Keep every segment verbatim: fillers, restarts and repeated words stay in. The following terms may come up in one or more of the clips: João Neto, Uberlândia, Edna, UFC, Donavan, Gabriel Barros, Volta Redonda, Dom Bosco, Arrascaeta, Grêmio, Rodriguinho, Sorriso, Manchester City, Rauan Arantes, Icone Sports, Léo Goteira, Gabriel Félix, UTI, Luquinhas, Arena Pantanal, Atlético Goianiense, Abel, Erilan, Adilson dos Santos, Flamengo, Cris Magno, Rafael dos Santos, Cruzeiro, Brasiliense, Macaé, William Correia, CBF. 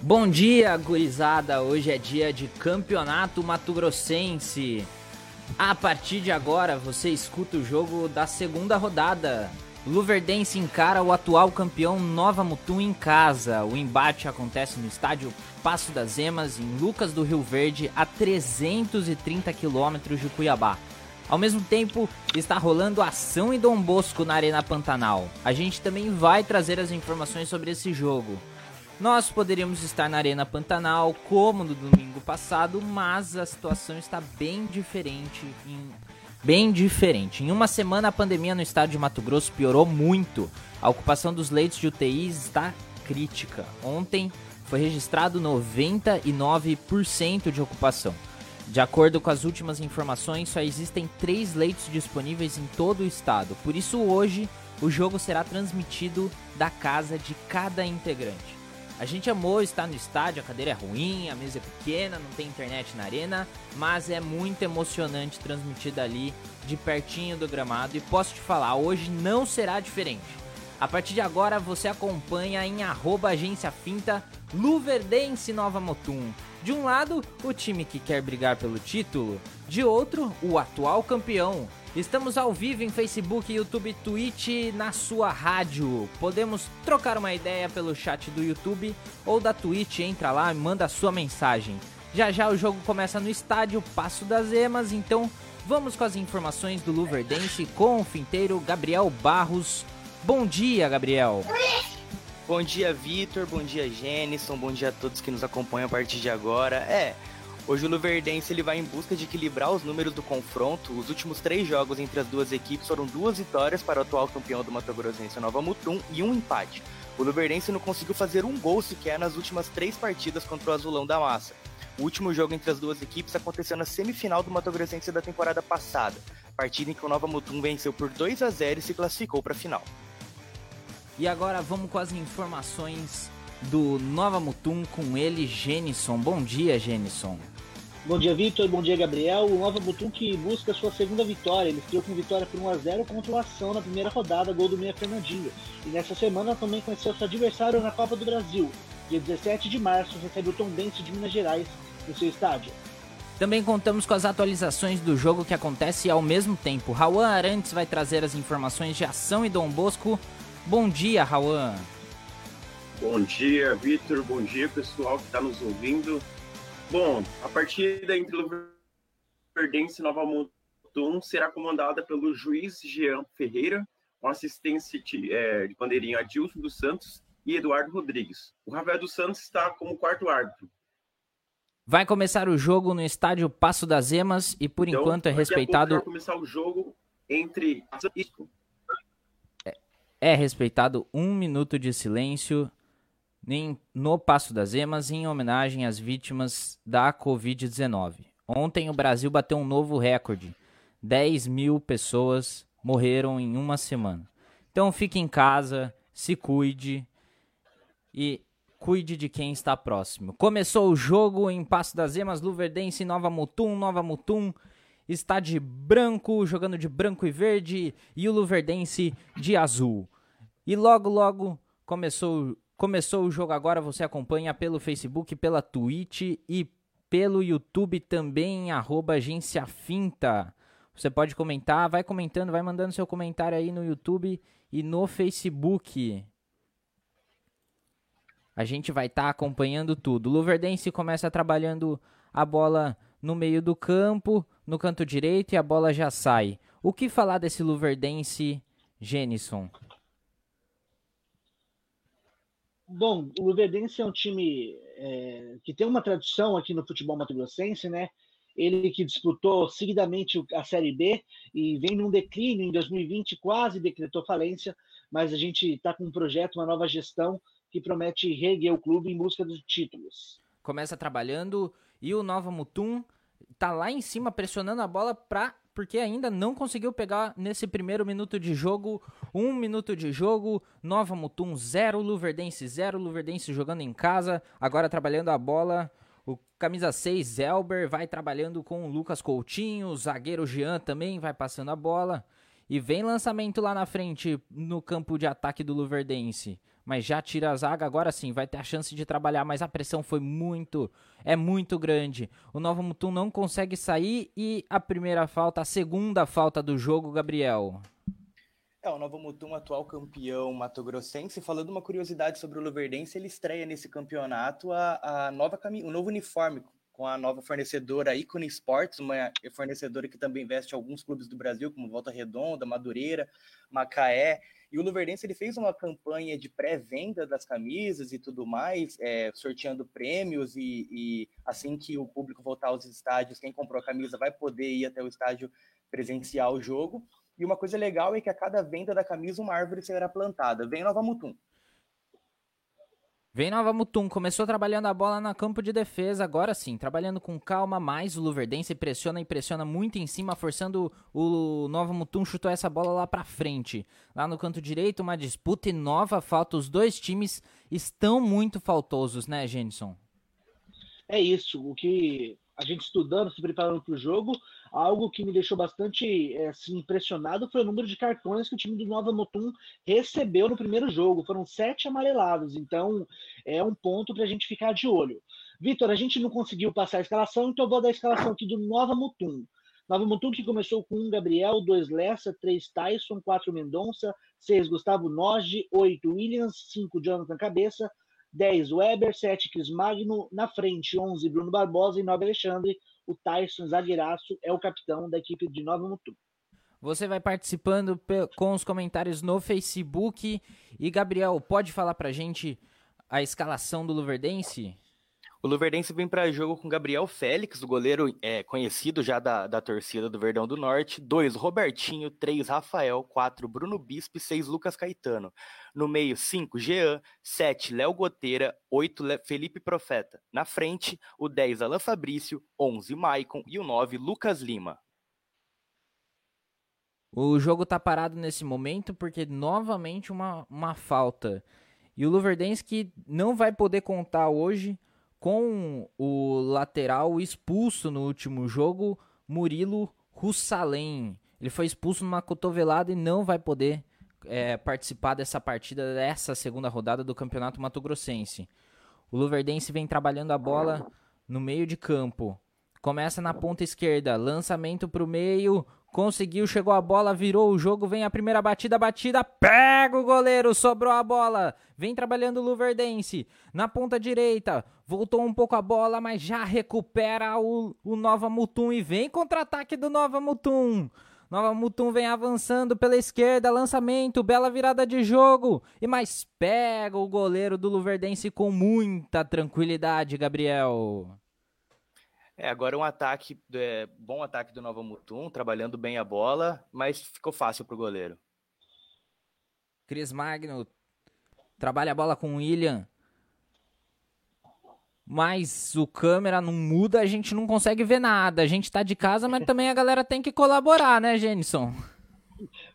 Bom dia, gurizada! Hoje é dia de Campeonato Mato Grossense. A partir de agora, você escuta o jogo da segunda rodada. Luverdense encara o atual campeão Nova Mutum em casa. O embate acontece no estádio Passo das Emas, em Lucas do Rio Verde, a trezentos e trinta quilômetros de Cuiabá. Ao mesmo tempo, está rolando Ação e Dom Bosco na Arena Pantanal. A gente também vai trazer as informações sobre esse jogo. Nós poderíamos estar na Arena Pantanal, como no domingo passado, mas a situação está bem diferente. Em... Bem diferente. Em uma semana, a pandemia no estado de Mato Grosso piorou muito. A ocupação dos leitos de U T I está crítica. Ontem foi registrado noventa e nove por cento de ocupação. De acordo com as últimas informações, só existem três leitos disponíveis em todo o estado. Por isso, hoje, o jogo será transmitido da casa de cada integrante. A gente amou estar no estádio, a cadeira é ruim, a mesa é pequena, não tem internet na arena, mas é muito emocionante transmitir dali, de pertinho do gramado. E posso te falar, hoje não será diferente. A partir de agora, você acompanha em arroba agência finta Luverdense Nova Mutum. De um lado, o time que quer brigar pelo título, de outro, o atual campeão. Estamos ao vivo em Facebook, YouTube, Twitch, na sua rádio. Podemos trocar uma ideia pelo chat do YouTube ou da Twitch, entra lá e manda a sua mensagem. Já já o jogo começa no estádio Passo das Emas, então vamos com as informações do Luverdense com o finteiro Gabriel Barros. Bom dia, Gabriel. Bom dia, Vitor. Bom dia, Jenison. Bom dia a todos que nos acompanham a partir de agora. É, hoje o Luverdense ele vai em busca de equilibrar os números do confronto. Os últimos três jogos entre as duas equipes foram duas vitórias para o atual campeão do Mato Grossense, Nova Mutum, e um empate. O Luverdense não conseguiu fazer um gol sequer nas últimas três partidas contra o Azulão da Massa. O último jogo entre as duas equipes aconteceu na semifinal do Mato Grossense da temporada passada, partida em que o Nova Mutum venceu por dois a zero e se classificou para a final. E agora vamos com as informações do Nova Mutum com ele, Jenison. Bom dia, Jenison. Bom dia, Vitor. Bom dia, Gabriel. O Nova Mutum que busca sua segunda vitória. Ele estreou com vitória por um a zero contra o Ação na primeira rodada, gol do meia Fernandinho. E nessa semana também conheceu seu adversário na Copa do Brasil. Dia dezessete de março, recebe o Tombense de Minas Gerais no seu estádio. Também contamos com as atualizações do jogo que acontece ao mesmo tempo. Rauan Arantes vai trazer as informações de Ação e Dom Bosco. Bom dia, Rauan. Bom dia, Vitor. Bom dia, pessoal que está nos ouvindo. Bom, a partida entre Luverdense e Nova Mutum será comandada pelo juiz Jean Ferreira, com assistência de, é, de bandeirinha Adilson dos Santos e Eduardo Rodrigues. O Rafael dos Santos está como quarto árbitro. Vai começar o jogo no estádio Passo das Emas e, por então, enquanto, é respeitado... Vai começar o jogo entre... É respeitado um minuto de silêncio no Passo das Emas em homenagem às vítimas da covid dezenove. Ontem o Brasil bateu um novo recorde. dez mil pessoas morreram em uma semana. Então fique em casa, se cuide e cuide de quem está próximo. Começou o jogo em Passo das Emas, Luverdense, Nova Mutum, Nova Mutum. Está de branco, jogando de branco e verde, e o Luverdense de azul. E logo, logo, começou, começou o jogo agora, você acompanha pelo Facebook, pela Twitch e pelo YouTube também, arroba agência finta. Você pode comentar, vai comentando, vai mandando seu comentário aí no YouTube e no Facebook. A gente vai estar tá acompanhando tudo. O Luverdense começa trabalhando a bola no meio do campo, no canto direito, e a bola já sai. O que falar desse Luverdense, Jenison? Bom, o Luverdense é um time é, que tem uma tradição aqui no futebol mato-grossense, né? Ele que disputou seguidamente a Série B e vem num declínio em dois mil e vinte, quase decretou falência, mas a gente está com um projeto, uma nova gestão, que promete reerguer o clube em busca dos títulos. Começa trabalhando... E o Nova Mutum tá lá em cima pressionando a bola pra, porque ainda não conseguiu pegar nesse primeiro minuto de jogo. Um minuto de jogo, Nova Mutum zero, Luverdense zero, Luverdense jogando em casa. Agora trabalhando a bola, o camisa seis, Zelber, vai trabalhando com o Lucas Coutinho, o zagueiro Jean também vai passando a bola. E vem lançamento lá na frente no campo de ataque do Luverdense. Mas já tira a zaga, agora sim, vai ter a chance de trabalhar, mas a pressão foi muito, é muito grande. O Nova Mutum não consegue sair e a primeira falta, a segunda falta do jogo, Gabriel. É, o Nova Mutum, atual campeão mato-grossense, falando uma curiosidade sobre o Luverdense, ele estreia nesse campeonato a, a nova cami- o novo uniforme com a nova fornecedora Icone Sports, uma fornecedora que também veste alguns clubes do Brasil, como Volta Redonda, Madureira, Macaé. E o Luverdense ele fez uma campanha de pré-venda das camisas e tudo mais, é, sorteando prêmios e, e assim que o público voltar aos estádios, quem comprou a camisa vai poder ir até o estádio presenciar o jogo. E uma coisa legal é que a cada venda da camisa uma árvore será plantada. Vem Nova Mutum. Vem Nova Mutum, começou trabalhando a bola no campo de defesa, agora sim, trabalhando com calma, mas o Luverdense pressiona e pressiona muito em cima, forçando o Nova Mutum, chutou essa bola lá pra frente. Lá no canto direito, uma disputa e nova falta, os dois times estão muito faltosos, né, Jenison? É isso, o que a gente estudando, se preparando pro jogo, algo que me deixou bastante é, assim, impressionado foi o número de cartões que o time do Nova Mutum recebeu no primeiro jogo. Foram sete amarelados, então é um ponto para a gente ficar de olho. Vitor, a gente não conseguiu passar a escalação, então eu vou dar a escalação aqui do Nova Mutum. Nova Mutum que começou com um Gabriel, dois Lessa, três Tyson, quatro Mendonça, seis Gustavo Noggi, oito Williams, cinco Jonathan Cabeça, dez Weber, sete Cris Magno, na frente onze Bruno Barbosa e nove Alexandre. O Tyson zagueiraço é o capitão da equipe de Nova Mutum. Você vai participando pe- com os comentários no Facebook. E, Gabriel, pode falar pra gente a escalação do Luverdense? O Luverdense vem para jogo com Gabriel Félix, o goleiro é, conhecido já da, da torcida do Verdão do Norte. dois Robertinho, três Rafael, quatro Bruno Bispo e seis Lucas Caetano. No meio, cinco Jean, sete Léo Goteira, oito Felipe Profeta. Na frente, o dez Alan Fabrício, onze Maicon e o nove Lucas Lima. O jogo tá parado nesse momento porque novamente uma, uma falta. E o Luverdense que não vai poder contar hoje com o lateral expulso no último jogo, Murilo Russalem. Ele foi expulso numa cotovelada e não vai poder é, participar dessa partida, dessa segunda rodada do Campeonato Mato Grossense. O Luverdense vem trabalhando a bola no meio de campo. Começa na ponta esquerda, lançamento para o meio, conseguiu, chegou a bola, virou o jogo, vem a primeira batida, batida, pega o goleiro, sobrou a bola, vem trabalhando o Luverdense, na ponta direita, voltou um pouco a bola, mas já recupera o, o Nova Mutum e vem contra-ataque do Nova Mutum. Nova Mutum vem avançando pela esquerda, lançamento, bela virada de jogo, e mais pega o goleiro do Luverdense com muita tranquilidade, Gabriel. É, agora um ataque, é, bom ataque do Nova Mutum, trabalhando bem a bola, mas ficou fácil pro goleiro. Cris Magno trabalha a bola com o William, mas o câmera não muda, a gente não consegue ver nada. A gente tá de casa, mas também a galera tem que colaborar, né, Jenison?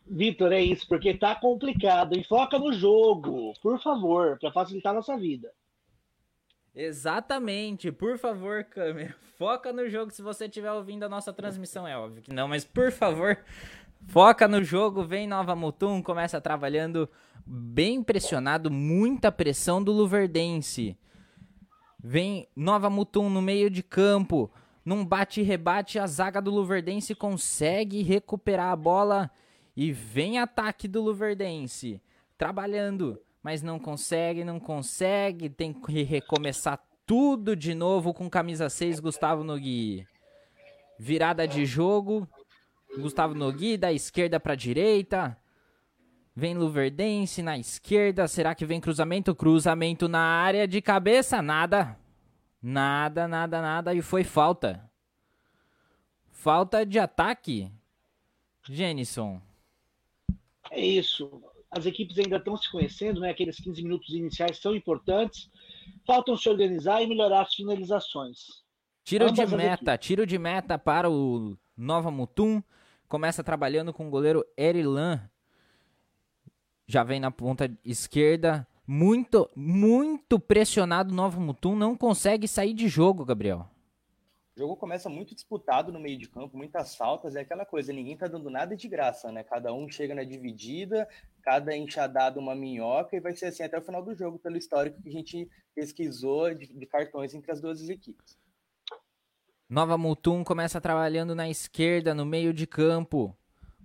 Vitor, é isso, porque tá complicado. Enfoca no jogo, por favor, para facilitar a nossa vida. Exatamente, por favor, câmera, foca no jogo. Se você estiver ouvindo a nossa transmissão, é óbvio que não, mas por favor, foca no jogo. Vem Nova Mutum, começa trabalhando bem pressionado, muita pressão do Luverdense. Vem Nova Mutum no meio de campo, num bate e rebate, a zaga do Luverdense consegue recuperar a bola e vem ataque do Luverdense, trabalhando. Mas não consegue, não consegue, tem que recomeçar tudo de novo com camisa seis, Gustavo Nogui. Virada de jogo, Gustavo Nogui da esquerda para a direita, vem Luverdense na esquerda, será que vem cruzamento? Cruzamento na área de cabeça, nada, nada, nada, nada, e foi falta. Falta de ataque, Jenison. É isso. As equipes ainda estão se conhecendo, né? Aqueles quinze minutos iniciais são importantes. Faltam se organizar e melhorar as finalizações. Tiro de meta, tiro de meta para o Nova Mutum. Começa trabalhando com o goleiro Erilan. Já vem na ponta esquerda. Muito, muito pressionado o Nova Mutum. Não consegue sair de jogo, Gabriel. O jogo começa muito disputado no meio de campo, muitas faltas, é aquela coisa, ninguém tá dando nada de graça, né? Cada um chega na dividida, cada enxadada uma minhoca, e vai ser assim até o final do jogo, pelo histórico que a gente pesquisou de, de cartões entre as duas equipes. Nova Mutum começa trabalhando na esquerda, no meio de campo,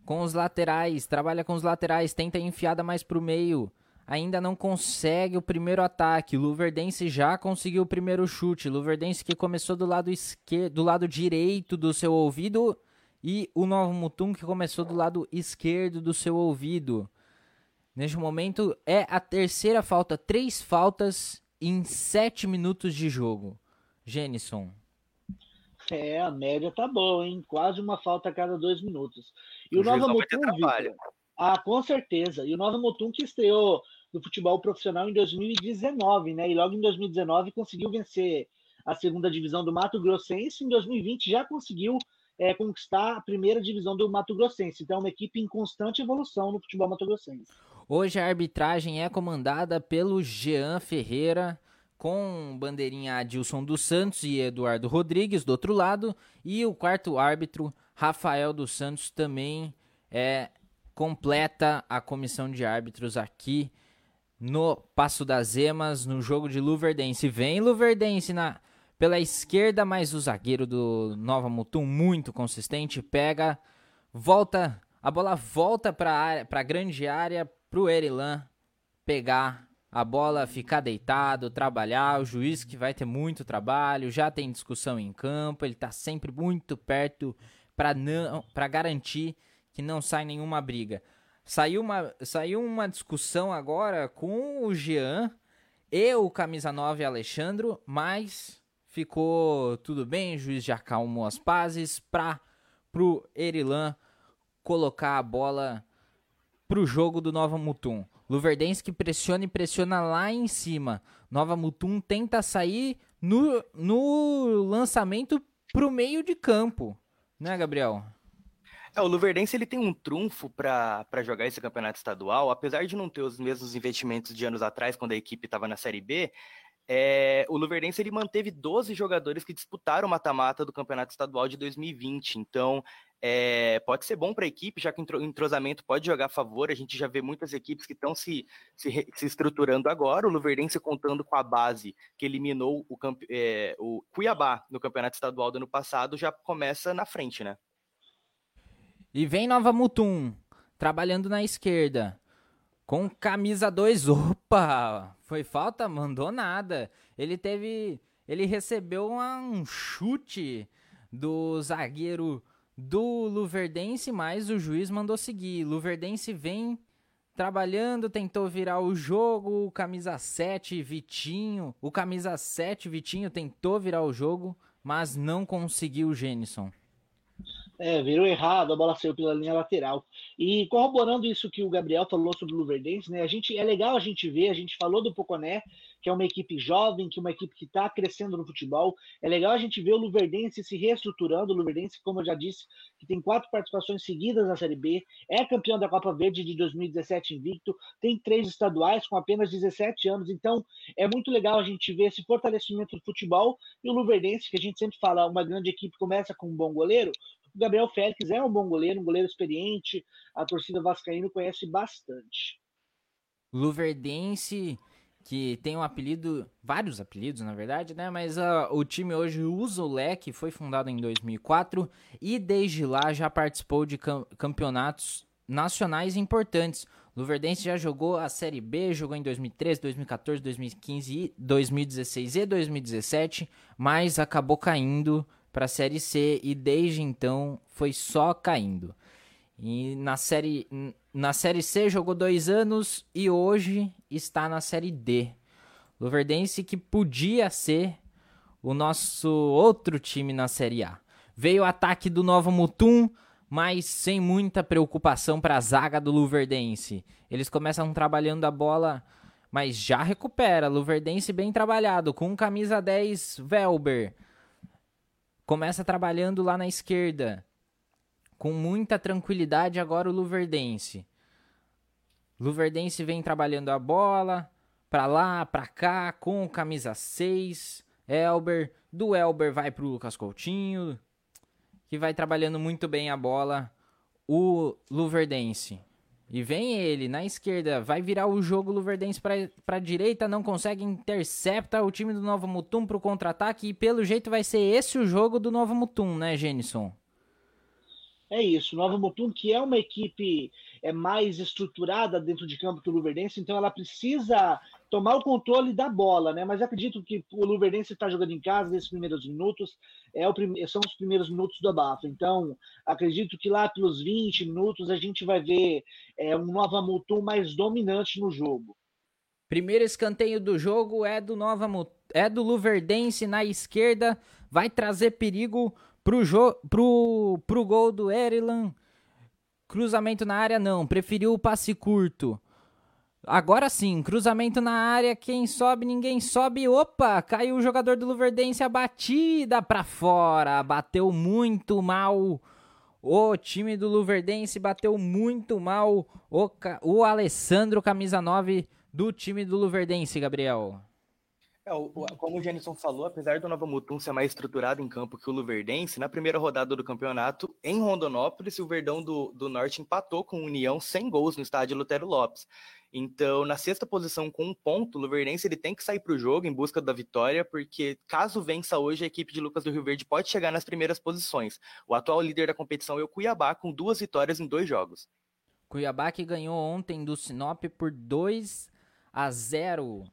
com os laterais, trabalha com os laterais, tenta a enfiada mais pro meio, ainda não consegue o primeiro ataque. Luverdense já conseguiu o primeiro chute. Luverdense que começou do lado esquerdo, do lado direito do seu ouvido, e o Nova Mutum que começou do lado esquerdo do seu ouvido. Neste momento é a terceira falta, três faltas em sete minutos de jogo. Jenison. É, a média tá boa, hein? Quase uma falta a cada dois minutos. E o, o Nova Mutum, ah, com certeza. E o Nova Mutum que estreou do futebol profissional em dois mil e dezenove, né? E logo em dois mil e dezenove conseguiu vencer a segunda divisão do Mato Grossense. Em dois mil e vinte já conseguiu é, conquistar a primeira divisão do Mato Grossense. Então é uma equipe em constante evolução no futebol mato-grossense. Hoje a arbitragem é comandada pelo Jean Ferreira, com bandeirinha Adilson dos Santos e Eduardo Rodrigues do outro lado. E o quarto árbitro, Rafael dos Santos, também é... completa a comissão de árbitros aqui no Passo das Emas, no jogo de Luverdense. Vem Luverdense na, pela esquerda, mas o zagueiro do Nova Mutum, muito consistente, pega, volta, a bola volta para a grande área, para o Erilan pegar a bola, ficar deitado, trabalhar. O juiz que vai ter muito trabalho, já tem discussão em campo, ele está sempre muito perto para garantir que não sai nenhuma briga. Saiu uma, saiu uma discussão agora com o Jean e o camisa nove Alexandre, mas ficou tudo bem, o juiz já acalmou as pazes para o Erilan colocar a bola para o jogo do Nova Mutum. Luverdense que pressiona e pressiona lá em cima. Nova Mutum tenta sair no, no lançamento para o meio de campo, né, Gabriel? É, o Luverdense ele tem um trunfo para jogar esse campeonato estadual, apesar de não ter os mesmos investimentos de anos atrás, quando a equipe estava na Série B. É, o Luverdense ele manteve doze jogadores que disputaram o mata-mata do campeonato estadual de dois mil e vinte, então é, pode ser bom para a equipe, já que o entrosamento pode jogar a favor. A gente já vê muitas equipes que estão se, se, se estruturando agora. O Luverdense contando com a base que eliminou o, é, o Cuiabá no campeonato estadual do ano passado, já começa na frente, né? E vem Nova Mutum, trabalhando na esquerda, com camisa dois, opa, foi falta? Mandou nada, ele teve, ele recebeu uma, um chute do zagueiro do Luverdense, mas o juiz mandou seguir. Luverdense vem trabalhando, tentou virar o jogo, o camisa sete Vitinho, o camisa sete Vitinho tentou virar o jogo, mas não conseguiu, Jenison. É, virou errado, a bola saiu pela linha lateral. E corroborando isso que o Gabriel falou sobre o Luverdense, né? A gente, é legal a gente ver, a gente falou do Poconé, que é uma equipe jovem, que é uma equipe que está crescendo no futebol. É legal a gente ver o Luverdense se reestruturando. O Luverdense, como eu já disse, que tem quatro participações seguidas na Série B, é campeão da Copa Verde de dois mil e dezessete invicto, tem três estaduais com apenas dezessete anos. Então, é muito legal a gente ver esse fortalecimento do futebol. E o Luverdense, que a gente sempre fala, uma grande equipe começa com um bom goleiro. O Gabriel Félix é um bom goleiro, um goleiro experiente. A torcida vascaína conhece bastante. Luverdense, que tem um apelido, vários apelidos na verdade, né? Mas uh, o time hoje usa o leque, foi fundado em dois mil e quatro e desde lá já participou de cam- campeonatos nacionais importantes. Luverdense já jogou a Série B, jogou em dois mil e treze, dois mil e catorze, dois mil e quinze, dois mil e dezesseis e dois mil e dezessete, mas acabou caindo para a Série C e desde então foi só caindo. E na série, na série C jogou dois anos e hoje está na Série D. Luverdense que podia ser o nosso outro time na Série A. Veio o ataque do Nova Mutum, mas sem muita preocupação para a zaga do Luverdense. Eles começam trabalhando a bola, mas já recupera. Luverdense bem trabalhado, com camisa dez, Welber. Começa trabalhando lá na esquerda. Com muita tranquilidade agora o Luverdense. Luverdense vem trabalhando a bola. Pra lá, pra cá, com camisa seis. Elber. Do Elber vai pro Lucas Coutinho, que vai trabalhando muito bem a bola, o Luverdense. E vem ele na esquerda, vai virar o jogo Luverdense pra, pra direita, não consegue, intercepta o time do Nova Mutum pro contra-ataque, e pelo jeito vai ser esse o jogo do Nova Mutum, né, Gênison? É isso, Nova Mutum, que é uma equipe é, mais estruturada dentro de campo que o Luverdense, então ela precisa tomar o controle da bola, né? Mas acredito que o Luverdense está jogando em casa nesses primeiros minutos, é o prime... são os primeiros minutos do abafo, então acredito que lá pelos vinte minutos a gente vai ver é, um Nova Mutum mais dominante no jogo. Primeiro escanteio do jogo é do, Nova Mutum, é do Luverdense na esquerda, vai trazer perigo Pro, jo- pro, pro gol do Erilan, cruzamento na área não, preferiu o passe curto. Agora sim, cruzamento na área, quem sobe, ninguém sobe, opa, caiu o jogador do Luverdense, a batida pra fora, bateu muito mal, o time do Luverdense bateu muito mal, o, ca- o Alessandro, camisa nove do time do Luverdense, Gabriel. Como o Jenison falou, apesar do Nova Mutum ser mais estruturado em campo que o Luverdense, na primeira rodada do campeonato, em Rondonópolis, o Verdão do, do Norte empatou com o União sem gols no estádio Lutero Lopes. Então, na sexta posição, com um ponto, o Luverdense ele tem que sair para o jogo em busca da vitória, porque caso vença hoje, a equipe de Lucas do Rio Verde pode chegar nas primeiras posições. O atual líder da competição é o Cuiabá, com duas vitórias em dois jogos. Cuiabá que ganhou ontem do Sinop por dois a zero.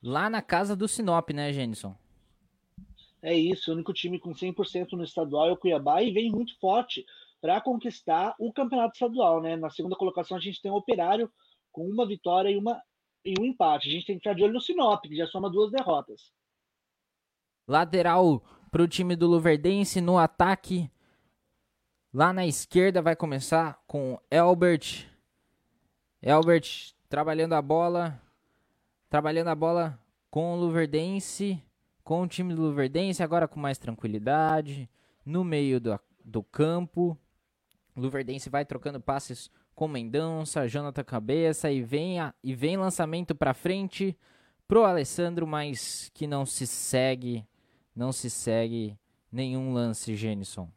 Lá na casa do Sinop, né, Gênison? É isso, o único time com cem por cento no estadual é o Cuiabá e vem muito forte para conquistar o campeonato estadual, né? Na segunda colocação a gente tem o Operário com uma vitória e, uma, e um empate. A gente tem que ficar de olho no Sinop, que já soma duas derrotas. Lateral para o time do Luverdense no ataque. Lá na esquerda vai começar com Elbert. Elbert trabalhando a bola... Trabalhando a bola com o Luverdense, com o time do Luverdense, agora com mais tranquilidade, no meio do, do campo. O Luverdense vai trocando passes com Mendonça, Jonathan Cabeça, e vem, a, e vem lançamento para frente pro Alessandro, mas que não se segue, não se segue nenhum lance, Gênison.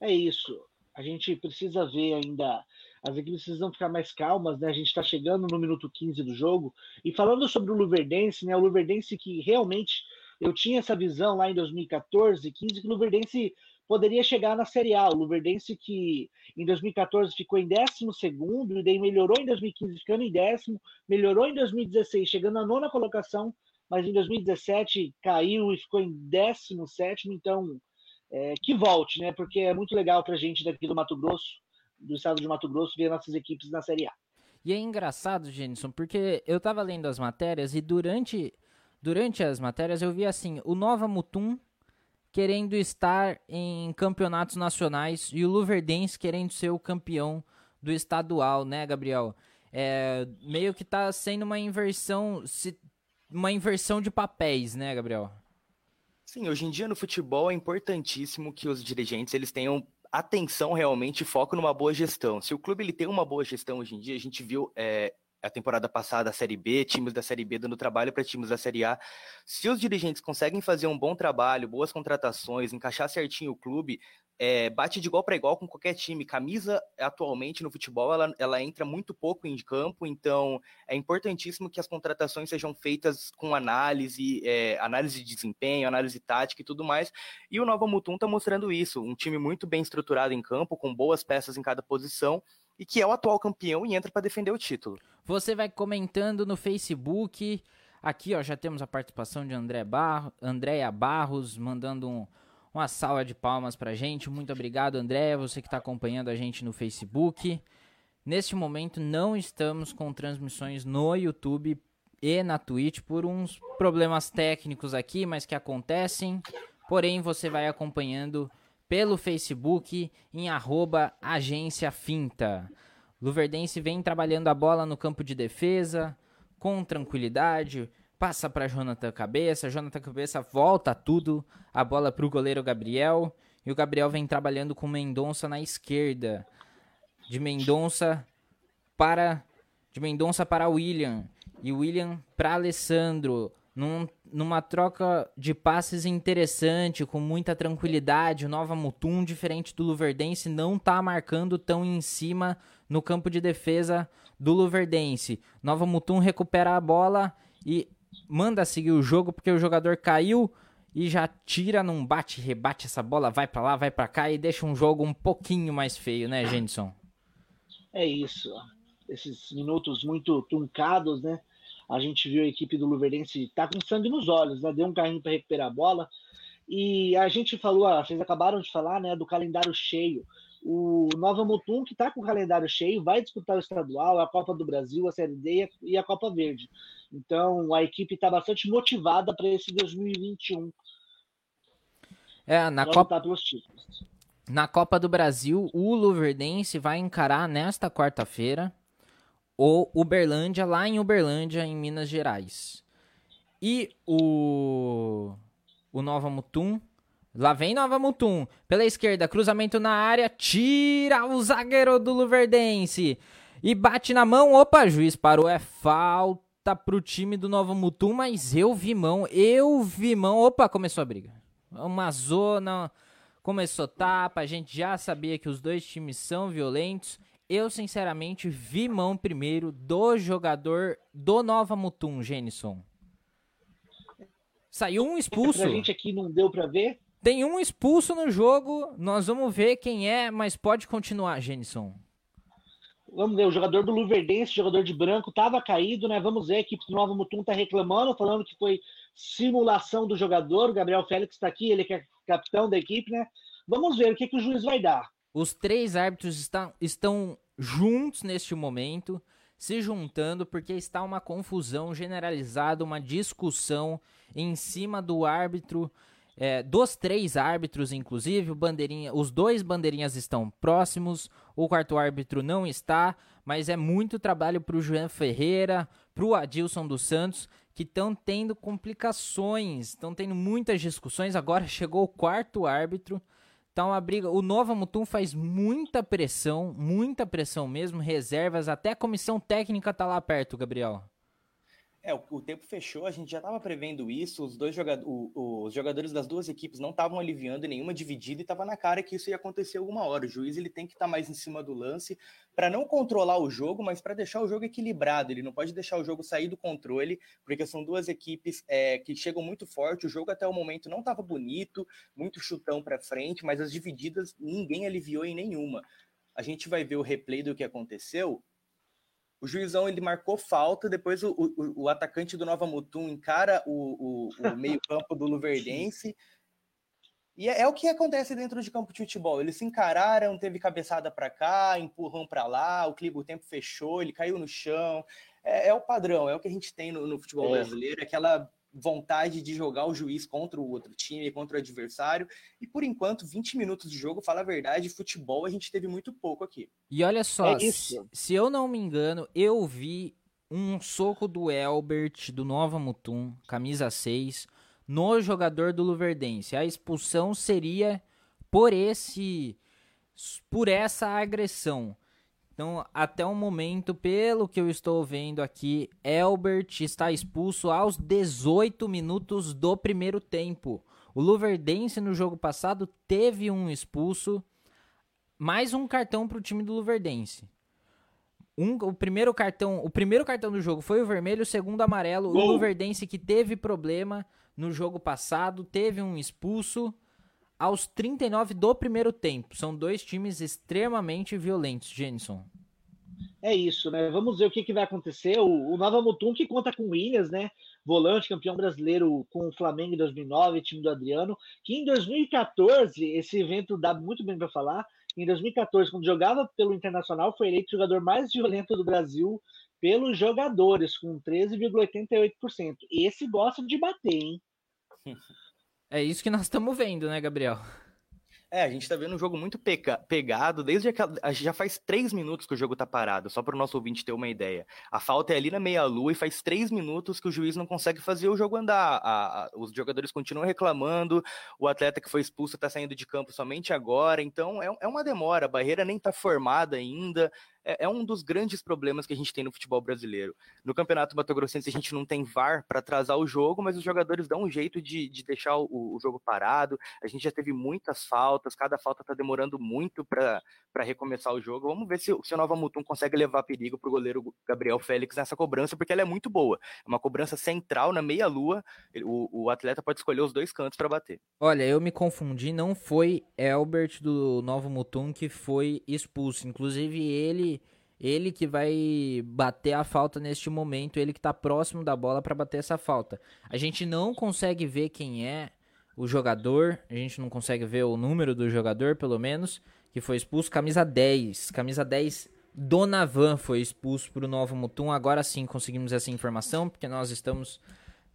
É isso, a gente precisa ver ainda... As equipes precisam ficar mais calmas, né? A gente está chegando no minuto quinze do jogo. E falando sobre o Luverdense, né? O Luverdense que realmente eu tinha essa visão lá em dois mil e catorze, quinze, que o Luverdense poderia chegar na Série A. O Luverdense que em dois mil e catorze ficou em décimo segundo, e daí melhorou em dois mil e quinze, ficando em décimo, melhorou em dois mil e dezesseis, chegando à nona colocação, mas em dois mil e dezessete caiu e ficou em décimo sétimo. Então, é, que volte, né? Porque é muito legal para a gente daqui do Mato Grosso, do estado de Mato Grosso, ver nossas equipes na Série A. E é engraçado, Jenison, porque eu tava lendo as matérias e durante, durante as matérias eu vi assim, o Nova Mutum querendo estar em campeonatos nacionais e o Luverdense querendo ser o campeão do estadual, né, Gabriel? É, meio que tá sendo uma inversão, uma inversão de papéis, né, Gabriel? Sim, hoje em dia no futebol é importantíssimo que os dirigentes eles tenham atenção realmente, foco numa boa gestão. Se o clube ele tem uma boa gestão hoje em dia, a gente viu é, a temporada passada a Série B, times da Série B dando trabalho para times da Série A. Se os dirigentes conseguem fazer um bom trabalho, boas contratações, encaixar certinho o clube, é, bate de igual para igual com qualquer time. Camisa, atualmente, no futebol, ela, ela entra muito pouco em campo, então é importantíssimo que as contratações sejam feitas com análise, é, análise de desempenho, análise tática e tudo mais, e o Nova Mutum está mostrando isso, um time muito bem estruturado em campo, com boas peças em cada posição, e que é o atual campeão e entra para defender o título. Você vai comentando no Facebook, aqui ó, já temos a participação de André Barro, Andréia Barros, mandando um, uma salva de palmas pra gente. Muito obrigado, André, você que está acompanhando a gente no Facebook. Neste momento não estamos com transmissões no YouTube e na Twitch por uns problemas técnicos aqui, mas que acontecem, porém você vai acompanhando pelo Facebook em arroba agência finta. Luverdense vem trabalhando a bola no campo de defesa com tranquilidade, passa para Jonathan Cabeça, Jonathan Cabeça volta tudo, a bola para o goleiro Gabriel, e o Gabriel vem trabalhando com Mendonça na esquerda, de Mendonça para de Mendonça para William, e William para Alessandro, num, numa troca de passes interessante, com muita tranquilidade. O Nova Mutum, diferente do Luverdense, não está marcando tão em cima no campo de defesa do Luverdense. Nova Mutum recupera a bola e manda seguir o jogo, porque o jogador caiu e já tira num bate, rebate essa bola, vai para lá, vai para cá e deixa um jogo um pouquinho mais feio, né, Gendson? É isso. Esses minutos muito truncados, né? A gente viu a equipe do Luverdense tá com sangue nos olhos, né? Deu um carrinho para recuperar a bola. E a gente falou, ah, vocês acabaram de falar, né, do calendário cheio. O Nova Mutum, que está com o calendário cheio, vai disputar o estadual, a Copa do Brasil, a Série B e a Copa Verde. Então, a equipe está bastante motivada para esse dois mil e vinte e um. É, na Copa... na Copa do Brasil, o Luverdense vai encarar nesta quarta-feira o Uberlândia, lá em Uberlândia, em Minas Gerais. E o, o Nova Mutum... Lá vem Nova Mutum, pela esquerda, cruzamento na área, tira o zagueiro do Luverdense e bate na mão, opa, juiz parou, é falta pro time do Nova Mutum, mas eu vi mão, eu vi mão, opa, começou a briga, uma zona, começou tapa, a gente já sabia que os dois times são violentos, eu sinceramente vi mão primeiro do jogador do Nova Mutum, Jenison. Saiu um expulso. Pra gente aqui não deu pra ver. Tem um expulso no jogo, nós vamos ver quem é, mas pode continuar, Jenison. Vamos ver, o jogador do Luverdense, jogador de branco, estava caído, né? Vamos ver, a equipe do Nova Mutum está reclamando, falando que foi simulação do jogador. O Gabriel Félix está aqui, ele que é capitão da equipe, né? Vamos ver o que, que o juiz vai dar. Os três árbitros está, estão juntos neste momento, se juntando, porque está uma confusão generalizada, uma discussão em cima do árbitro. É, dos três árbitros, inclusive, o bandeirinha, os dois bandeirinhas estão próximos, o quarto árbitro não está, mas é muito trabalho para o João Ferreira, para o Adilson dos Santos, que estão tendo complicações, estão tendo muitas discussões, agora chegou o quarto árbitro, está uma briga, o Nova Mutum faz muita pressão, muita pressão mesmo, reservas, até a comissão técnica está lá perto, Gabriel. É, o, o tempo fechou, a gente já estava prevendo isso, os, dois joga- o, os jogadores das duas equipes não estavam aliviando nenhuma dividida e estava na cara que isso ia acontecer alguma hora. O juiz ele tem que estar tá mais em cima do lance para não controlar o jogo, mas para deixar o jogo equilibrado. Ele não pode deixar o jogo sair do controle, porque são duas equipes é, que chegam muito forte. O jogo até o momento não estava bonito, muito chutão para frente, mas as divididas ninguém aliviou em nenhuma. A gente vai ver o replay do que aconteceu. O juizão, ele marcou falta, depois o, o, o atacante do Nova Mutum encara o, o, o meio-campo do Luverdense. E é, é o que acontece dentro de campo de futebol. Eles se encararam, teve cabeçada para cá, empurrão para lá, o clima, o tempo fechou, ele caiu no chão. É, é o padrão, é o que a gente tem no, no futebol brasileiro, aquela vontade de jogar o juiz contra o outro time, contra o adversário, e por enquanto vinte minutos de jogo, fala a verdade, futebol a gente teve muito pouco aqui. E olha só, é se, se eu não me engano, eu vi um soco do Elbert, do Nova Mutum, camisa seis, no jogador do Luverdense. A expulsão seria por esse, por essa agressão. Então, até o momento, pelo que eu estou vendo aqui, Elbert está expulso aos dezoito minutos do primeiro tempo. O Luverdense, no jogo passado, teve um expulso, mais um cartão para o time do Luverdense. Um, o, primeiro cartão, o primeiro cartão do jogo foi o vermelho, o segundo amarelo. Gol. O Luverdense, que teve problema no jogo passado, teve um expulso aos trinta e nove do primeiro tempo. São dois times extremamente violentos, Jenison. É isso, né? Vamos ver o que, que vai acontecer. O, o Nova Mutum, que conta com o Williams, né? Volante, campeão brasileiro com o Flamengo em dois mil e nove, time do Adriano, que em dois mil e quatorze, esse evento dá muito bem para falar, em dois mil e quatorze, quando jogava pelo Internacional, foi eleito o jogador mais violento do Brasil pelos jogadores, com treze vírgula oitenta e oito por cento. Esse gosta de bater, hein? É isso que nós estamos vendo, né, Gabriel? É, a gente tá vendo um jogo muito peca- pegado, desde que a, já faz três minutos que o jogo tá parado, só para o nosso ouvinte ter uma ideia. A falta é ali na meia-lua e faz três minutos que o juiz não consegue fazer o jogo andar. A, a, os jogadores continuam reclamando, o atleta que foi expulso tá saindo de campo somente agora, então é, é uma demora, a barreira nem tá formada ainda, é, é um dos grandes problemas que a gente tem no futebol brasileiro. No Campeonato Mato Grossense a gente não tem V A R para atrasar o jogo, mas os jogadores dão um jeito de, de deixar o, o jogo parado. A gente já teve muitas faltas, cada falta está demorando muito para recomeçar o jogo. Vamos ver se, se o Nova Mutum consegue levar perigo para o goleiro Gabriel Félix nessa cobrança, porque ela é muito boa. É uma cobrança central na meia-lua, o, o atleta pode escolher os dois cantos para bater. Olha, eu me confundi, não foi Albert do Nova Mutum que foi expulso, inclusive ele ele que vai bater a falta neste momento, ele que está próximo da bola para bater essa falta. A gente não consegue ver quem é o jogador, a gente não consegue ver o número do jogador, pelo menos, que foi expulso, camisa dez, camisa dez, Donavan foi expulso para o Nova Mutum. Agora sim conseguimos essa informação, porque nós estamos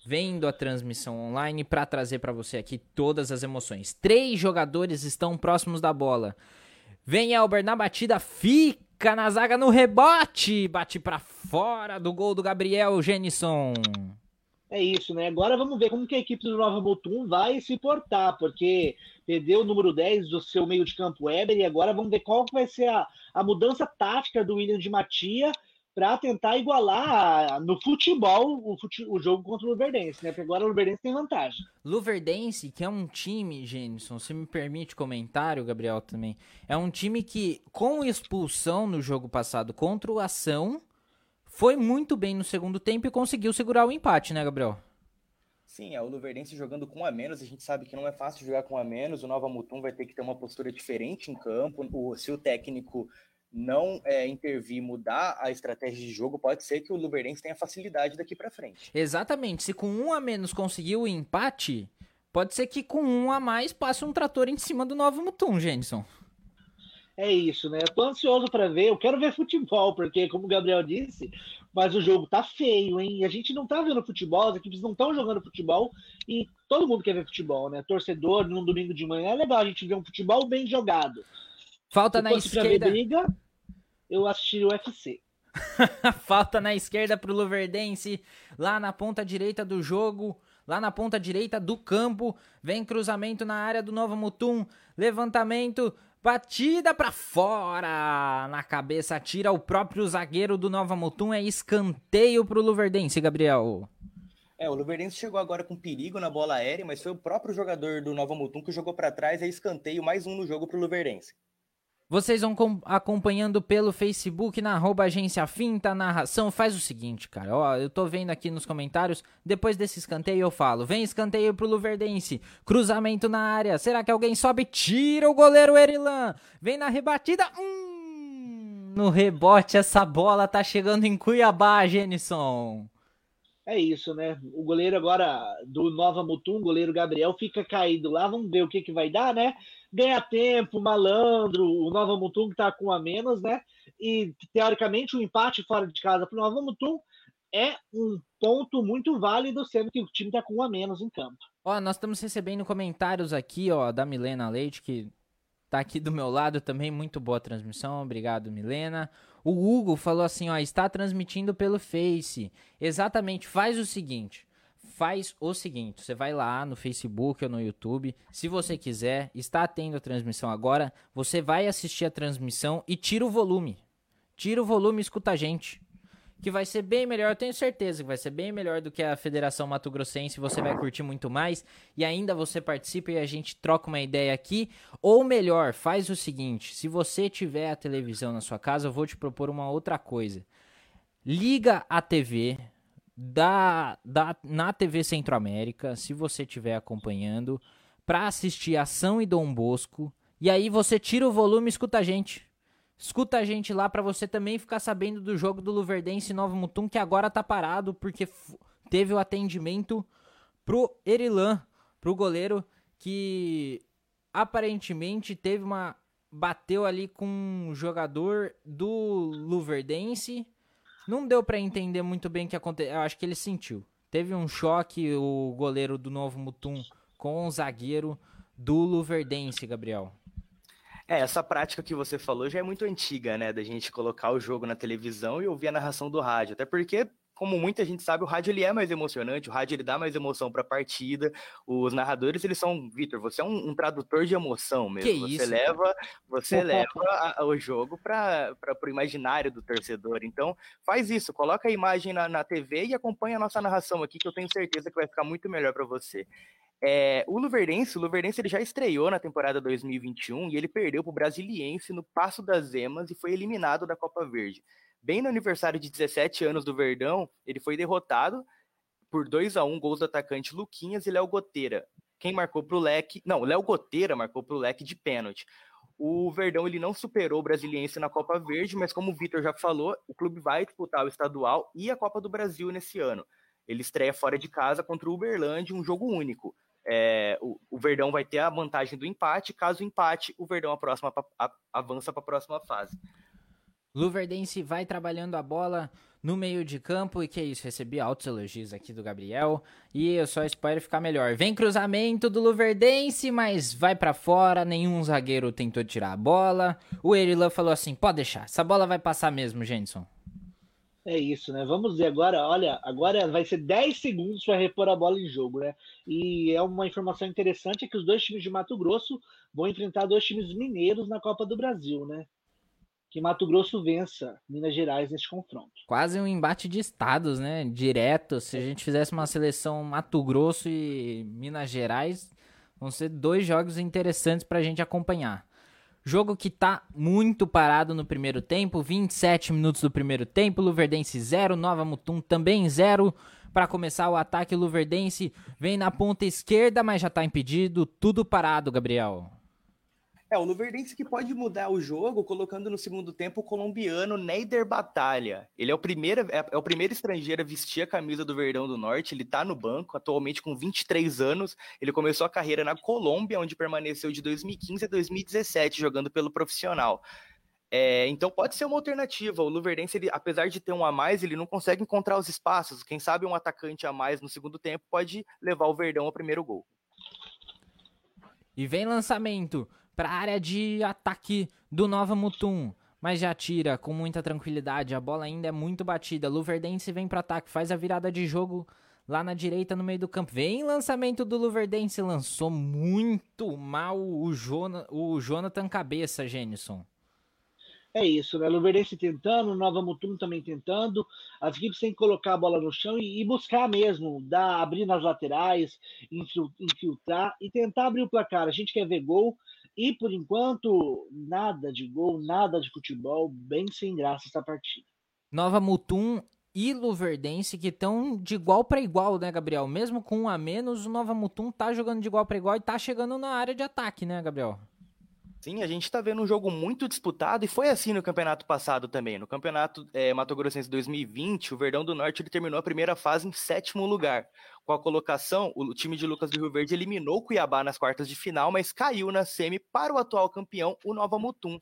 vendo a transmissão online para trazer para você aqui todas as emoções. Três jogadores estão próximos da bola. Vem Albert na batida, fica na zaga no rebote, bate para fora do gol do Gabriel Genison. É isso, né? Agora vamos ver como que a equipe do Nova Mutum vai se portar, porque perdeu o número dez do seu meio de campo Weber, e agora vamos ver qual vai ser a, a mudança tática do William de Matia para tentar igualar no futebol o, fute- o jogo contra o Luverdense, né? Porque agora o Luverdense tem vantagem. Luverdense, que é um time, Genison, se me permite comentário, Gabriel, também, é um time que, com expulsão no jogo passado contra o Ação, foi muito bem no segundo tempo e conseguiu segurar o empate, né, Gabriel? Sim, é o Luverdense jogando com a menos, a gente sabe que não é fácil jogar com a menos, o Nova Mutum vai ter que ter uma postura diferente em campo, o, se o técnico não é, intervir, mudar a estratégia de jogo, pode ser que o Luverdense tenha facilidade daqui pra frente. Exatamente, se com um a menos conseguiu o empate, pode ser que com um a mais passe um trator em cima do Nova Mutum, Genison. É isso, né? Eu tô ansioso para ver, eu quero ver futebol, porque, como o Gabriel disse, mas o jogo tá feio, hein? A gente não tá vendo futebol, as equipes não estão jogando futebol, e todo mundo quer ver futebol, né? Torcedor, num domingo de manhã, é legal a gente ver um futebol bem jogado. Falta na esquerda. Pra ver briga, eu assisti o U F C. Falta na esquerda pro Luverdense, lá na ponta direita do jogo. Lá na ponta direita do campo, vem cruzamento na área do Nova Mutum, levantamento, batida pra fora, na cabeça tira o próprio zagueiro do Nova Mutum, é escanteio pro Luverdense, Gabriel. É, o Luverdense chegou agora com perigo na bola aérea, mas foi o próprio jogador do Nova Mutum que jogou pra trás, é escanteio, mais um no jogo pro Luverdense. Vocês vão com- acompanhando pelo Facebook, na arroba agência finta, narração. Faz o seguinte, cara, ó, eu tô vendo aqui nos comentários, depois desse escanteio eu falo, vem escanteio pro Luverdense, cruzamento na área, será que alguém sobe? Tira o goleiro Erilan, vem na rebatida, hum, no rebote essa bola tá chegando em Cuiabá, Genison. É isso, né, o goleiro agora do Nova Mutum, goleiro Gabriel, fica caído lá, vamos ver o que que vai dar, né? Ganha tempo, malandro, o Nova Mutum que tá com a menos, né? E, teoricamente, o um empate fora de casa pro Nova Mutum é um ponto muito válido, sendo que o time tá com um a menos em campo. Ó, nós estamos recebendo comentários aqui, ó, da Milena Leite, que tá aqui do meu lado também, muito boa transmissão, obrigado, Milena. O Hugo falou assim, ó, está transmitindo pelo Face. Exatamente, faz o seguinte... Faz o seguinte, você vai lá no Facebook ou no YouTube, se você quiser, está tendo a transmissão agora, você vai assistir a transmissão e tira o volume. Tira o volume e escuta a gente, que vai ser bem melhor, eu tenho certeza que vai ser bem melhor do que a Federação Mato Grossense, você vai curtir muito mais, e ainda você participa e a gente troca uma ideia aqui, ou melhor, faz o seguinte, se você tiver a televisão na sua casa, eu vou te propor uma outra coisa, liga a T V... Da, da, na T V Centro-América, se você estiver acompanhando, para assistir Ação e Dom Bosco, e aí você tira o volume e escuta a gente. Escuta a gente lá para você também ficar sabendo do jogo do Luverdense e Nova Mutum, que agora tá parado, porque f- teve o atendimento pro Erilan, pro goleiro, que aparentemente teve uma... bateu ali com um jogador do Luverdense... Não deu pra entender muito bem o que aconteceu. Eu acho que ele sentiu. Teve um choque o goleiro do Nova Mutum com o zagueiro do Luverdense, Gabriel. É, essa prática que você falou já é muito antiga, né? Da gente colocar o jogo na televisão e ouvir a narração do rádio. Até porque como muita gente sabe, o rádio ele é mais emocionante, o rádio ele dá mais emoção para a partida, os narradores eles são, Vitor, você é um, um tradutor de emoção mesmo, que você isso, leva, cara? Você leva a, a, o jogo para o imaginário do torcedor, então faz isso, coloca a imagem na, na T V e acompanha a nossa narração aqui, que eu tenho certeza que vai ficar muito melhor para você. É, o Luverdense, o Luverdense ele já estreou na temporada dois mil e vinte e um e ele perdeu para o Brasiliense no Passo das Emas e foi eliminado da Copa Verde. Bem no aniversário de dezessete anos do Verdão, ele foi derrotado por dois a um, gols do atacante Luquinhas e Léo Goteira. Quem marcou para o Leque... Não, Léo Goteira marcou para o Leque de pênalti. O Verdão ele não superou o Brasiliense na Copa Verde, mas como o Vitor já falou, o clube vai disputar o estadual e a Copa do Brasil nesse ano. Ele estreia fora de casa contra o Uberlândia, um jogo único. É, o, o Verdão vai ter a vantagem do empate. Caso empate, o Verdão a próxima, a, avança para a próxima fase. Luverdense vai trabalhando a bola no meio de campo. E que é isso, recebi altos elogios aqui do Gabriel. E eu só espero ficar melhor. Vem cruzamento do Luverdense, mas vai para fora. Nenhum zagueiro tentou tirar a bola. O Erilan falou assim, pode deixar, essa bola vai passar mesmo, Jenson. É isso, né? Vamos ver agora, olha, agora vai ser dez segundos para repor a bola em jogo, né? E é uma informação interessante é que os dois times de Mato Grosso vão enfrentar dois times mineiros na Copa do Brasil, né? Que Mato Grosso vença Minas Gerais neste confronto. Quase um embate de estados, né? Direto, se a gente fizesse uma seleção Mato Grosso e Minas Gerais, vão ser dois jogos interessantes para a gente acompanhar. Jogo que tá muito parado no primeiro tempo, vinte e sete minutos do primeiro tempo, Luverdense zero, Nova Mutum também zero. Para começar o ataque, Luverdense vem na ponta esquerda, mas já tá impedido, tudo parado, Gabriel. É, o Luverdense que pode mudar o jogo, colocando no segundo tempo o colombiano Neider Batalha. Ele é o primeiro, é, é o primeiro estrangeiro a vestir a camisa do Verdão do Norte, ele está no banco, atualmente com vinte e três anos. Ele começou a carreira na Colômbia, onde permaneceu de dois mil e quinze a dois mil e dezessete, jogando pelo profissional. É, então pode ser uma alternativa. O Luverdense, ele, apesar de ter um a mais, ele não consegue encontrar os espaços. Quem sabe um atacante a mais no segundo tempo pode levar o Verdão ao primeiro gol. E vem lançamento para a área de ataque do Nova Mutum, mas já tira com muita tranquilidade, a bola ainda é muito batida, Luverdense vem para ataque, faz a virada de jogo lá na direita no meio do campo, vem lançamento do Luverdense, lançou muito mal o, Jona, o Jonathan Cabeça, Jenison. É isso, né? Luverdense tentando, Nova Mutum também tentando, as equipes têm que colocar a bola no chão e, e buscar mesmo, dar, abrir nas laterais, infiltrar e tentar abrir o placar, a gente quer ver gol. E, por enquanto, nada de gol, nada de futebol, bem sem graça essa partida. Nova Mutum e Luverdense que estão de igual para igual, né, Gabriel? Mesmo com um a menos, o Nova Mutum tá jogando de igual para igual e tá chegando na área de ataque, né, Gabriel? Sim, a gente tá vendo um jogo muito disputado e foi assim no campeonato passado também. No campeonato é, Mato Grossense dois mil e vinte, o Verdão do Norte ele terminou a primeira fase em sétimo lugar. Com a colocação, o time de Lucas do Rio Verde eliminou o Cuiabá nas quartas de final, mas caiu na semi para o atual campeão, o Nova Mutum.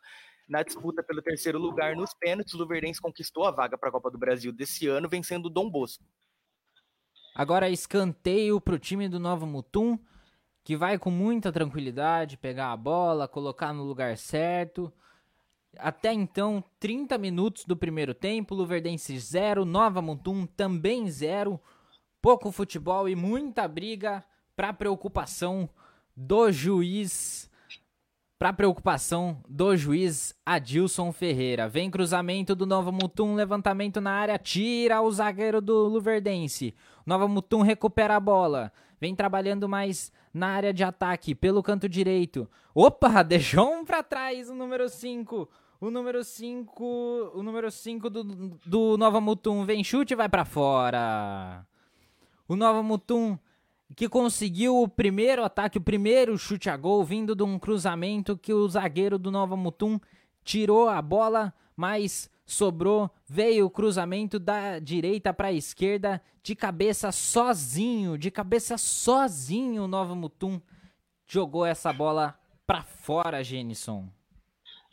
Na disputa pelo terceiro lugar nos pênaltis, o Luverdense conquistou a vaga para a Copa do Brasil desse ano, vencendo o Dom Bosco. Agora escanteio para o time do Nova Mutum, que vai com muita tranquilidade pegar a bola, colocar no lugar certo. Até então, trinta minutos do primeiro tempo, Luverdense zero, Nova Mutum também zero. Pouco futebol e muita briga para preocupação do juiz, para preocupação do juiz Adilson Ferreira. Vem cruzamento do Nova Mutum, levantamento na área, tira o zagueiro do Luverdense. Nova Mutum recupera a bola, vem trabalhando mais na área de ataque, pelo canto direito. Opa, deixou um pra trás, o número cinco. O número cinco, o número cinco do, do Nova Mutum. Vem chute, vai pra fora. O Nova Mutum que conseguiu o primeiro ataque, o primeiro chute a gol, vindo de um cruzamento que o zagueiro do Nova Mutum tirou a bola, mas sobrou, veio o cruzamento da direita para a esquerda, de cabeça sozinho, de cabeça sozinho o Nova Mutum jogou essa bola para fora, Jenison.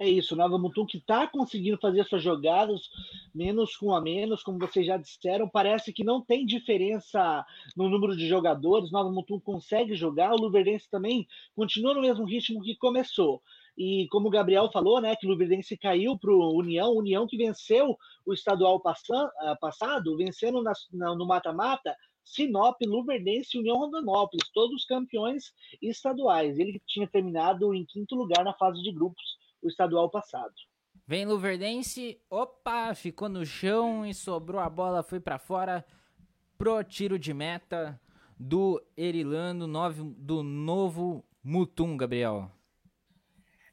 É isso, o Nova Mutum que está conseguindo fazer suas jogadas, menos com a menos, como vocês já disseram, parece que não tem diferença no número de jogadores, o Nova Mutum consegue jogar, o Luverdense também continua no mesmo ritmo que começou. E como o Gabriel falou, né, que o Luverdense caiu para o União, União que venceu o estadual passan, passado, vencendo na, na, no mata-mata, Sinop, Luverdense e União Rondonópolis, todos campeões estaduais. Ele tinha terminado em quinto lugar na fase de grupos, o estadual passado. Vem Luverdense, opa, ficou no chão e sobrou a bola, foi para fora pro tiro de meta do Erilano, do Novo Mutum, Gabriel.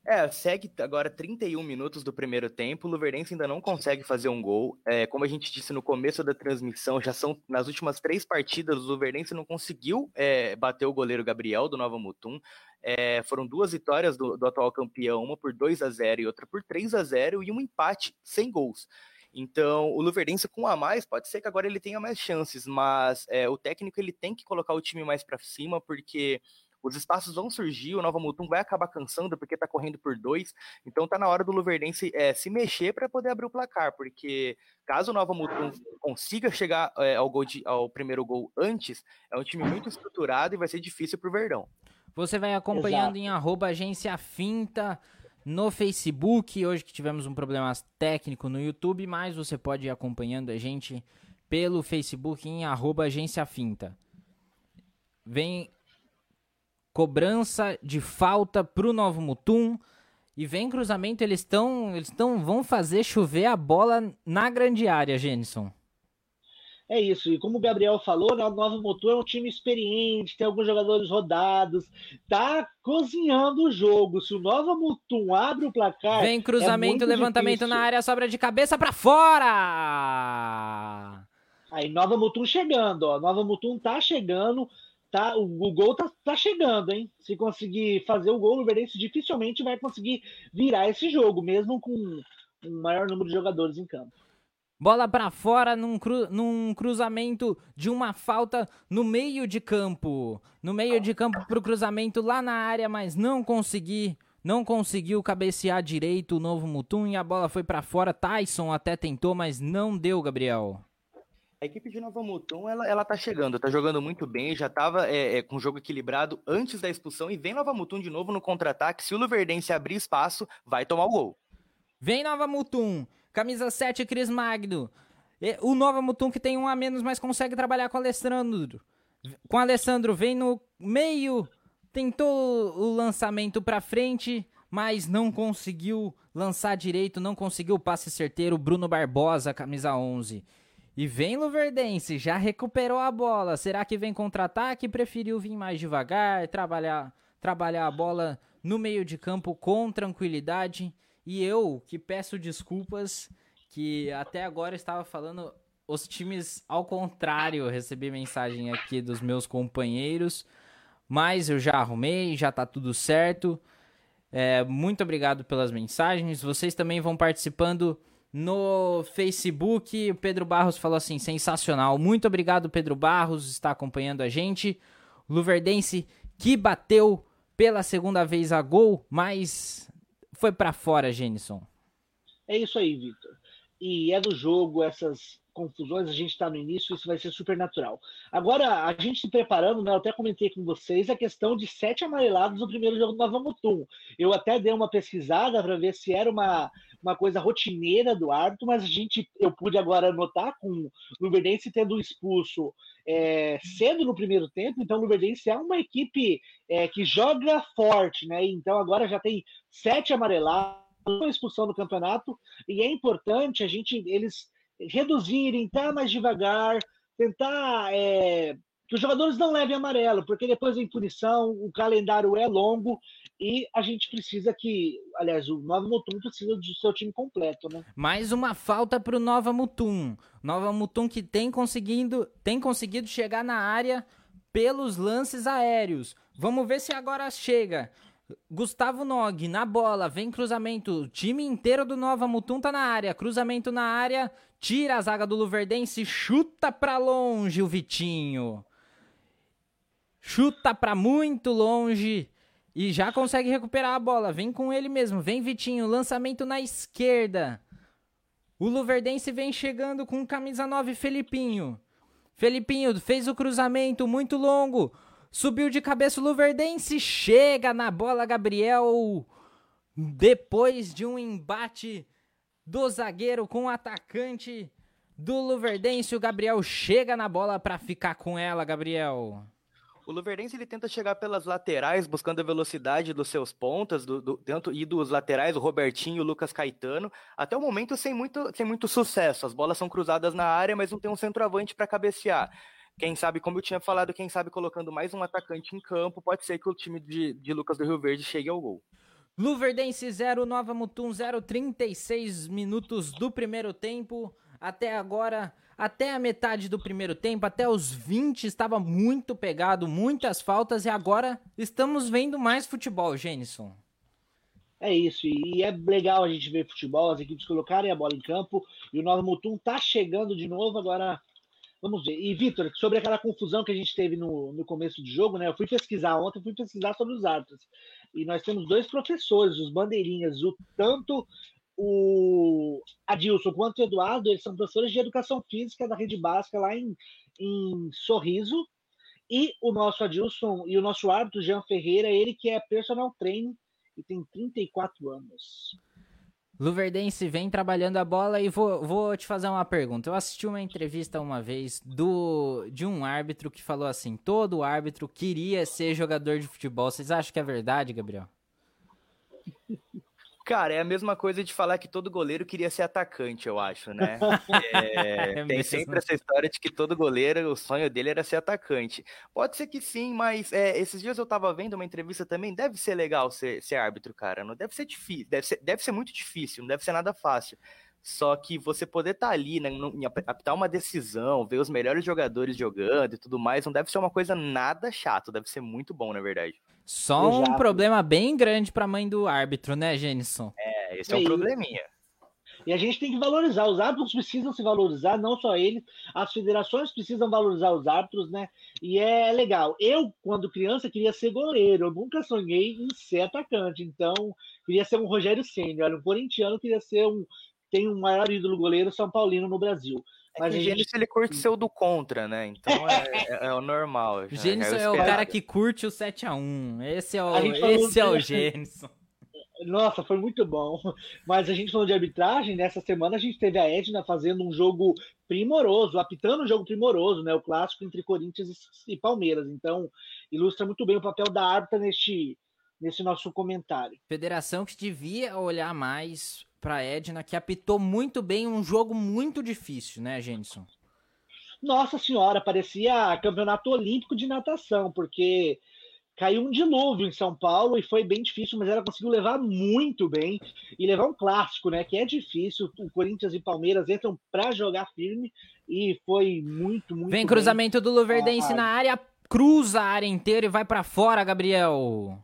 É, segue agora trinta e um minutos do primeiro tempo, o Luverdense ainda não consegue fazer um gol, é, como a gente disse no começo da transmissão, já são nas últimas três partidas, o Luverdense não conseguiu é, bater o goleiro Gabriel do Nova Mutum, é, foram duas vitórias do, do atual campeão, uma por dois a zero e outra por três a zero e um empate sem gols. Então, o Luverdense com a mais, pode ser que agora ele tenha mais chances, mas é, o técnico ele tem que colocar o time mais para cima, porque os espaços vão surgir, o Nova Mutum vai acabar cansando porque tá correndo por dois, então tá na hora do Luverdense é, se mexer para poder abrir o placar, porque caso o Nova Mutum consiga chegar é, ao, gol de, ao primeiro gol antes, é um time muito estruturado e vai ser difícil pro Verdão. Você vai acompanhando Exato. Em arroba agência finta no Facebook, hoje que tivemos um problema técnico no YouTube, mas você pode ir acompanhando a gente pelo Facebook em arroba agência finta. Vem cobrança de falta pro Novo Mutum e vem cruzamento, eles estão, eles estão, vão fazer chover a bola na grande área, Jenison. É isso, e como o Gabriel falou, né, o Novo Mutum é um time experiente, tem alguns jogadores rodados, tá cozinhando o jogo. Se o Novo Mutum abre o placar... Vem cruzamento, é levantamento difícil. Na área, sobra de cabeça pra fora! Aí, Nova Mutum chegando, ó, Nova Mutum tá chegando... Tá, o, o gol tá, tá chegando, hein? Se conseguir fazer o gol, o Luverdense dificilmente vai conseguir virar esse jogo, mesmo com um maior número de jogadores em campo. Bola pra fora num, cru, num cruzamento de uma falta no meio de campo. No meio de campo pro cruzamento lá na área, mas não consegui, não conseguiu cabecear direito o Novo Mutum e a bola foi pra fora. Tyson até tentou, mas não deu, Gabriel. A equipe de Nova Mutum, ela, ela tá chegando, tá jogando muito bem, já tava é, é, com o jogo equilibrado antes da expulsão e vem Nova Mutum de novo no contra-ataque, se o Luverdense abrir espaço, vai tomar o gol. Vem Nova Mutum, camisa sete, Cris Magno, o Nova Mutum que tem um a menos, mas consegue trabalhar com o Alessandro, com o Alessandro vem no meio, tentou o lançamento pra frente, mas não conseguiu lançar direito, não conseguiu o passe certeiro, Bruno Barbosa, camisa onze. E vem Luverdense, já recuperou a bola. Será que vem contra-ataque? Preferiu vir mais devagar, trabalhar, trabalhar a bola no meio de campo com tranquilidade. E eu que peço desculpas, que até agora estava falando os times ao contrário. Recebi mensagem aqui dos meus companheiros, mas eu já arrumei, já tá tudo certo. É, muito obrigado pelas mensagens. Vocês também vão participando... No Facebook, o Pedro Barros falou assim, sensacional. Muito obrigado, Pedro Barros, está acompanhando a gente. Luverdense que bateu pela segunda vez a gol, mas foi para fora, Jenison. É isso aí, Vitor. E é do jogo essas confusões, a gente está no início, isso vai ser super natural. Agora, a gente se preparando, né? Eu até comentei com vocês a questão de sete amarelados no primeiro jogo do Nova Mutum. Eu até dei uma pesquisada para ver se era uma, uma coisa rotineira do árbitro, mas a gente, eu pude agora notar com o Luverdense tendo expulso é, cedo no primeiro tempo, então o Luverdense é uma equipe é, que joga forte, né? Então agora já tem sete amarelados, uma expulsão no campeonato, e é importante a gente, eles reduzirem, tá mais devagar, tentar é, que os jogadores não levem amarelo, porque depois da punição, o calendário é longo e a gente precisa que, aliás, o Nova Mutum precisa do seu time completo, né? Mais uma falta para o Nova Mutum. Nova Mutum que tem conseguindo, tem conseguido chegar na área pelos lances aéreos. Vamos ver se agora chega. Gustavo Nog na bola, vem cruzamento, o time inteiro do Nova Mutum tá na área, cruzamento na área, tira a zaga do Luverdense, chuta pra longe o Vitinho, chuta pra muito longe e já consegue recuperar a bola, vem com ele mesmo, vem Vitinho, lançamento na esquerda, o Luverdense vem chegando com camisa nove, Felipinho, Felipinho fez o cruzamento muito longo, subiu de cabeça o Luverdense, chega na bola, Gabriel Depois de um embate do zagueiro com o atacante do Luverdense, o Gabriel chega na bola para ficar com ela, Gabriel. O Luverdense ele tenta chegar pelas laterais, buscando a velocidade dos seus pontas, do, do, tanto, e dos laterais, o Robertinho e o Lucas Caetano, até o momento sem muito, sem muito sucesso. As bolas são cruzadas na área, mas não tem um centroavante para cabecear. Quem sabe, como eu tinha falado, quem sabe colocando mais um atacante em campo, pode ser que o time de, de Lucas do Rio Verde chegue ao gol. Luverdense zero, Nova Mutum zero, trinta e seis minutos do primeiro tempo. Até agora, até a metade do primeiro tempo, até os vinte, estava muito pegado, muitas faltas, e agora estamos vendo mais futebol, Jenison. É isso, e é legal a gente ver futebol, as equipes colocarem a bola em campo, e o Nova Mutum tá chegando de novo, agora vamos ver. E, Vitor, sobre aquela confusão que a gente teve no, no começo do jogo, né? Eu fui pesquisar ontem, fui pesquisar sobre os árbitros, e nós temos dois professores, os bandeirinhas, o tanto... O Adilson quanto o Eduardo, eles são professores de educação física da rede básica lá em, em Sorriso, e o nosso Adilson e o nosso árbitro Jean Ferreira, ele que é personal trainer e tem trinta e quatro anos. Luverdense vem trabalhando a bola, e vou, vou te fazer uma pergunta. Eu assisti uma entrevista uma vez do, de um árbitro que falou assim: todo árbitro queria ser jogador de futebol. Vocês acham que é verdade, Gabriel? Cara, é a mesma coisa de falar que todo goleiro queria ser atacante, eu acho, né? É, é tem sempre essa história de que todo goleiro, o sonho dele era ser atacante. Pode ser que sim, mas é, esses dias eu tava vendo uma entrevista também, deve ser legal ser, ser árbitro, cara. Não deve ser difícil, deve ser, deve ser muito difícil, não deve ser nada fácil. Só que você poder estar tá ali, né, apitar uma decisão, ver os melhores jogadores jogando e tudo mais, não deve ser uma coisa nada chata, deve ser muito bom, na verdade. Só um já... problema bem grande para a mãe do árbitro, né, Jenison? É, esse é um e... probleminha. E a gente tem que valorizar, os árbitros precisam se valorizar, não só eles, as federações precisam valorizar os árbitros, né? E é legal. Eu, quando criança, queria ser goleiro, eu nunca sonhei em ser atacante, então queria ser um Rogério Ceni, um corintiano, queria ser um... tem um maior ídolo goleiro São Paulino no Brasil. Mas é que o Gênesis, gente... ele curte ser o do contra, né? Então é, é, é o normal. Já, o Gênesis é o cara que curte o sete a um. Esse é o, esse é o Gênesis. Nossa, foi muito bom. Mas a gente falou de arbitragem, nessa semana a gente teve a Edna fazendo um jogo primoroso, apitando um jogo primoroso, né? O clássico entre Corinthians e Palmeiras. Então, ilustra muito bem o papel da árbitra neste, nesse nosso comentário. Federação que devia olhar mais... pra Edna, que apitou muito bem um jogo muito difícil, né, Jenison? Nossa senhora, parecia campeonato olímpico de natação, porque caiu um dilúvio em São Paulo e foi bem difícil, mas ela conseguiu levar muito bem e levar um clássico, né, que é difícil. O Corinthians e Palmeiras entram pra jogar firme e foi muito, muito Vem bem. Cruzamento do Luverdense ah, na área, cruza a área inteira e vai pra fora, Gabriel.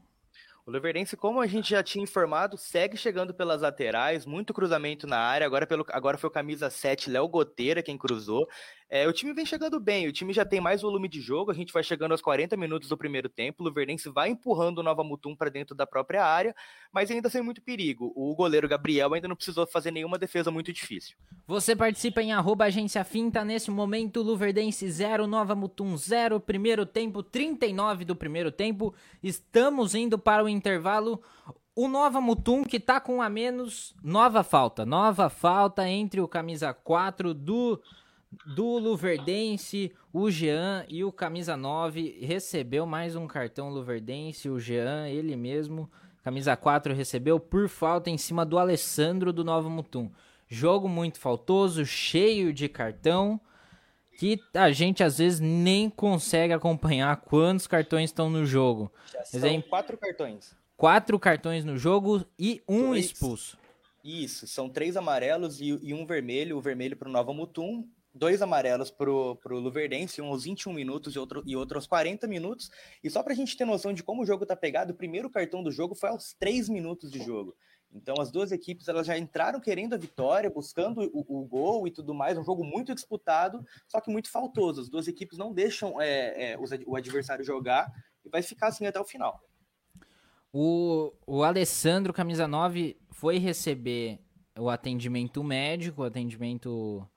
O Luverdense, como a gente já tinha informado, segue chegando pelas laterais, muito cruzamento na área, agora, pelo, agora foi o camisa sete, Léo Goteira, quem cruzou. É, o time vem chegando bem, o time já tem mais volume de jogo, a gente vai chegando aos quarenta minutos do primeiro tempo, o Luverdense vai empurrando o Nova Mutum para dentro da própria área, mas ainda sem muito perigo. O goleiro Gabriel ainda não precisou fazer nenhuma defesa muito difícil. Você participa em arroba agência finta, nesse momento Luverdense zero, Nova Mutum zero, primeiro tempo, trinta e nove do primeiro tempo, estamos indo para o intervalo, o Nova Mutum que tá com a menos, nova falta, nova falta entre o camisa quatro do, do Luverdense, o Jean, e o camisa nove recebeu mais um cartão Luverdense, o Jean, ele mesmo, camisa quatro recebeu por falta em cima do Alessandro do Nova Mutum, jogo muito faltoso, cheio de cartão, que a gente às vezes nem consegue acompanhar quantos cartões estão no jogo. Já são exemplo, quatro cartões. Quatro cartões no jogo e um Dois. expulso. Isso, são três amarelos e, e um vermelho, o vermelho para o Nova Mutum, dois amarelos para o Luverdense, um aos vinte e um minutos e outro, e outro aos quarenta minutos. E só para a gente ter noção de como o jogo está pegado, o primeiro cartão do jogo foi aos três minutos de jogo. Então as duas equipes elas já entraram querendo a vitória, buscando o, o gol e tudo mais, um jogo muito disputado, só que muito faltoso, as duas equipes não deixam é, é, os, o adversário jogar e vai ficar assim até o final. O, o Alessandro, camisa nove, foi receber o atendimento médico, o atendimento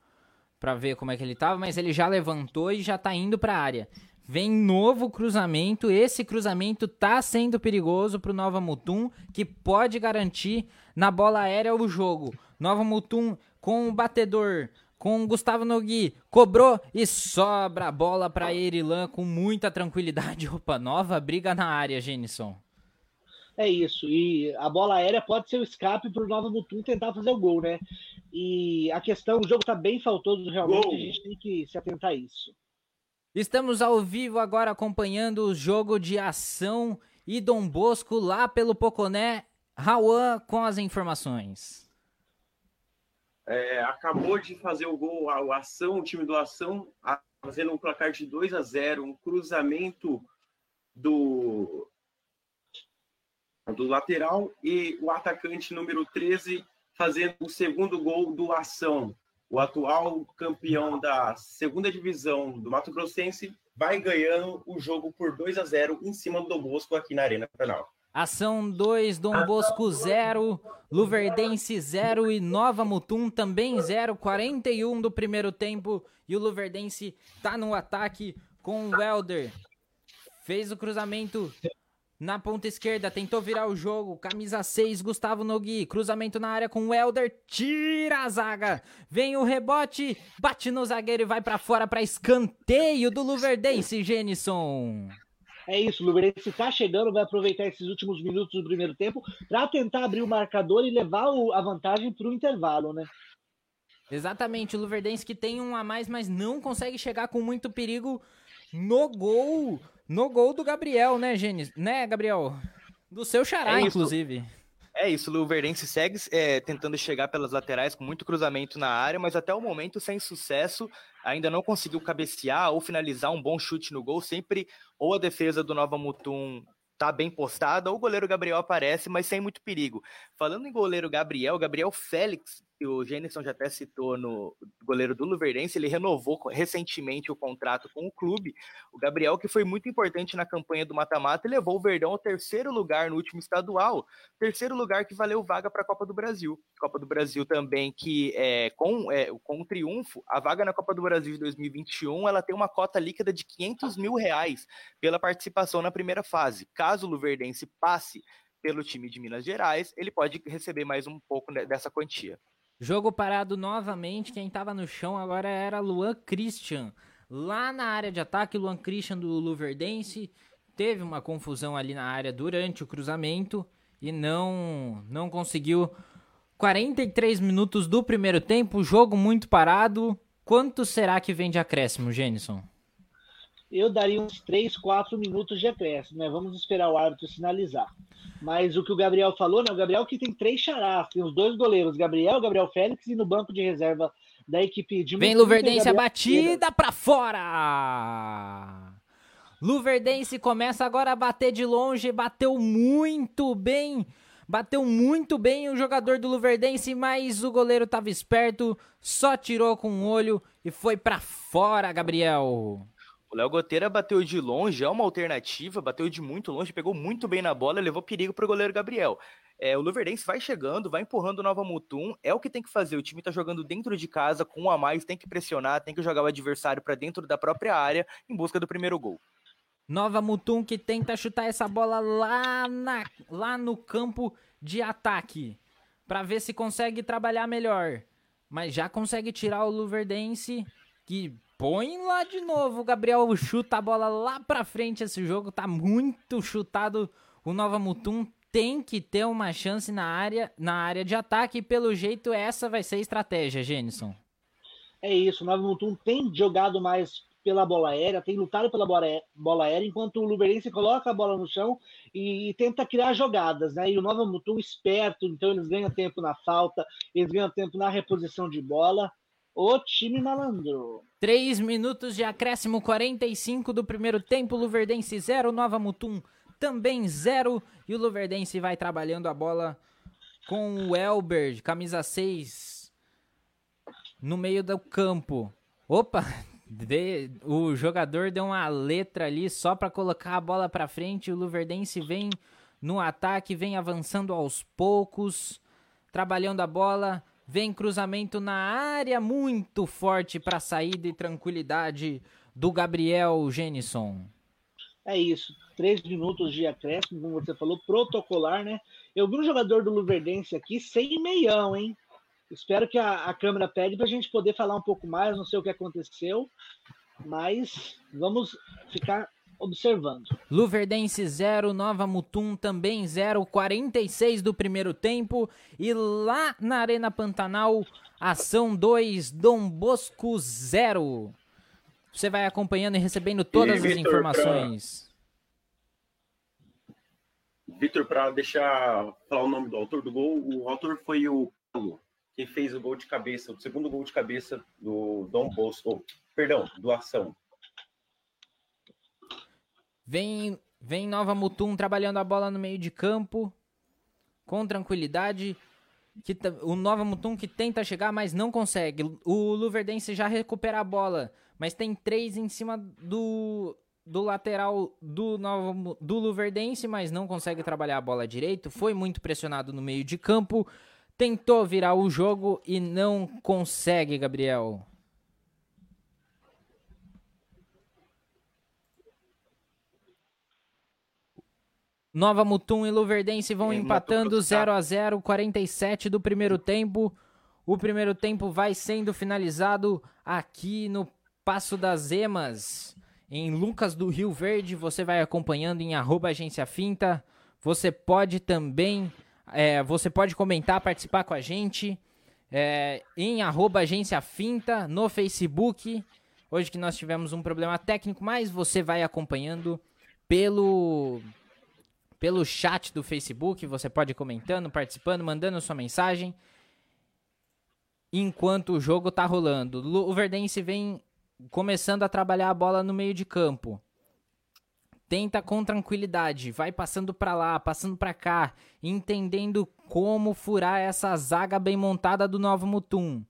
para ver como é que ele estava, mas ele já levantou e já está indo para a área. Vem novo cruzamento, esse cruzamento tá sendo perigoso pro Nova Mutum, que pode garantir na bola aérea o jogo. Nova Mutum com o batedor, com o Gustavo Nogui, cobrou e sobra a bola pra Erilan com muita tranquilidade. Opa, nova briga na área, Genison. É isso, e a bola aérea pode ser o escape pro Nova Mutum tentar fazer o gol, né? E a questão, o jogo tá bem faltoso realmente, gol. A gente tem que se atentar a isso. Estamos ao vivo agora acompanhando o jogo de Ação e Dom Bosco lá pelo Poconé. Rauan com as informações. É, acabou de fazer o gol o Ação, o time do Ação, fazendo um placar de dois a zero, um cruzamento do, do lateral e o atacante número treze fazendo o segundo gol do Ação. O atual campeão da segunda divisão do Mato Grossense vai ganhando o jogo por dois a zero em cima do Dom Bosco aqui na Arena Pantanal. Ação dois, Dom Bosco zero, Luverdense zero e Nova Mutum também zero, quarenta e um do primeiro tempo. E o Luverdense tá no ataque com o Walter. Fez o cruzamento na ponta esquerda, tentou virar o jogo, camisa seis, Gustavo Nogui, cruzamento na área com o Helder, tira a zaga, vem o rebote, bate no zagueiro e vai pra fora pra escanteio do Luverdense, Genison. É isso, o Luverdense tá chegando, vai aproveitar esses últimos minutos do primeiro tempo pra tentar abrir o marcador e levar a vantagem pro intervalo, né? Exatamente, o Luverdense que tem um a mais, mas não consegue chegar com muito perigo no gol, no gol do Gabriel, né, Gênesis? Né, Gabriel? Do seu xará, é inclusive. É isso, o Luverdense segue é, tentando chegar pelas laterais com muito cruzamento na área, mas até o momento sem sucesso, ainda não conseguiu cabecear ou finalizar um bom chute no gol, sempre ou a defesa do Nova Mutum tá bem postada, ou o goleiro Gabriel aparece, mas sem muito perigo. Falando em goleiro Gabriel, Gabriel Félix, que o Genison já até citou no goleiro do Luverdense, ele renovou recentemente o contrato com o clube. O Gabriel, que foi muito importante na campanha do Mata-Mata, levou o Verdão ao terceiro lugar no último estadual, terceiro lugar que valeu vaga para a Copa do Brasil. Copa do Brasil também, que é, com, é, com o triunfo, a vaga na Copa do Brasil de dois mil e vinte e um, ela tem uma cota líquida de quinhentos mil reais pela participação na primeira fase. Caso o Luverdense passe pelo time de Minas Gerais, ele pode receber mais um pouco dessa quantia. Jogo parado novamente, quem estava no chão agora era Luan Christian. Lá na área de ataque, Luan Christian do Luverdense teve uma confusão ali na área durante o cruzamento e não, não conseguiu. quarenta e três minutos do primeiro tempo, jogo muito parado. Quanto será que vem de acréscimo, Genison? Eu daria uns três, quatro minutos de acréscimo, né? Vamos esperar o árbitro sinalizar. Mas o que o Gabriel falou, né? O Gabriel que tem três xarás, tem os dois goleiros, Gabriel, Gabriel Félix, e no banco de reserva da equipe de... Vem Luverdense, a batida pra fora! Luverdense começa agora a bater de longe, bateu muito bem, bateu muito bem o jogador do Luverdense, mas o goleiro tava esperto, só tirou com o olho e foi pra fora, Gabriel! O Léo Goteira bateu de longe, é uma alternativa, bateu de muito longe, pegou muito bem na bola, levou perigo para o goleiro Gabriel. É, o Luverdense vai chegando, vai empurrando o Nova Mutum, é o que tem que fazer, o time está jogando dentro de casa, com um a mais, tem que pressionar, tem que jogar o adversário para dentro da própria área, em busca do primeiro gol. Nova Mutum que tenta chutar essa bola lá, na, lá no campo de ataque, para ver se consegue trabalhar melhor, mas já consegue tirar o Luverdense, que... Põe lá de novo, o Gabriel chuta a bola lá pra frente, esse jogo tá muito chutado, o Nova Mutum tem que ter uma chance na área, na área de ataque e pelo jeito essa vai ser a estratégia, Genison. É isso, o Nova Mutum tem jogado mais pela bola aérea, tem lutado pela bola aérea, enquanto o Luverdense coloca a bola no chão e, e tenta criar jogadas, né? E o Nova Mutum esperto, então eles ganham tempo na falta, eles ganham tempo na reposição de bola. O time malandro. Três minutos de acréscimo, quarenta e cinco do primeiro tempo, Luverdense zero, Nova Mutum também zero. E o Luverdense vai trabalhando a bola com o Elber, camisa seis, no meio do campo. Opa, de, o jogador deu uma letra ali só para colocar a bola para frente. O Luverdense vem no ataque, vem avançando aos poucos, trabalhando a bola. Vem cruzamento na área, muito forte para saída e tranquilidade do Gabriel Genison. É isso, três minutos de acréscimo, como você falou, protocolar, né? Eu vi um jogador do Luverdense aqui sem meião, hein? Espero que a, a câmera pegue para a gente poder falar um pouco mais, não sei o que aconteceu, mas vamos ficar observando. Luverdense zero, Nova Mutum também zero, quarenta e seis do primeiro tempo, e lá na Arena Pantanal, Ação dois, Dom Bosco zero. Você vai acompanhando e recebendo todas e as Victor, informações. Pra... Victor, para deixar falar o nome do autor do gol, o autor foi o Paulo, que fez o gol de cabeça, o segundo gol de cabeça do Dom Bosco, perdão, do Ação. Vem, vem Nova Mutum trabalhando a bola no meio de campo, com tranquilidade. Que, o Nova Mutum que tenta chegar, mas não consegue. O Luverdense já recupera a bola, mas tem três em cima do, do lateral do, Nova, do Luverdense, mas não consegue trabalhar a bola direito. Foi muito pressionado no meio de campo, tentou virar o jogo e não consegue, Gabriel. Nova Mutum e Luverdense vão empatando zero a zero, quarenta e sete do primeiro tempo. O primeiro tempo vai sendo finalizado aqui no Passo das Emas, em Lucas do Rio Verde. Você vai acompanhando em arroba Agência Finta. Você pode também, é, você pode comentar, participar com a gente é, em arroba Agência Finta no Facebook. Hoje que nós tivemos um problema técnico, mas você vai acompanhando pelo... Pelo chat do Facebook, você pode ir comentando, participando, mandando sua mensagem. Enquanto o jogo tá rolando. O Luverdense vem começando a trabalhar a bola no meio de campo. Tenta com tranquilidade, vai passando para lá, passando para cá, entendendo como furar essa zaga bem montada do Nova Mutum.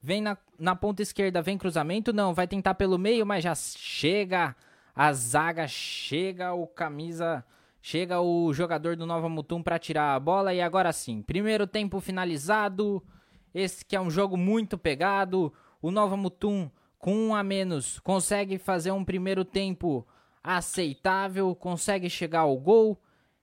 Vem na, na ponta esquerda, vem cruzamento, não, vai tentar pelo meio, mas já chega... A zaga chega, o camisa, chega o jogador do Nova Mutum para tirar a bola. E agora sim, primeiro tempo finalizado. Esse que é um jogo muito pegado. O Nova Mutum, com um a menos, consegue fazer um primeiro tempo aceitável, consegue chegar ao gol.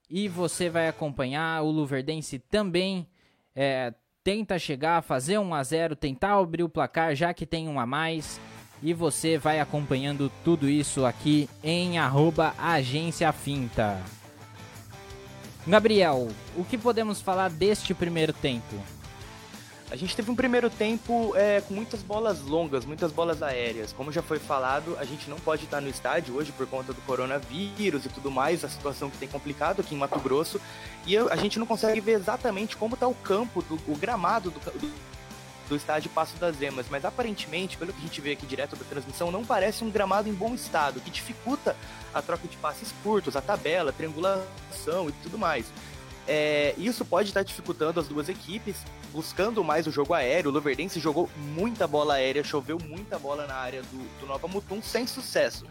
E você vai acompanhar o Luverdense também. É, tenta chegar, fazer um a zero, tentar abrir o placar, já que tem um a mais. E você vai acompanhando tudo isso aqui em arroba Agência Finta. Gabriel, o que podemos falar deste primeiro tempo? A gente teve um primeiro tempo é, com muitas bolas longas, muitas bolas aéreas. Como já foi falado, a gente não pode estar no estádio hoje por conta do coronavírus e tudo mais, a situação que tem complicado aqui em Mato Grosso. E a gente não consegue ver exatamente como está o campo, do, o gramado do campo do estádio Passo das Emas, mas aparentemente, pelo que a gente vê aqui direto da transmissão, não parece um gramado em bom estado, que dificulta a troca de passes curtos, a tabela, a triangulação e tudo mais. É, isso pode estar dificultando as duas equipes, buscando mais o jogo aéreo. O Luverdense jogou muita bola aérea, choveu muita bola na área do, do Nova Mutum, sem sucesso.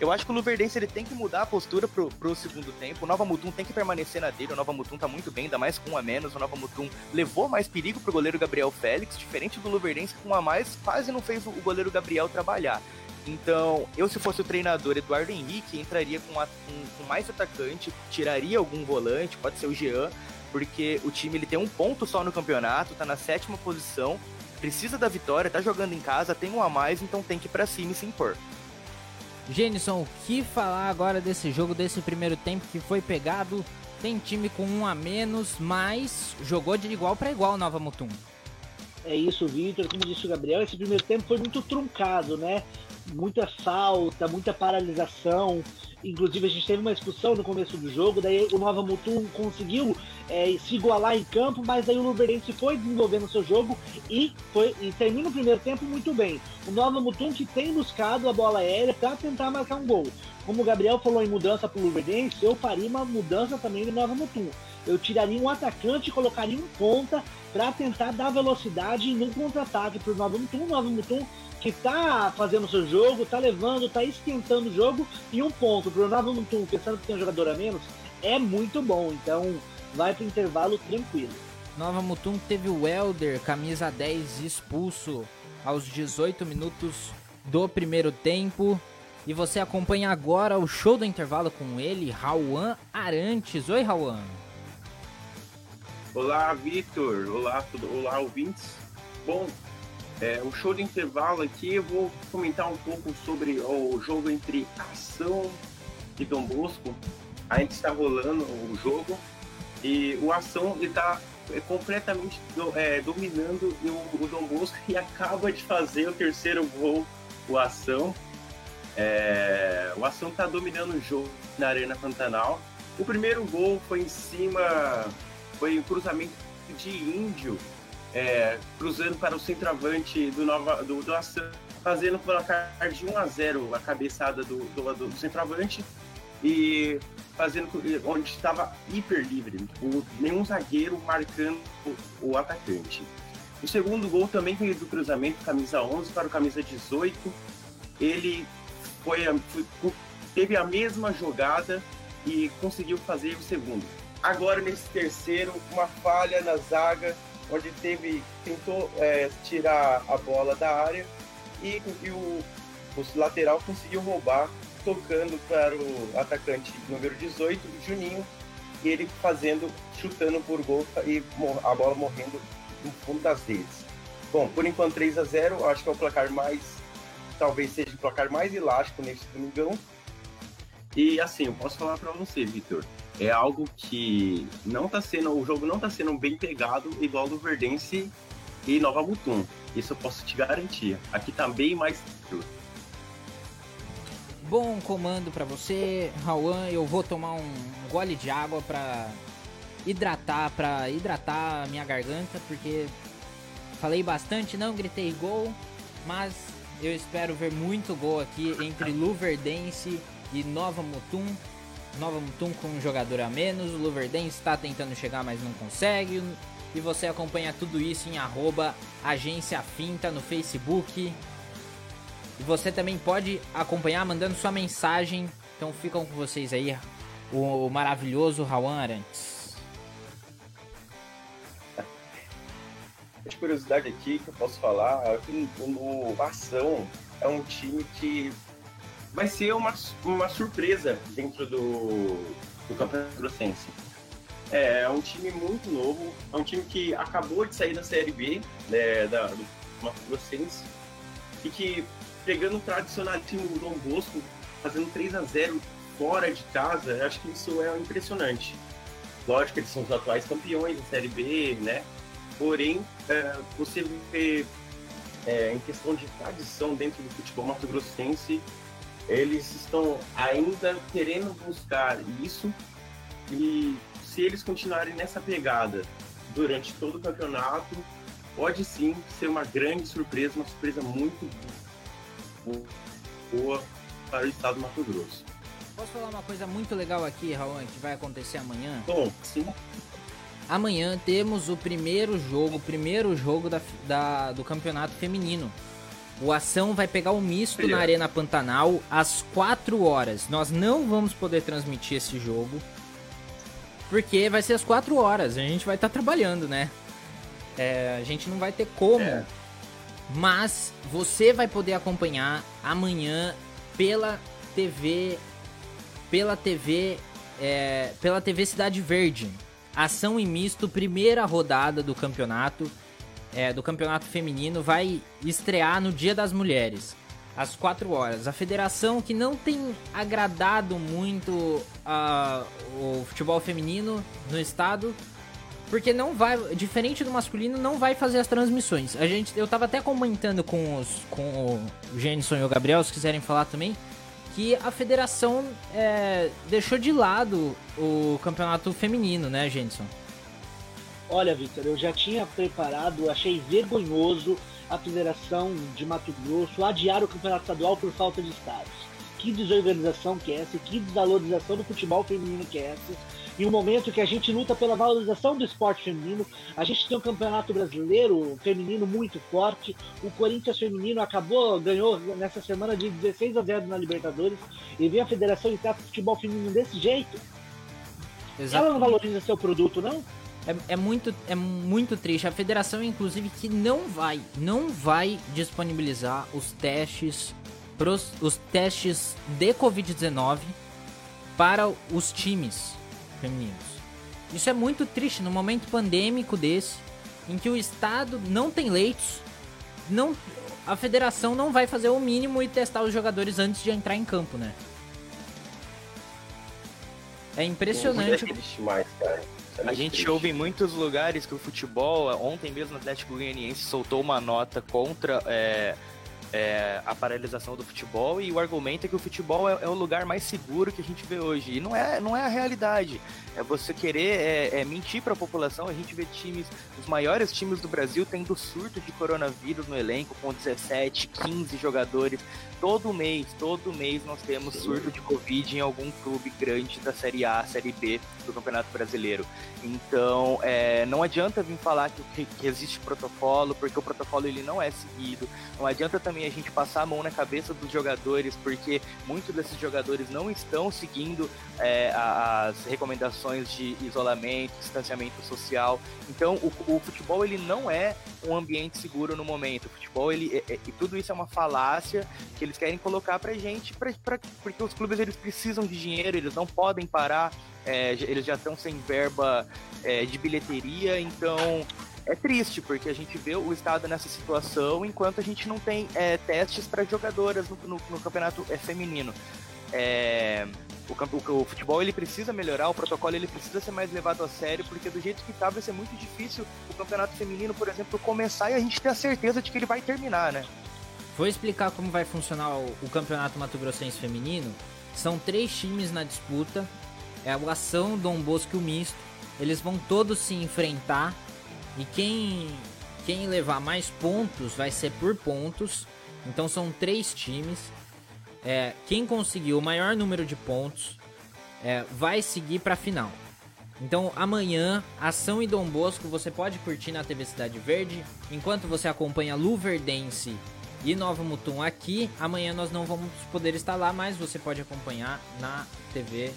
Eu acho que o Luverdense ele tem que mudar a postura pro, pro segundo tempo. O Nova Mutum tem que permanecer na dele. O Nova Mutum tá muito bem, ainda mais com um a menos. O Nova Mutum levou mais perigo pro goleiro Gabriel Félix. Diferente do Luverdense, com um a mais, quase não fez o goleiro Gabriel trabalhar. Então, eu se fosse o treinador Eduardo Henrique, entraria com, a, com, com mais atacante, tiraria algum volante, pode ser o Jean, porque o time ele tem um ponto só no campeonato, tá na sétima posição, precisa da vitória, tá jogando em casa, tem um a mais, então tem que ir pra cima e se impor. Genison, o que falar agora desse jogo, desse primeiro tempo que foi pegado? Tem time com um a menos, mas jogou de igual para igual Nova Mutum. É isso, Victor. Como disse o Gabriel, esse primeiro tempo foi muito truncado, né? Muita falta, muita paralisação. Inclusive, a gente teve uma expulsão no começo do jogo, daí o Nova Mutum conseguiu é, se igualar em campo, mas aí o Luverdense foi desenvolvendo o seu jogo e, foi, e termina o primeiro tempo muito bem. O Nova Mutum que tem buscado a bola aérea para tentar marcar um gol. Como o Gabriel falou em mudança para o Luverdense, eu faria uma mudança também no Nova Mutum. Eu tiraria um atacante e colocaria um ponta para tentar dar velocidade no contra-ataque para o Nova Mutum. O Nova Mutum que tá fazendo o seu jogo, tá levando, tá esquentando o jogo, e um ponto pro Nova Mutum, pensando que tem um jogador a menos, é muito bom, então vai pro intervalo tranquilo. Nova Mutum teve o Welder, camisa dez, expulso aos dezoito minutos do primeiro tempo. E você acompanha agora o show do intervalo com ele, Rauan Arantes. Oi, Rauan. Olá, Vitor. Olá, tudo... Olá, ouvintes. Bom, é, o show do intervalo aqui, eu vou comentar um pouco sobre o jogo entre Ação e Dom Bosco. Ainda está rolando o jogo e o Ação está completamente do, é, dominando o, o Dom Bosco e acaba de fazer o terceiro gol, o Ação. É, o Ação está dominando o jogo na Arena Pantanal. O primeiro gol foi em cima, foi um cruzamento de Índio, é, cruzando para o centroavante do, Nova, do, do Ação, fazendo o placar de um a zero, a cabeçada do, do, do centroavante, e fazendo onde estava hiper livre, o, nenhum zagueiro marcando o, o atacante. O segundo gol também veio do cruzamento, camisa onze para o camisa dezoito. Ele foi, foi, teve a mesma jogada e conseguiu fazer o segundo. Agora, nesse terceiro, uma falha na zaga, onde teve, tentou é, tirar a bola da área e, e o, o lateral conseguiu roubar, tocando para o atacante número dezoito, Juninho, e ele fazendo, chutando por gol e a bola morrendo no fundo das redes. Bom, por enquanto três a zero, acho que é o placar mais, talvez seja o placar mais elástico neste domingão. E assim, eu posso falar para você, Vitor, é algo que não tá sendo, o jogo não tá sendo bem pegado igual do Luverdense e Nova Mutum. Isso eu posso te garantir. Aqui tá bem mais bom comando pra você, Rauan. Eu vou tomar um gole de água pra hidratar, pra hidratar a minha garganta, porque falei bastante, não gritei gol, mas eu espero ver muito gol aqui entre Luverdense e Nova Mutum. Nova Mutum com um jogador a menos, o Luverdense tá tentando chegar, mas não consegue. E você acompanha tudo isso em arroba Agência Finta no Facebook. E você também pode acompanhar mandando sua mensagem. Então ficam com vocês aí o maravilhoso Rauan Arantes. De curiosidade aqui que eu posso falar, o Ação é um time que vai ser uma, uma surpresa dentro do, do Campeonato Brasileiro. É, é um time muito novo, é um time que acabou de sair da Série B, né, da, do Mato Grossense, e que pegando o tradicionalismo do Dom Bosco, fazendo três a zero fora de casa, eu acho que isso é impressionante. Lógico que eles são os atuais campeões da Série B, né? Porém, é, você vê, é, em questão de tradição dentro do futebol mato-grossense, eles estão ainda querendo buscar isso, e se eles continuarem nessa pegada durante todo o campeonato, pode sim ser uma grande surpresa, uma surpresa muito boa para o estado do Mato Grosso. Posso falar uma coisa muito legal aqui, Raul, que vai acontecer amanhã? Bom, sim. Amanhã temos o primeiro jogo, o primeiro jogo da, da, do campeonato feminino. O Ação vai pegar o misto na Arena Pantanal às quatro horas. Nós não vamos poder transmitir esse jogo, porque vai ser às quatro horas. A gente vai estar tá trabalhando, né? É, a gente não vai ter como. É. Mas você vai poder acompanhar amanhã pela T V, pela T V, é, pela T V Cidade Verde. Ação e misto, primeira rodada do campeonato, é, do campeonato feminino, vai estrear no Dia das Mulheres, às quatro horas. A federação, que não tem agradado muito uh, o futebol feminino no estado, porque não vai, diferente do masculino, não vai fazer as transmissões. A gente, eu tava até comentando com, os, com o Jenison e o Gabriel, se quiserem falar também, que a federação é, deixou de lado o campeonato feminino, né, Jenison? Olha, Victor, eu já tinha preparado, achei vergonhoso a federação de Mato Grosso adiar o campeonato estadual por falta de estádios. Que desorganização que é essa, que desvalorização do futebol feminino que é essa. Em um momento que a gente luta pela valorização do esporte feminino, a gente tem um campeonato brasileiro feminino muito forte, o Corinthians feminino acabou, ganhou nessa semana de dezesseis a zero na Libertadores, e vem a federação e trata o futebol feminino desse jeito. Exato. Ela não valoriza seu produto, não? É, é, muito, é muito triste. A federação, inclusive, que não vai, não vai disponibilizar os testes, pros, os testes de covid dezenove para os times femininos. Isso é muito triste, num momento pandêmico desse, em que o Estado não tem leitos, não, a federação não vai fazer o mínimo e testar os jogadores antes de entrar em campo, né? É impressionante. A gente ouve em muitos lugares que o futebol, ontem mesmo o Atlético Goianiense soltou uma nota contra é, é, a paralisação do futebol, e o argumento é que o futebol é, é o lugar mais seguro que a gente vê hoje. E não é, não é a realidade. É você querer é, é mentir para a população. A gente vê times, os maiores times do Brasil tendo surto de coronavírus no elenco, com dezessete, quinze jogadores. Todo mês, todo mês nós temos surto de Covid em algum clube grande da Série A, Série B do Campeonato Brasileiro. Então, é, não adianta vir falar que, que existe protocolo, porque o protocolo ele não é seguido. Não adianta também a gente passar a mão na cabeça dos jogadores, porque muitos desses jogadores não estão seguindo é, as recomendações de isolamento, distanciamento social. Então, o, o futebol ele não é um ambiente seguro no momento. O futebol, ele, é, é, e tudo isso é uma falácia que ele querem colocar pra gente, pra, pra, porque os clubes eles precisam de dinheiro, eles não podem parar, é, eles já estão sem verba é, de bilheteria, então é triste, porque a gente vê o Estado nessa situação, enquanto a gente não tem é, testes para jogadoras no, no, no campeonato é, feminino. É, o, o, o futebol ele precisa melhorar, o protocolo ele precisa ser mais levado a sério, porque do jeito que está vai ser muito difícil o campeonato feminino, por exemplo, começar e a gente ter a certeza de que ele vai terminar, né? Vou explicar como vai funcionar o Campeonato Mato Grossense Feminino. São três times na disputa. É o Ação, Dom Bosco e o Misto. Eles vão todos se enfrentar. E quem, quem levar mais pontos vai ser por pontos. Então são três times. É, quem conseguir o maior número de pontos é, vai seguir para a final. Então amanhã, Ação e Dom Bosco você pode curtir na T V Cidade Verde. Enquanto você acompanha Luverdense e Nova Mutum aqui, amanhã nós não vamos poder estar lá, mas você pode acompanhar na T V,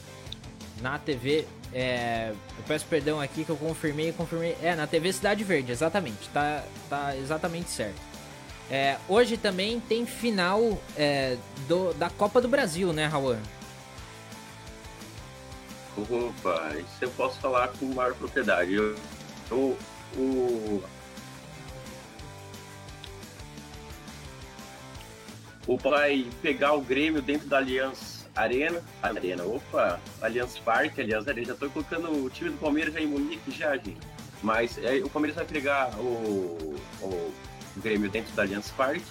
na T V, é, eu peço perdão aqui que eu confirmei, confirmei, é, na T V Cidade Verde, exatamente, tá, tá exatamente certo. É, hoje também tem final é, do, da Copa do Brasil, né, Raul? Opa, isso eu posso falar com maior propriedade, eu... eu, eu... O vai pegar o Grêmio dentro da Allianz Arena, Arena, opa, Allianz Parque, Allianz Arena, já tô colocando o time do Palmeiras já em Munique já, gente. Mas é, o Palmeiras vai pegar o, o Grêmio dentro da Allianz Parque.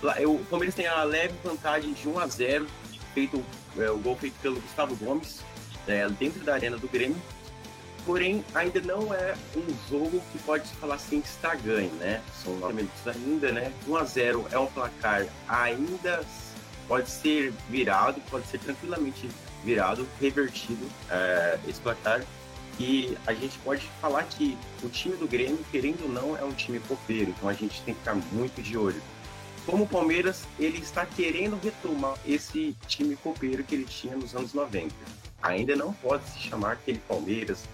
Lá, eu, o Palmeiras tem a leve vantagem de um a zero, feito, é, o gol feito pelo Gustavo Gomes, é, dentro da Arena do Grêmio. Porém, ainda não é um jogo que pode se falar assim que está ganho, né? São nove minutos ainda, né? um a zero é um placar ainda pode ser virado, pode ser tranquilamente virado, revertido é, esse placar. E a gente pode falar que o time do Grêmio, querendo ou não, é um time copeiro. Então a gente tem que ficar muito de olho. Como o Palmeiras, ele está querendo retomar esse time copeiro que ele tinha nos anos noventa. Ainda não pode se chamar aquele Palmeiras...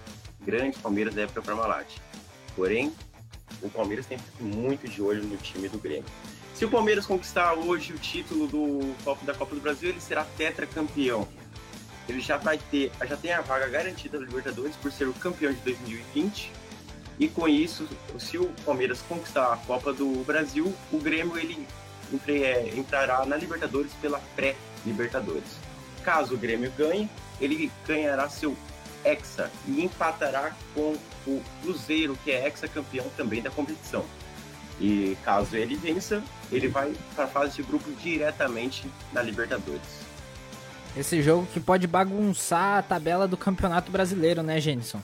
grande Palmeiras da época para Malat. Porém, o Palmeiras tem muito de olho no time do Grêmio. Se o Palmeiras conquistar hoje o título do, da Copa do Brasil, ele será tetracampeão. Ele já, vai ter, já tem a vaga garantida da Libertadores por ser o campeão de dois mil e vinte. E com isso, se o Palmeiras conquistar a Copa do Brasil, o Grêmio ele entre, é, entrará na Libertadores pela pré-Libertadores. Caso o Grêmio ganhe, ele ganhará seu hexa e empatará com o Cruzeiro, que é hexacampeão também da competição. E caso ele vença, ele vai para a fase de grupo diretamente na Libertadores. Esse jogo que pode bagunçar a tabela do Campeonato Brasileiro, né, Jenison?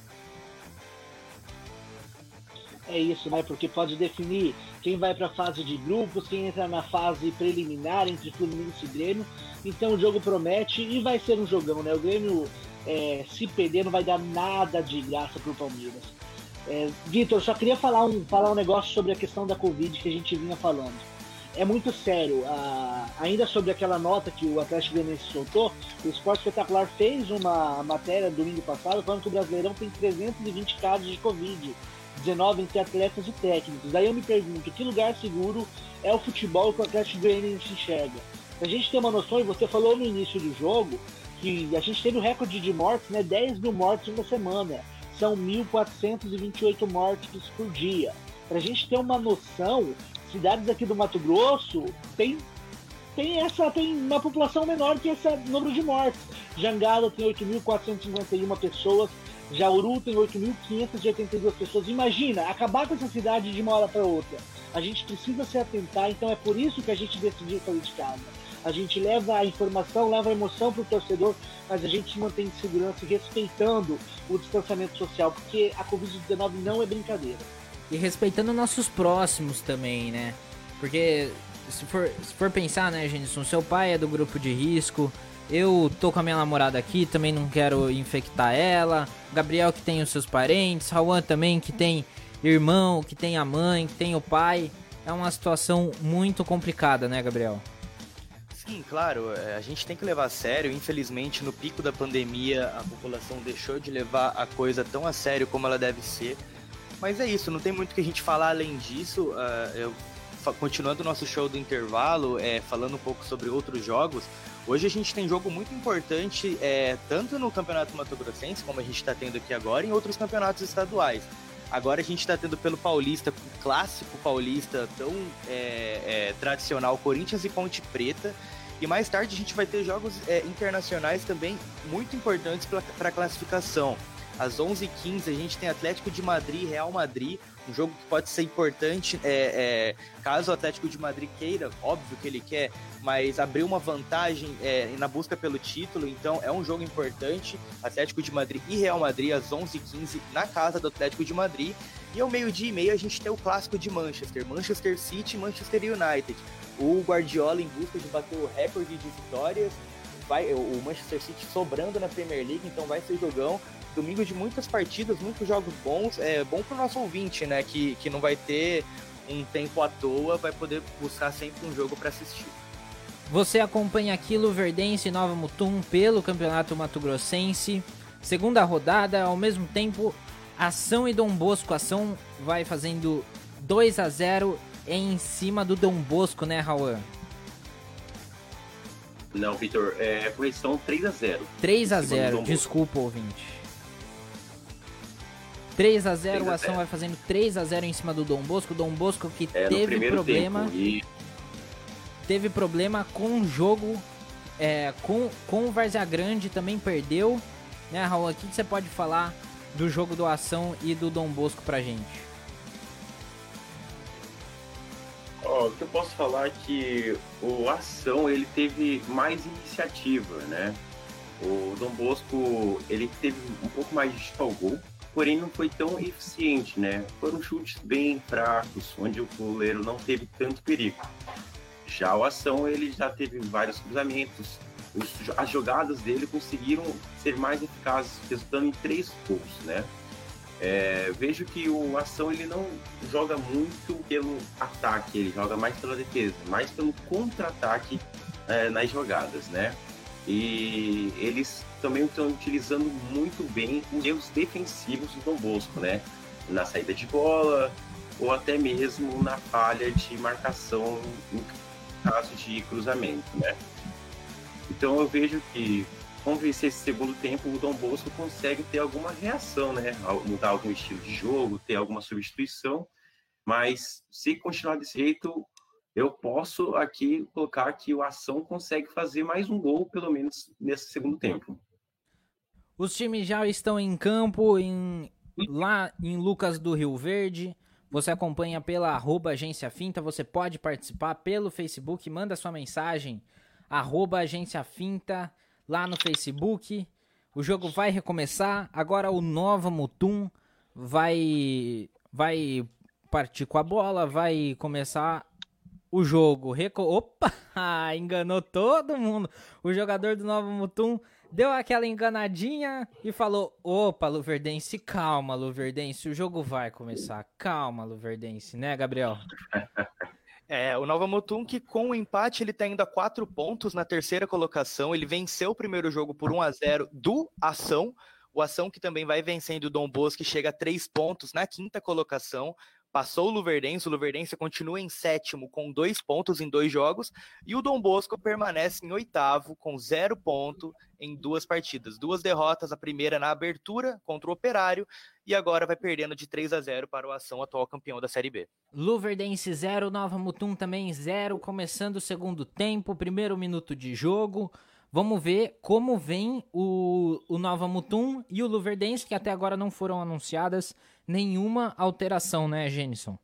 É isso, né? Porque pode definir quem vai para a fase de grupos, quem entra na fase preliminar entre Fluminense e Grêmio. Então o jogo promete e vai ser um jogão, né? O Grêmio... É, se perder não vai dar nada de graça pro Palmeiras. É, Vitor, só queria falar um, falar um negócio sobre a questão da Covid que a gente vinha falando. é muito sério. Ah, ainda sobre aquela nota que o Atlético Goianiense soltou, o Esporte Espetacular fez uma matéria domingo passado falando que o Brasileirão tem trezentos e vinte casos de Covid, dezenove entre atletas e técnicos. Daí eu me pergunto, que lugar seguro é o futebol que o Atlético Goianiense enxerga? A gente tem uma noção, e você falou no início do jogo, que a gente teve o recorde de mortes, né? dez mil mortes em uma semana. São mil quatrocentos e vinte e oito mortes por dia. Para a gente ter uma noção, cidades aqui do Mato Grosso tem, tem, essa, tem uma população menor que esse número de mortes. Jangada tem oito mil quatrocentos e cinquenta e uma pessoas, Jauru tem oito mil quinhentas e oitenta e duas pessoas. Imagina, acabar com essa cidade de uma hora para outra. A gente precisa se atentar, então é por isso que a gente decidiu sair de casa. A gente leva a informação, leva a emoção para o torcedor, mas a gente se mantém em segurança e respeitando o distanciamento social, porque a covid dezenove não é brincadeira. E respeitando nossos próximos também, né? Porque se for, se for pensar, né, Genison, seu pai é do grupo de risco, eu tô com a minha namorada aqui, também não quero infectar ela, Gabriel que tem os seus parentes, Rauan também que tem irmão, que tem a mãe, que tem o pai. É uma situação muito complicada, né, Gabriel? Sim, claro, a gente tem que levar a sério. Infelizmente, no pico da pandemia, a população deixou de levar a coisa tão a sério como ela deve ser. Mas é isso, não tem muito o que a gente falar além disso. Uh, eu, continuando o nosso show do intervalo, é, falando um pouco sobre outros jogos, hoje a gente tem jogo muito importante, é, tanto no Campeonato Mato Grossense, como a gente está tendo aqui agora, e em outros campeonatos estaduais. Agora a gente está tendo pelo Paulista, o clássico paulista tão é, é, tradicional, Corinthians e Ponte Preta. E mais tarde a gente vai ter jogos é, internacionais também muito importantes para a classificação. Às onze e quinze a gente tem Atlético de Madrid e Real Madrid, um jogo que pode ser importante é, é, caso o Atlético de Madrid queira, óbvio que ele quer, mas abrir uma vantagem é, na busca pelo título, então é um jogo importante, Atlético de Madrid e Real Madrid às onze e quinze na casa do Atlético de Madrid. E ao meio-dia e meia a gente tem o clássico de Manchester, Manchester City e Manchester United. O Guardiola em busca de bater o recorde de vitórias, vai, o Manchester City sobrando na Premier League, então vai ser jogão. Domingo de muitas partidas, muitos jogos bons, é bom pro nosso ouvinte, né, que, que não vai ter um tempo à toa, vai poder buscar sempre um jogo para assistir. Você acompanha aqui Luverdense e Nova Mutum pelo Campeonato Mato Grossense, segunda rodada, ao mesmo tempo Ação e Dom Bosco. Ação vai fazendo dois a zero em cima do Dom Bosco, né, Rauan? Não, Vitor, é correção três a zero. três a zero, desculpa, ouvinte. três a zero, o Ação vai fazendo três a zero em cima do Dom Bosco. Dom Bosco que é, teve problema e... teve problema com o jogo, é, com, com o Várzea Grande, também perdeu. Né, Raul, o que você pode falar do jogo do Ação e do Dom Bosco pra gente? Oh, o que eu posso falar é que o Ação ele teve mais iniciativa, né? O Dom Bosco ele teve um pouco mais de chute ao gol, porém não foi tão eficiente, né? Foram chutes bem fracos, onde o goleiro não teve tanto perigo. Já o Ação, ele já teve vários cruzamentos. Os, as jogadas dele conseguiram ser mais eficazes, resultando em três gols, né? É, vejo que o Ação, ele não joga muito pelo ataque, ele joga mais pela defesa, mais pelo contra-ataque é, nas jogadas, né? E eles também estão utilizando muito bem os erros defensivos do Dom Bosco, né? Na saída de bola ou até mesmo na falha de marcação em caso de cruzamento, né? Então eu vejo que, vamos ver se esse segundo tempo o Dom Bosco consegue ter alguma reação, né? Mudar algum estilo de jogo, ter alguma substituição, mas se continuar desse jeito... eu posso aqui colocar que o Ação consegue fazer mais um gol, pelo menos, nesse segundo tempo. Os times já estão em campo, em, lá em Lucas do Rio Verde. Você acompanha pela arroba Agência Finta. Você pode participar pelo Facebook. Manda sua mensagem, arroba Agência Finta, lá no Facebook. O jogo vai recomeçar. Agora o Nova Mutum vai, vai partir com a bola, vai começar... O jogo, reco... opa, enganou todo mundo. O jogador do Nova Mutum deu aquela enganadinha e falou, opa, Luverdense, calma, Luverdense, o jogo vai começar. Calma, Luverdense, né, Gabriel? É, o Nova Mutum, que com o empate ele está indo a quatro pontos na terceira colocação. Ele venceu o primeiro jogo por um a zero do Ação. O Ação que também vai vencendo o Dom Bosco, que chega a três pontos na quinta colocação. Passou o Luverdense, o Luverdense continua em sétimo com dois pontos em dois jogos. E o Dom Bosco permanece em oitavo com zero ponto em duas partidas. Duas derrotas, a primeira na abertura contra o Operário. E agora vai perdendo de três a zero para o Ação, atual campeão da Série B. Luverdense zero, Nova Mutum também zero. Começando o segundo tempo, primeiro minuto de jogo. Vamos ver como vem o, o Nova Mutum e o Luverdense, que até agora não foram anunciadas nenhuma alteração, né, Jenison?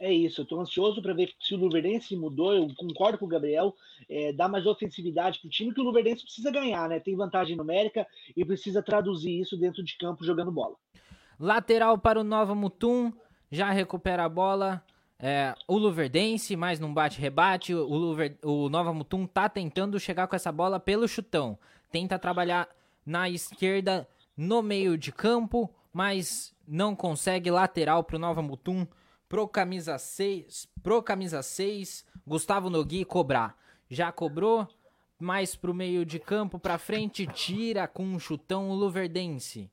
É isso, eu tô ansioso para ver se o Luverdense mudou. Eu concordo com o Gabriel, é, dá mais ofensividade pro time, que o Luverdense precisa ganhar, né? Tem vantagem numérica e precisa traduzir isso dentro de campo jogando bola. Lateral para o Nova Mutum, já recupera a bola. É, o Luverdense, mas num bate-rebate, o, Luver, o Nova Mutum tá tentando chegar com essa bola pelo chutão. Tenta trabalhar na esquerda, no meio de campo, mas não consegue. Lateral pro Nova Mutum, pro camisa seis, pro camisa seis, Gustavo Nogui cobrar. Já cobrou, mais pro meio de campo, pra frente, tira com um chutão o Luverdense.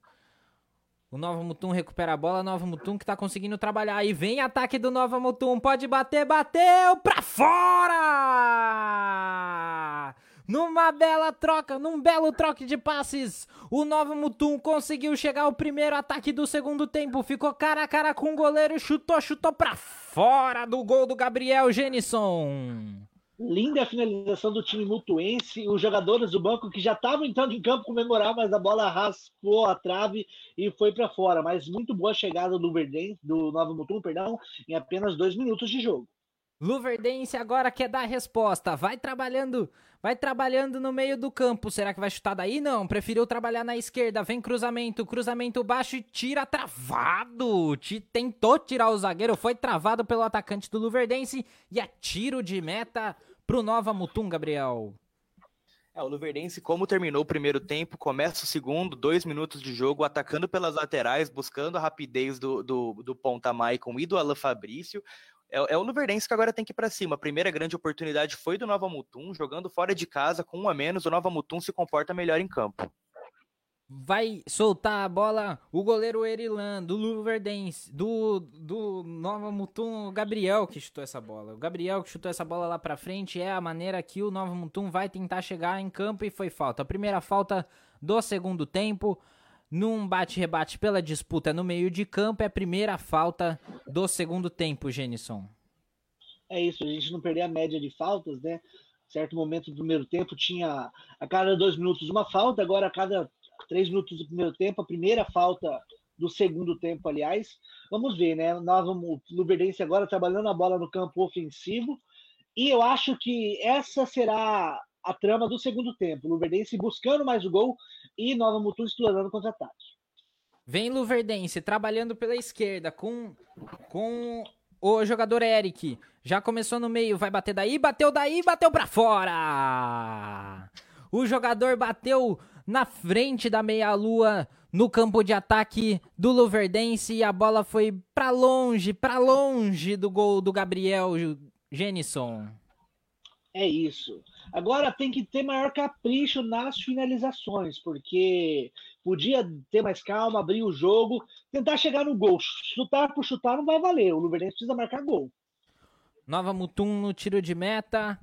O Nova Mutum recupera a bola, Nova Mutum que tá conseguindo trabalhar. E vem ataque do Nova Mutum, pode bater, bateu, pra fora! Numa bela troca, num belo troque de passes, o Nova Mutum conseguiu chegar ao primeiro ataque do segundo tempo. Ficou cara a cara com o goleiro, chutou, chutou pra fora do gol do Gabriel Jenison. Linda a finalização do time mutuense, os jogadores do banco que já estavam entrando em campo comemorar, mas a bola raspou a trave e foi para fora. Mas muito boa chegada do Luverdense, do Nova Mutum, perdão, em apenas dois minutos de jogo. Luverdense agora quer dar a resposta, vai trabalhando, vai trabalhando no meio do campo. Será que vai chutar daí? Não, preferiu trabalhar na esquerda. Vem cruzamento, cruzamento baixo e tira travado. Tentou tirar o zagueiro, foi travado pelo atacante do Luverdense e é tiro de meta pro Nova Mutum, Gabriel. É, o Luverdense, como terminou o primeiro tempo, começa o segundo, dois minutos de jogo, atacando pelas laterais, buscando a rapidez do, do, do Ponta Maicon e do Alan Fabrício. É, é o Luverdense que agora tem que ir para cima. A primeira grande oportunidade foi do Nova Mutum, jogando fora de casa, com um a menos, o Nova Mutum se comporta melhor em campo. Vai soltar a bola o goleiro Erilan, do Luverdense, do, do Nova Mutum, o Gabriel que chutou essa bola. O Gabriel que chutou essa bola lá pra frente é a maneira que o Nova Mutum vai tentar chegar em campo e foi falta. A primeira falta do segundo tempo, num bate-rebate pela disputa no meio de campo, é a primeira falta do segundo tempo, Jenison. É isso, a gente não perder a média de faltas, né? Certo momento do primeiro tempo tinha a cada dois minutos uma falta, agora a cada três minutos do primeiro tempo, a primeira falta do segundo tempo, aliás. Vamos ver, né? Nós vamos, o Luverdense agora trabalhando a bola no campo ofensivo. E eu acho que essa será a trama do segundo tempo. Luverdense buscando mais o gol e Nova Mutum explorando contra-ataque. Vem Luverdense trabalhando pela esquerda com, com o jogador Eric. Já começou no meio, vai bater daí, bateu daí, bateu pra fora! O jogador bateu na frente da meia-lua, no campo de ataque do Luverdense, e a bola foi pra longe, pra longe do gol do Gabriel Jenison. É isso. Agora tem que ter maior capricho nas finalizações, porque podia ter mais calma, abrir o jogo, tentar chegar no gol. Chutar por chutar não vai valer, o Luverdense precisa marcar gol. Nova Mutum no tiro de meta.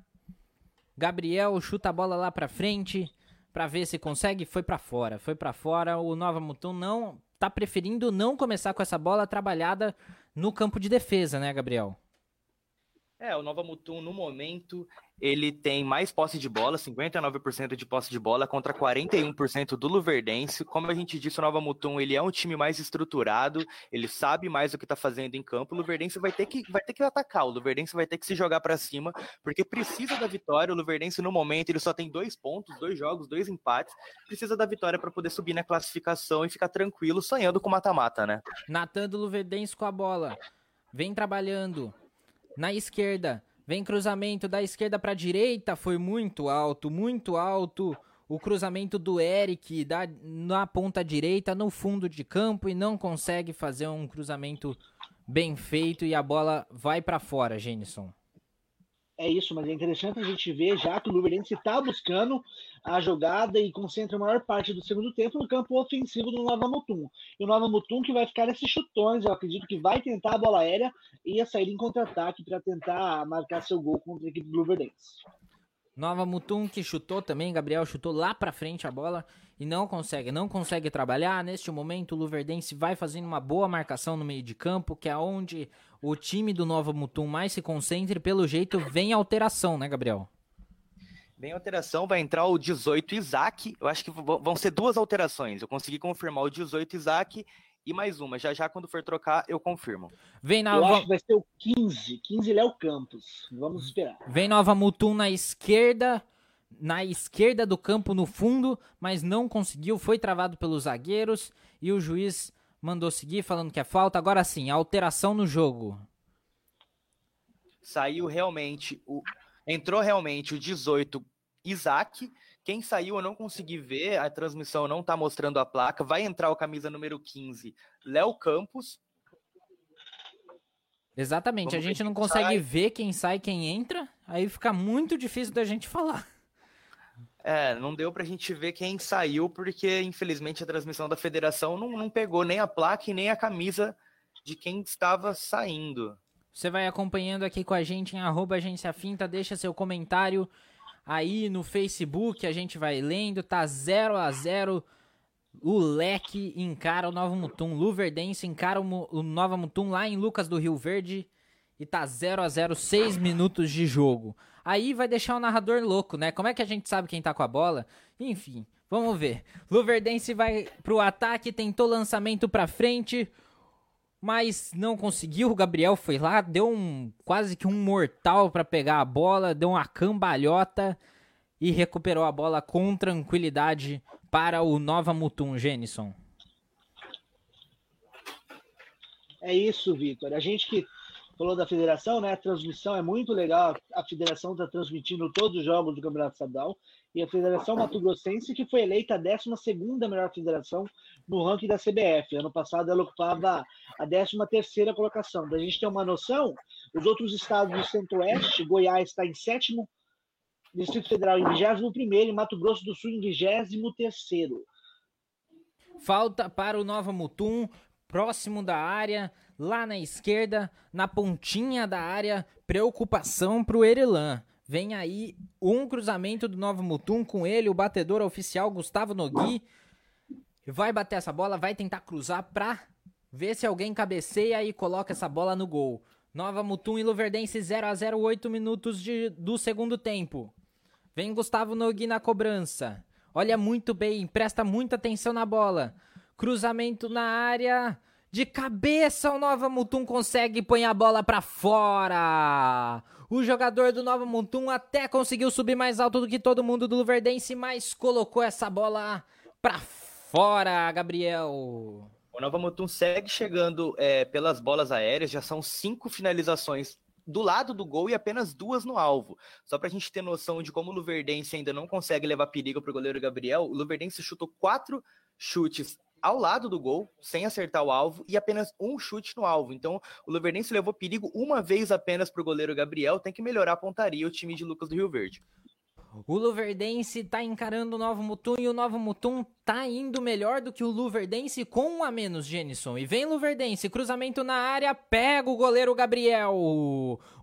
Gabriel chuta a bola lá pra frente pra ver se consegue, foi pra fora, foi pra fora, o Nova Mutum não, tá preferindo não começar com essa bola trabalhada no campo de defesa, né, Gabriel? É, o Nova Mutum, no momento, ele tem mais posse de bola, cinquenta e nove por cento de posse de bola contra quarenta e um por cento do Luverdense. Como a gente disse, o Nova Mutum, ele é um time mais estruturado, ele sabe mais o que está fazendo em campo. O Luverdense vai ter que, vai ter que atacar, o Luverdense vai ter que se jogar para cima, porque precisa da vitória. O Luverdense, no momento, ele só tem dois pontos, dois jogos, dois empates. Precisa da vitória para poder subir na classificação e ficar tranquilo, sonhando com mata-mata, né? Natan do Luverdense com a bola, vem trabalhando na esquerda, vem cruzamento da esquerda para a direita, foi muito alto, muito alto o cruzamento do Eric da, na ponta direita, no fundo de campo, e não consegue fazer um cruzamento bem feito e a bola vai para fora, Jenison. é isso, mas é interessante a gente ver já que o Luverdense está buscando a jogada e concentra a maior parte do segundo tempo no campo ofensivo do Nova Mutum. E o Nova Mutum que vai ficar nesses chutões, eu acredito que vai tentar a bola aérea e a sair em contra-ataque para tentar marcar seu gol contra a equipe do Luverdense. Nova Mutum que chutou também, Gabriel chutou lá pra frente a bola e não consegue, não consegue trabalhar. Neste momento o Luverdense vai fazendo uma boa marcação no meio de campo, que é onde o time do Nova Mutum mais se concentra e pelo jeito vem alteração, né, Gabriel? Vem alteração, vai entrar o dezoito Isaac, eu acho que vão ser duas alterações, eu consegui confirmar o dezoito Isaac e mais uma, já já quando for trocar eu confirmo. Vem na... Eu acho que vai ser o quinze, quinze Léo Campos, vamos esperar. Vem Nova Mutum na esquerda, na esquerda do campo no fundo, mas não conseguiu, foi travado pelos zagueiros e o juiz mandou seguir falando que é falta. Agora sim, alteração no jogo. Saiu realmente, o... entrou realmente o dezoito Isaac. Quem saiu eu não consegui ver, a transmissão não está mostrando a placa. Vai entrar o camisa número quinze, Léo Campos. Exatamente, vamos a gente não consegue sai. ver quem sai e quem entra, aí fica muito difícil da gente falar. É, não deu pra gente ver quem saiu, porque infelizmente a transmissão da federação não, não pegou nem a placa e nem a camisa de quem estava saindo. Você vai acompanhando aqui com a gente em arroba Agência Finta, deixa seu comentário aí no Facebook, a gente vai lendo, tá zero a zero, o Leque encara o Nova Mutum, Luverdense encara o Nova Mutum lá em Lucas do Rio Verde, e tá zero a zero, seis minutos de jogo. Aí vai deixar o narrador louco, né? Como é que a gente sabe quem tá com a bola? Enfim, vamos ver. Luverdense vai pro ataque, tentou lançamento pra frente, mas não conseguiu, o Gabriel foi lá, deu um quase que um mortal para pegar a bola, deu uma cambalhota e recuperou a bola com tranquilidade para o Nova Mutum, Gênison. É isso, Vitor. A gente que falou da federação, né? A transmissão é muito legal, a federação está transmitindo todos os jogos do Campeonato Estadual, e a Federação Mato Grossense, que foi eleita a décima segunda melhor federação no ranking da C B F. Ano passado ela ocupava a décima terceira colocação. Para a gente ter uma noção, os outros estados do Centro-Oeste, Goiás está em sétimo, Distrito Federal em vigésimo primeiro e Mato Grosso do Sul em vigésimo terceiro. Falta para o Nova Mutum, próximo da área, lá na esquerda, na pontinha da área, preocupação para o Erelan. Vem aí um cruzamento do Nova Mutum com ele, o batedor oficial Gustavo Nogui. Vai bater essa bola, vai tentar cruzar pra ver se alguém cabeceia e coloca essa bola no gol. Nova Mutum e Luverdense zero a zero, oito minutos de, do segundo tempo. Vem Gustavo Nogui na cobrança. Olha muito bem, presta muita atenção na bola. Cruzamento na área. De cabeça o Nova Mutum consegue pôr a bola pra fora. O jogador do Nova Mutum até conseguiu subir mais alto do que todo mundo do Luverdense, mas colocou essa bola pra fora, Gabriel. O Nova Mutum segue chegando é, pelas bolas aéreas, já são cinco finalizações do lado do gol e apenas duas no alvo. Só pra gente ter noção de como o Luverdense ainda não consegue levar perigo pro goleiro Gabriel, o Luverdense chutou quatro chutes ao lado do gol, sem acertar o alvo, e apenas um chute no alvo. Então, o Luverdense levou perigo uma vez apenas para o goleiro Gabriel, tem que melhorar a pontaria o time de Lucas do Rio Verde. O Luverdense tá encarando o Nova Mutum, e o Nova Mutum tá indo melhor do que o Luverdense com um a menos, Jenison. E vem Luverdense, cruzamento na área, pega o goleiro Gabriel.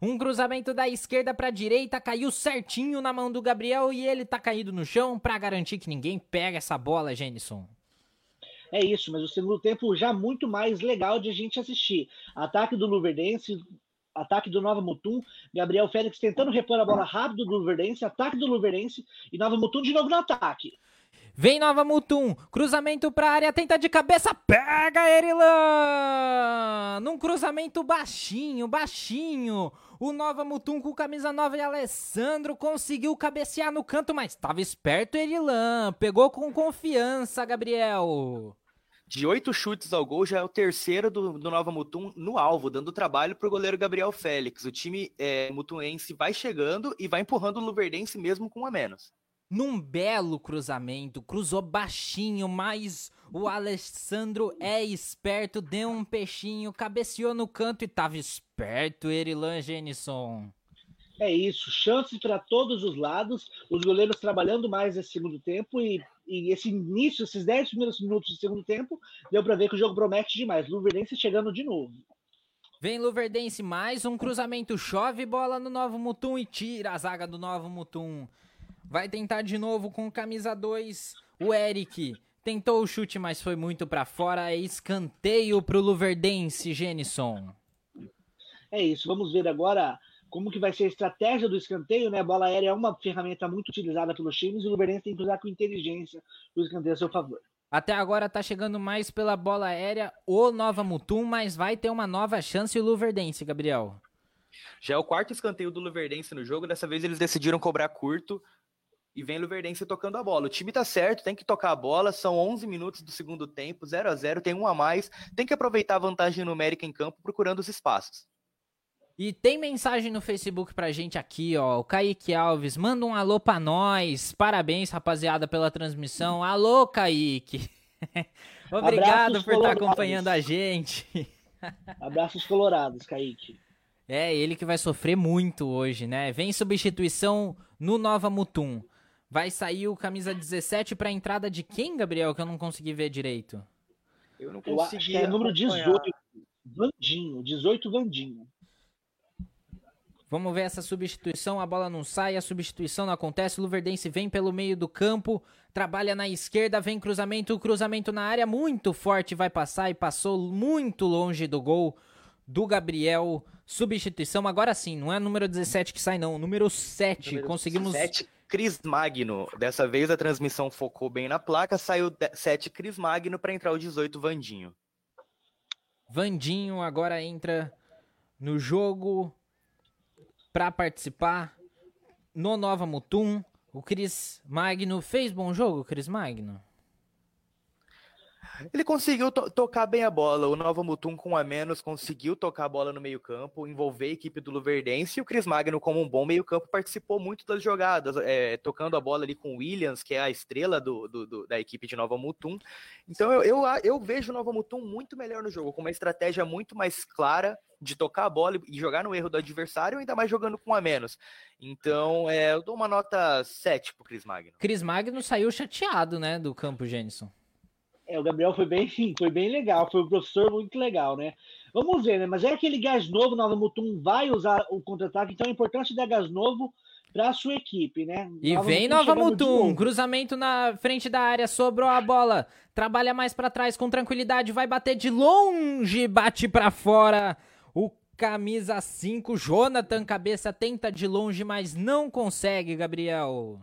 Um cruzamento da esquerda pra direita, caiu certinho na mão do Gabriel, e ele tá caído no chão pra garantir que ninguém pega essa bola, Jenison. É isso, mas o segundo tempo já muito mais legal de a gente assistir. Ataque do Luverdense, ataque do Nova Mutum, Gabriel Félix tentando repor a bola rápido do Luverdense, ataque do Luverdense e Nova Mutum de novo no ataque. Vem Nova Mutum, cruzamento pra área, tenta de cabeça, pega Erilan! Num cruzamento baixinho, baixinho. O Nova Mutum com camisa nove e Alessandro conseguiu cabecear no canto, mas tava esperto Erilan, pegou com confiança, Gabriel. De oito chutes ao gol, já é o terceiro do, do Nova Mutum no alvo, dando trabalho pro goleiro Gabriel Félix. O time é, mutuense vai chegando e vai empurrando o Luverdense mesmo com um a menos. Num belo cruzamento, cruzou baixinho, mas o Alessandro é esperto, deu um peixinho, cabeceou no canto e tava esperto, Erilan Gênison. É isso, chances para todos os lados, os goleiros trabalhando mais nesse segundo tempo, e, e esse início, esses dez primeiros minutos do segundo tempo, deu para ver que o jogo promete demais. Luverdense chegando de novo. Vem Luverdense, mais um cruzamento, chove bola no Nova Mutum e tira a zaga do Nova Mutum. Vai tentar de novo com camisa dois, o Eric. Tentou o chute, mas foi muito para fora, é escanteio para o Luverdense, Jenison. É isso, vamos ver agora como que vai ser a estratégia do escanteio, né? A bola aérea é uma ferramenta muito utilizada pelos times e o Luverdense tem que usar com inteligência o escanteio a seu favor. Até agora tá chegando mais pela bola aérea o Nova Mutum, mas vai ter uma nova chance o Luverdense, Gabriel. Já é o quarto escanteio do Luverdense no jogo, dessa vez eles decidiram cobrar curto e vem o Luverdense tocando a bola. O time tá certo, tem que tocar a bola, são onze minutos do segundo tempo, zero a zero, tem um a mais, tem que aproveitar a vantagem numérica em campo procurando os espaços. E tem mensagem no Facebook pra gente aqui, ó, o Kaique Alves, manda um alô pra nós, parabéns rapaziada pela transmissão, alô Kaique, obrigado Abraços por estar tá acompanhando a gente. Abraços colorados, Kaique. É, ele que vai sofrer muito hoje, né, vem substituição no Nova Mutum, vai sair o camisa dezessete pra entrada de quem, Gabriel, que eu não consegui ver direito? Eu não consegui. Eu acho que é número dezoito, Vandinho, dezoito Vandinho. Vamos ver essa substituição, a bola não sai, a substituição não acontece, o Luverdense vem pelo meio do campo, trabalha na esquerda, vem cruzamento, cruzamento na área, muito forte, vai passar e passou muito longe do gol do Gabriel, substituição, agora sim, não é número dezessete que sai não, número sete, número conseguimos... sete, Cris Magno, dessa vez a transmissão focou bem na placa, saiu sete Cris Magno para entrar o dezoito Vandinho. Vandinho agora entra no jogo... Para participar no Nova Mutum, o Cris Magno fez bom jogo, Cris Magno? Ele conseguiu to- tocar bem a bola, o Nova Mutum com a menos conseguiu tocar a bola no meio campo, envolver a equipe do Luverdense e o Cris Magno como um bom meio campo participou muito das jogadas, é, tocando a bola ali com o Williams, que é a estrela do, do, do, da equipe de Nova Mutum. Então eu, eu, eu vejo o Nova Mutum muito melhor no jogo, com uma estratégia muito mais clara, de tocar a bola e jogar no erro do adversário, ainda mais jogando com um a menos. Então, é, eu dou uma nota sete pro Cris Magno. Cris Magno saiu chateado, né, do campo, Jenison. É, o Gabriel foi bem, foi bem legal, foi um professor muito legal, né? Vamos ver, né? Mas é aquele gás novo, o Nova Mutum vai usar o contra-ataque, então é importante dar gás novo para a sua equipe, né? E Nova vem Mutum Nova Mutum, cruzamento na frente da área, sobrou a bola, trabalha mais para trás com tranquilidade, vai bater de longe, bate para fora. O camisa cinco, Jonathan Cabeça, tenta de longe, mas não consegue, Gabriel.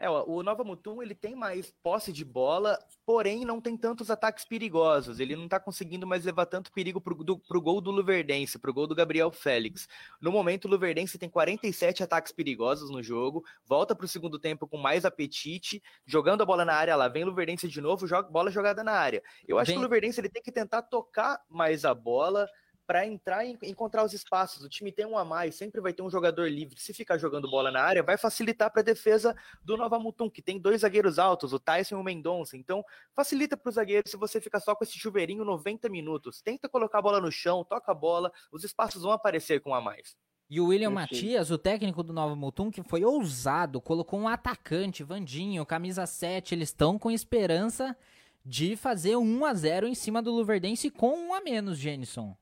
É, o Nova Mutum, ele tem mais posse de bola, porém não tem tantos ataques perigosos. Ele não tá conseguindo mais levar tanto perigo pro, do, pro gol do Luverdense, pro gol do Gabriel Félix. No momento, o Luverdense tem quarenta e sete ataques perigosos no jogo, volta pro segundo tempo com mais apetite, jogando a bola na área lá. Vem o Luverdense de novo, joga, bola jogada na área. Eu acho Bem... que o Luverdense ele tem que tentar tocar mais a bola, para entrar e encontrar os espaços. O time tem um a mais, sempre vai ter um jogador livre. Se ficar jogando bola na área, vai facilitar para a defesa do Nova Mutum, que tem dois zagueiros altos, o Tyson e o Mendonça. Então, facilita para o zagueiro se você ficar só com esse chuveirinho noventa minutos. Tenta colocar a bola no chão, toca a bola, os espaços vão aparecer com um a mais. E o William Matias, o técnico do Nova Mutum, que foi ousado, colocou um atacante, Vandinho, camisa sete, eles estão com esperança de fazer um a zero em cima do Luverdense com um a menos, Jenison.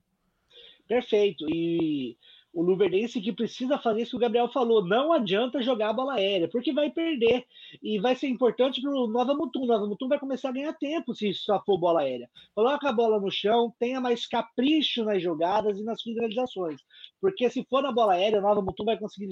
Perfeito, e o Luverdense que precisa fazer isso que o Gabriel falou, não adianta jogar a bola aérea, porque vai perder, e vai ser importante para o Nova Mutum, o Nova Mutum vai começar a ganhar tempo se só for bola aérea, coloca a bola no chão, tenha mais capricho nas jogadas e nas finalizações, porque se for na bola aérea, o Nova Mutum vai conseguir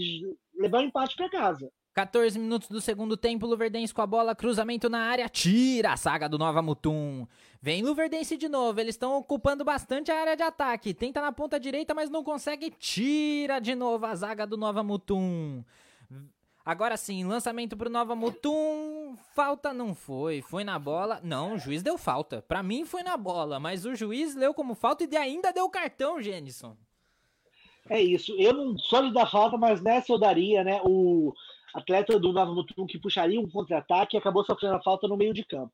levar o empate para casa. quatorze minutos do segundo tempo, Luverdense com a bola, cruzamento na área, tira a saga do Nova Mutum. Vem Luverdense de novo, eles estão ocupando bastante a área de ataque, tenta na ponta direita, mas não consegue, tira de novo a zaga do Nova Mutum. Agora sim, lançamento pro Nova Mutum, falta não foi, foi na bola, não, o juiz deu falta, pra mim foi na bola, mas o juiz leu como falta e ainda deu cartão, Jenison. É isso, eu não só lhe dá falta, mas nessa eu daria, né, o... atleta do Nova Mutum que puxaria um contra-ataque e acabou sofrendo a falta no meio de campo.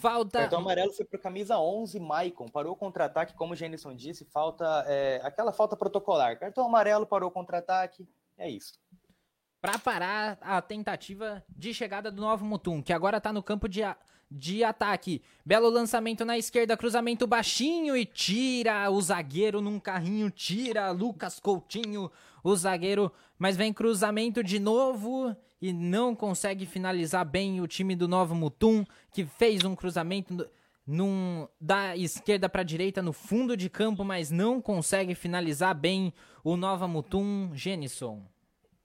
Falta... Então, o amarelo foi para o camisa onze, Maicon. Parou o contra-ataque, como o Jenison disse, falta é, aquela falta protocolar. Cartão amarelo, parou o contra-ataque, é isso. Para parar a tentativa de chegada do Nova Mutum, que agora está no campo de, a... de ataque. Belo lançamento na esquerda, cruzamento baixinho e tira o zagueiro num carrinho, tira Lucas Coutinho, o zagueiro. Mas vem cruzamento de novo e não consegue finalizar bem o time do Nova Mutum, que fez um cruzamento num, da esquerda para a direita no fundo de campo, mas não consegue finalizar bem o Nova Mutum, Jenison.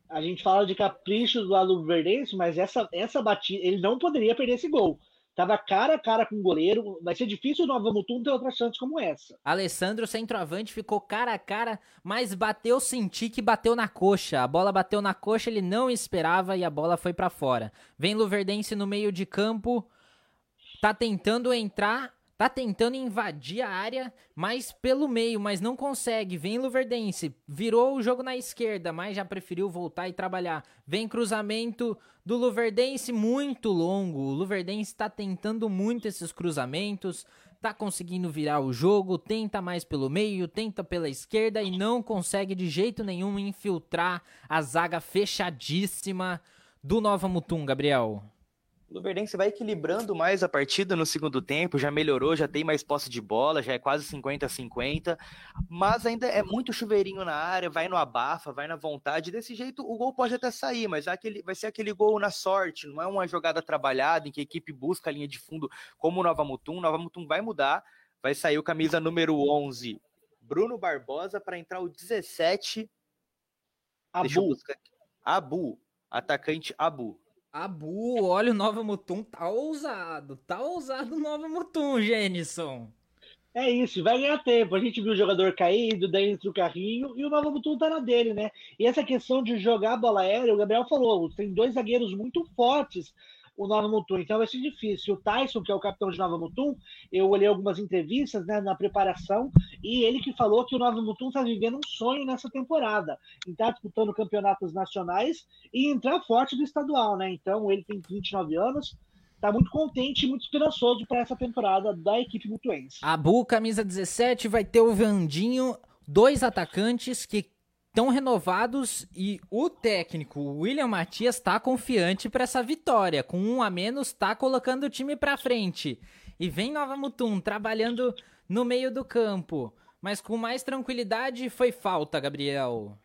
A gente fala de capricho do Luverdense, mas essa, essa batida, ele não poderia perder esse gol. Tava cara a cara com o goleiro, vai ser difícil o Nova Mutum ter outra chance como essa. Alessandro, centroavante, ficou cara a cara, mas bateu, senti que bateu na coxa. A bola bateu na coxa, ele não esperava e a bola foi pra fora. Vem Luverdense no meio de campo, tá tentando entrar, tá tentando invadir a área, mas pelo meio, mas não consegue. Vem Luverdense, virou o jogo na esquerda, mas já preferiu voltar e trabalhar. Vem cruzamento do Luverdense, muito longo. O Luverdense tá tentando muito esses cruzamentos, tá conseguindo virar o jogo, tenta mais pelo meio, tenta pela esquerda e não consegue de jeito nenhum infiltrar a zaga fechadíssima do Nova Mutum, Gabriel. O Luverdense vai equilibrando mais a partida no segundo tempo, já melhorou, já tem mais posse de bola, já é quase cinquenta a cinquenta, mas ainda é muito chuveirinho na área, vai no abafa, vai na vontade, desse jeito o gol pode até sair, mas aquele, vai ser aquele gol na sorte, não é uma jogada trabalhada em que a equipe busca a linha de fundo como o Nova Mutum. O Nova Mutum vai mudar, vai sair o camisa número onze, Bruno Barbosa, para entrar o dezessete, Abu, Abu, atacante Abu. Abu, olha o Nova Mutum, tá ousado, tá ousado o Nova Mutum, Jenison. É isso, vai ganhar tempo, a gente viu o jogador caído dentro do carrinho e o Nova Mutum tá na dele, né? E essa questão de jogar a bola aérea, o Gabriel falou, tem dois zagueiros muito fortes o Nova Mutum, então vai ser difícil. O Tyson, que é o capitão de Nova Mutum, eu olhei algumas entrevistas, né, na preparação, e ele que falou que o Nova Mutum está vivendo um sonho nessa temporada, em estar disputando campeonatos nacionais e entrar forte do estadual, né? Então ele tem vinte e nove anos, está muito contente e muito esperançoso para essa temporada da equipe mutuense. Abu, camisa dezessete, vai ter o Vandinho, dois atacantes que estão renovados, e o técnico William Matias está confiante para essa vitória. Com um a menos, está colocando o time para frente. E vem Nova Mutum trabalhando no meio do campo, mas com mais tranquilidade. Foi falta, Gabriel.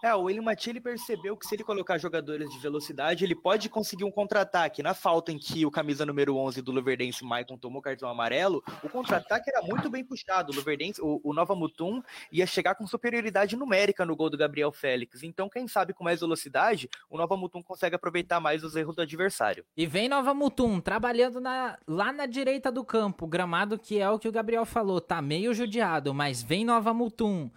É, o William Matias, ele percebeu que se ele colocar jogadores de velocidade, ele pode conseguir um contra-ataque. Na falta em que o camisa número onze do Luverdense, Maicon, tomou cartão amarelo, o contra-ataque era muito bem puxado. O Luverdense, o, o Nova Mutum ia chegar com superioridade numérica no gol do Gabriel Félix. Então, quem sabe com mais velocidade, o Nova Mutum consegue aproveitar mais os erros do adversário. E vem Nova Mutum trabalhando na, lá na direita do campo, gramado que é o que o Gabriel falou, tá meio judiado, mas vem Nova Mutum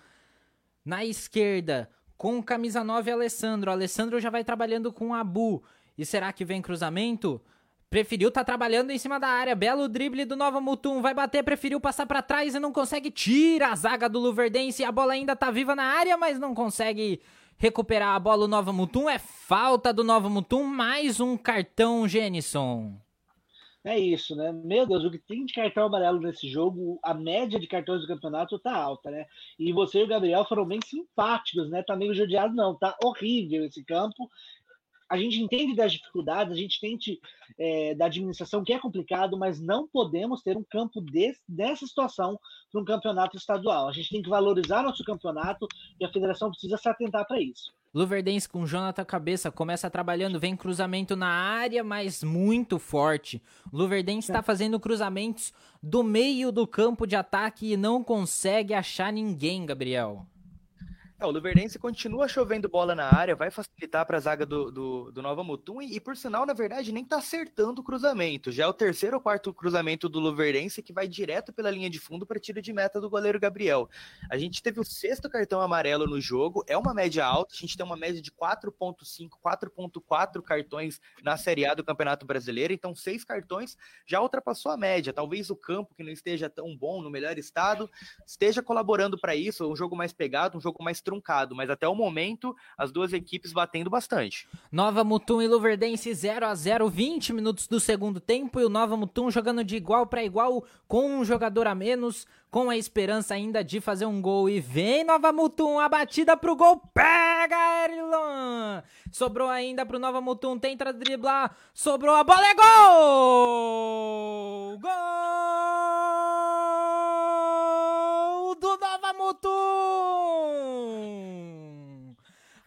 na esquerda, com camisa nove, Alessandro. Alessandro já vai trabalhando com Abu. E será que vem cruzamento? Preferiu, tá trabalhando em cima da área. Belo drible do Nova Mutum. Vai bater, preferiu passar pra trás e não consegue. Tira a zaga do Luverdense. A bola ainda tá viva na área, mas não consegue recuperar a bola. O Nova Mutum, é falta do Nova Mutum. Mais um cartão, Jenison. É isso, né? Meu Deus, o que tem de cartão amarelo nesse jogo, a média de cartões do campeonato tá alta, né? E você e o Gabriel foram bem simpáticos, né? Tá meio judiado, não. Tá horrível esse campo. A gente entende das dificuldades, a gente entende é, da administração, que é complicado, mas não podemos ter um campo desse, dessa situação num campeonato estadual. A gente tem que valorizar nosso campeonato e a federação precisa se atentar para isso. Luverdense com Jonathan Cabeça, começa trabalhando, vem cruzamento na área, mas muito forte. Luverdense está fazendo cruzamentos do meio do campo de ataque e não consegue achar ninguém, Gabriel. É, o Luverdense continua chovendo bola na área, vai facilitar para a zaga do, do, do Nova Mutum e, e, por sinal, na verdade, nem está acertando o cruzamento. Já é o terceiro ou quarto cruzamento do Luverdense que vai direto pela linha de fundo para tiro de meta do goleiro Gabriel. A gente teve o sexto cartão amarelo no jogo, é uma média alta, a gente tem uma média de quatro vírgula cinco, quatro vírgula quatro cartões na Série A do Campeonato Brasileiro, então seis cartões já ultrapassou a média. Talvez o campo, que não esteja tão bom, no melhor estado, esteja colaborando para isso, um jogo mais pegado, um jogo mais truncado, mas até o momento as duas equipes batendo bastante. Nova Mutum e Luverdense zero a zero, vinte minutos do segundo tempo, e o Nova Mutum jogando de igual para igual, com um jogador a menos, com a esperança ainda de fazer um gol. E vem Nova Mutum, a batida pro gol, pega Erlan, sobrou ainda pro Nova Mutum, tenta driblar, sobrou, a bola é gol! Gol do Nova Mutum!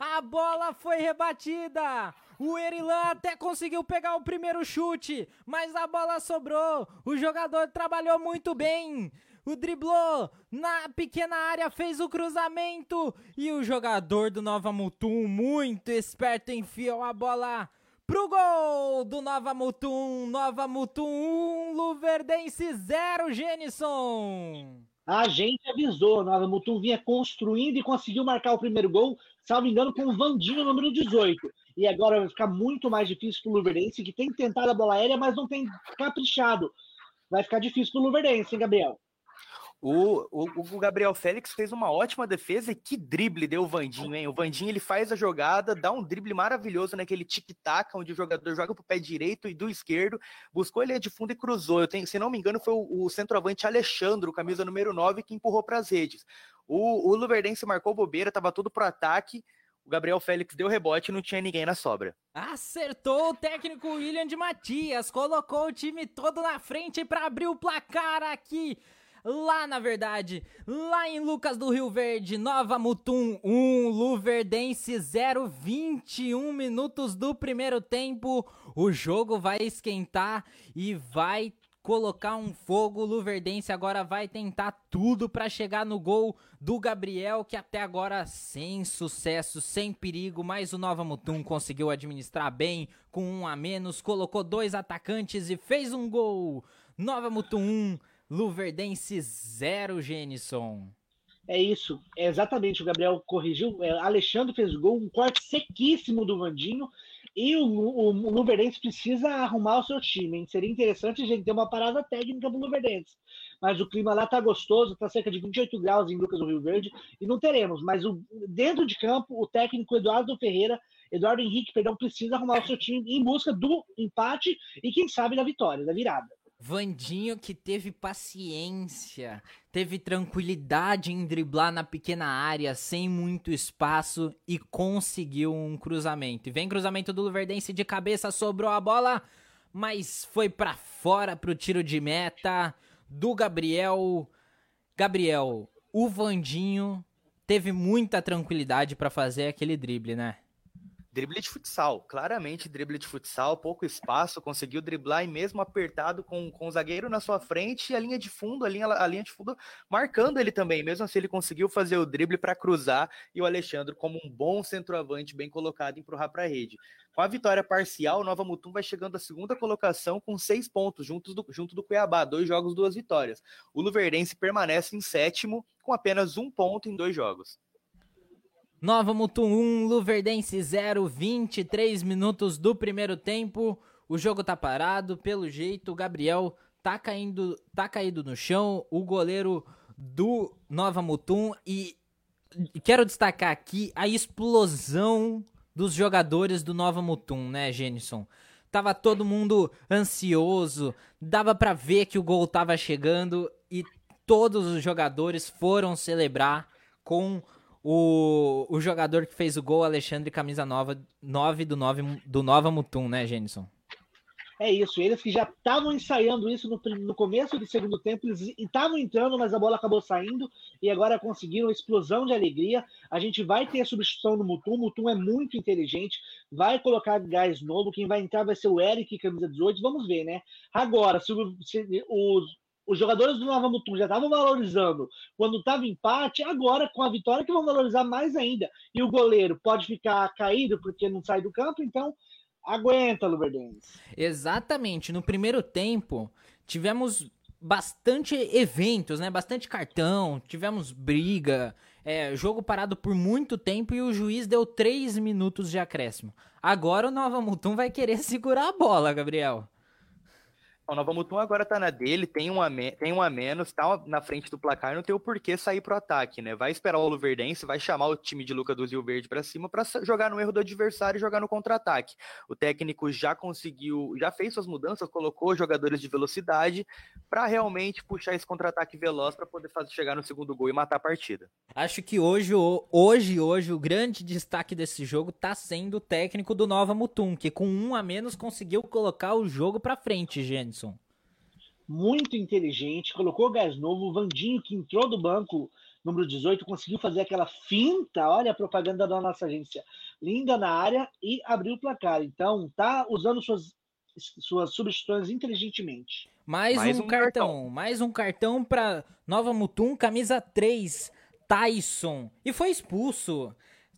A bola foi rebatida! O Erilan até conseguiu pegar o primeiro chute, mas a bola sobrou, o jogador trabalhou muito bem, o driblou na pequena área, fez o cruzamento, e o jogador do Nova Mutum, muito esperto, enfiou a bola pro gol do Nova Mutum. Nova Mutum um, Luverdense zero, Genison. A gente avisou, Nova Mutum vinha construindo e conseguiu marcar o primeiro gol, salvo engano, com o Vandinho, número dezoito. E agora vai ficar muito mais difícil pro Luverdense, que tem tentado a bola aérea, mas não tem caprichado. Vai ficar difícil pro Luverdense, hein, Gabriel? O, o, o Gabriel Félix fez uma ótima defesa, e que drible deu o Vandinho, hein? O Vandinho, ele faz a jogada, dá um drible maravilhoso naquele tic-tac, onde o jogador joga pro pé direito e do esquerdo, buscou ele de fundo e cruzou. Eu tenho, se não me engano, foi o, o centroavante Alexandre, camisa número nove, que empurrou para as redes. O, o Luverdense marcou bobeira, tava tudo pro ataque, o Gabriel Félix deu rebote e não tinha ninguém na sobra. Acertou o técnico William de Matias, colocou o time todo na frente para abrir o placar aqui. Lá, na verdade, lá em Lucas do Rio Verde, Nova Mutum um, Luverdense zero, vinte e um minutos do primeiro tempo. O jogo vai esquentar e vai colocar um fogo. O Luverdense agora vai tentar tudo para chegar no gol do Gabriel, que até agora sem sucesso, sem perigo, mas o Nova Mutum conseguiu administrar bem, com um a menos, colocou dois atacantes e fez um gol. Nova Mutum um, Luverdense zero, Genison. É isso, é exatamente, o Gabriel corrigiu, é, Alexandre fez o gol, um corte sequíssimo do Vandinho, e o, o, o Luverdense precisa arrumar o seu time, hein? Seria interessante a gente ter uma parada técnica pro Luverdense, mas o clima lá tá gostoso, tá cerca de vinte e oito graus em Lucas do Rio Verde, e não teremos, mas o, dentro de campo, o técnico Eduardo Ferreira, Eduardo Henrique, perdão, precisa arrumar o seu time em busca do empate e quem sabe da vitória, da virada. Vandinho, que teve paciência, teve tranquilidade em driblar na pequena área, sem muito espaço, e conseguiu um cruzamento. E vem cruzamento do Luverdense de cabeça, sobrou a bola, mas foi pra fora pro tiro de meta do Gabriel. Gabriel, o Vandinho teve muita tranquilidade pra fazer aquele drible, né? Drible de futsal, claramente drible de futsal, pouco espaço, conseguiu driblar e mesmo apertado com, com o zagueiro na sua frente e a linha de fundo, a linha, a linha de fundo marcando ele também, mesmo assim ele conseguiu fazer o drible para cruzar e o Alexandre, como um bom centroavante bem colocado, empurrar para a rede. Com a vitória parcial, o Nova Mutum vai chegando à segunda colocação com seis pontos, junto do, junto do Cuiabá, dois jogos, duas vitórias. O Luverdense permanece em sétimo com apenas um ponto em dois jogos. Nova Mutum um, Luverdense zero, vinte e três minutos do primeiro tempo. O jogo tá parado, pelo jeito o Gabriel tá caindo, tá caído no chão, o goleiro do Nova Mutum. E quero destacar aqui a explosão dos jogadores do Nova Mutum, né, Genison? Tava todo mundo ansioso, dava pra ver que o gol tava chegando e todos os jogadores foram celebrar com O, o jogador que fez o gol, Alexandre, camisa nova, nove do, nove, do Nova Mutum, né, Genison? É isso, eles que já estavam ensaiando isso no, no começo do segundo tempo, eles estavam entrando, mas a bola acabou saindo, e agora conseguiram explosão de alegria. A gente vai ter a substituição no Mutum, o Mutum é muito inteligente, vai colocar gás novo, quem vai entrar vai ser o Eric, camisa dezoito, vamos ver, né? Agora, se, se os... Os jogadores do Nova Mutum já estavam valorizando quando estava empate, agora com a vitória que vão valorizar mais ainda. E o goleiro pode ficar caído porque não sai do campo, então aguenta, Luverdense. Exatamente, no primeiro tempo tivemos bastante eventos, né? Bastante cartão, tivemos briga, é, jogo parado por muito tempo e o juiz deu três minutos de acréscimo. Agora o Nova Mutum vai querer segurar a bola, Gabriel. O Nova Mutum agora tá na dele, tem um a, me... tem um a menos, tá na frente do placar, não tem o porquê sair pro ataque, né? Vai esperar o Luverdense, vai chamar o time de Lucas do Rio Verde pra cima pra jogar no erro do adversário e jogar no contra-ataque. O técnico já conseguiu, já fez suas mudanças, colocou jogadores de velocidade pra realmente puxar esse contra-ataque veloz pra poder fazer, chegar no segundo gol e matar a partida. Acho que hoje, hoje, hoje, o grande destaque desse jogo tá sendo o técnico do Nova Mutum, que com um a menos conseguiu colocar o jogo pra frente, gente. Muito inteligente, colocou o gás novo, o Vandinho, que entrou do banco, número dezoito, conseguiu fazer aquela finta, olha a propaganda da nossa agência, linda na área, e abriu o placar. Então, tá usando suas, suas substituições inteligentemente. Mais, mais um, um cartão, cartão, mais um cartão para Nova Mutum, camisa três, Tyson, e foi expulso.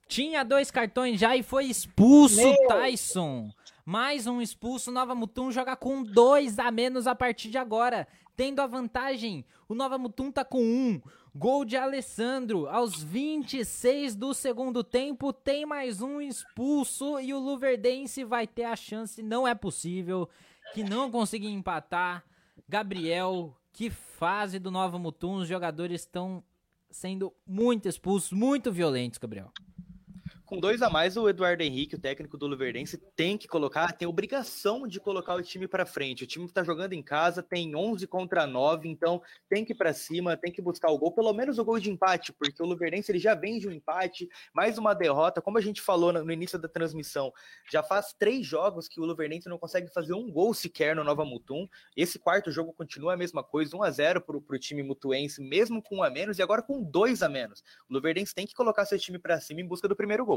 Tinha dois cartões já e foi expulso, Meu. Tyson. Mais um expulso, Nova Mutum joga com dois a menos a partir de agora. Tendo a vantagem, o Nova Mutum tá com um. Gol de Alessandro, aos vinte e seis do segundo tempo, tem mais um expulso e o Luverdense vai ter a chance, não é possível, que não conseguir empatar. Gabriel, que fase do Nova Mutum, os jogadores estão sendo muito expulsos, muito violentos, Gabriel. Com dois a mais, o Eduardo Henrique, o técnico do Luverdense, tem que colocar, tem obrigação de colocar o time para frente. O time está jogando em casa, tem onze contra nove, então tem que ir para cima, tem que buscar o gol, pelo menos o gol de empate, porque o Luverdense ele já vem de um empate, mais uma derrota. Como a gente falou no início da transmissão, já faz três jogos que o Luverdense não consegue fazer um gol sequer no Nova Mutum. Esse quarto jogo continua a mesma coisa, um a zero para o time mutuense, mesmo com um a menos, e agora com dois a menos. O Luverdense tem que colocar seu time para cima em busca do primeiro gol.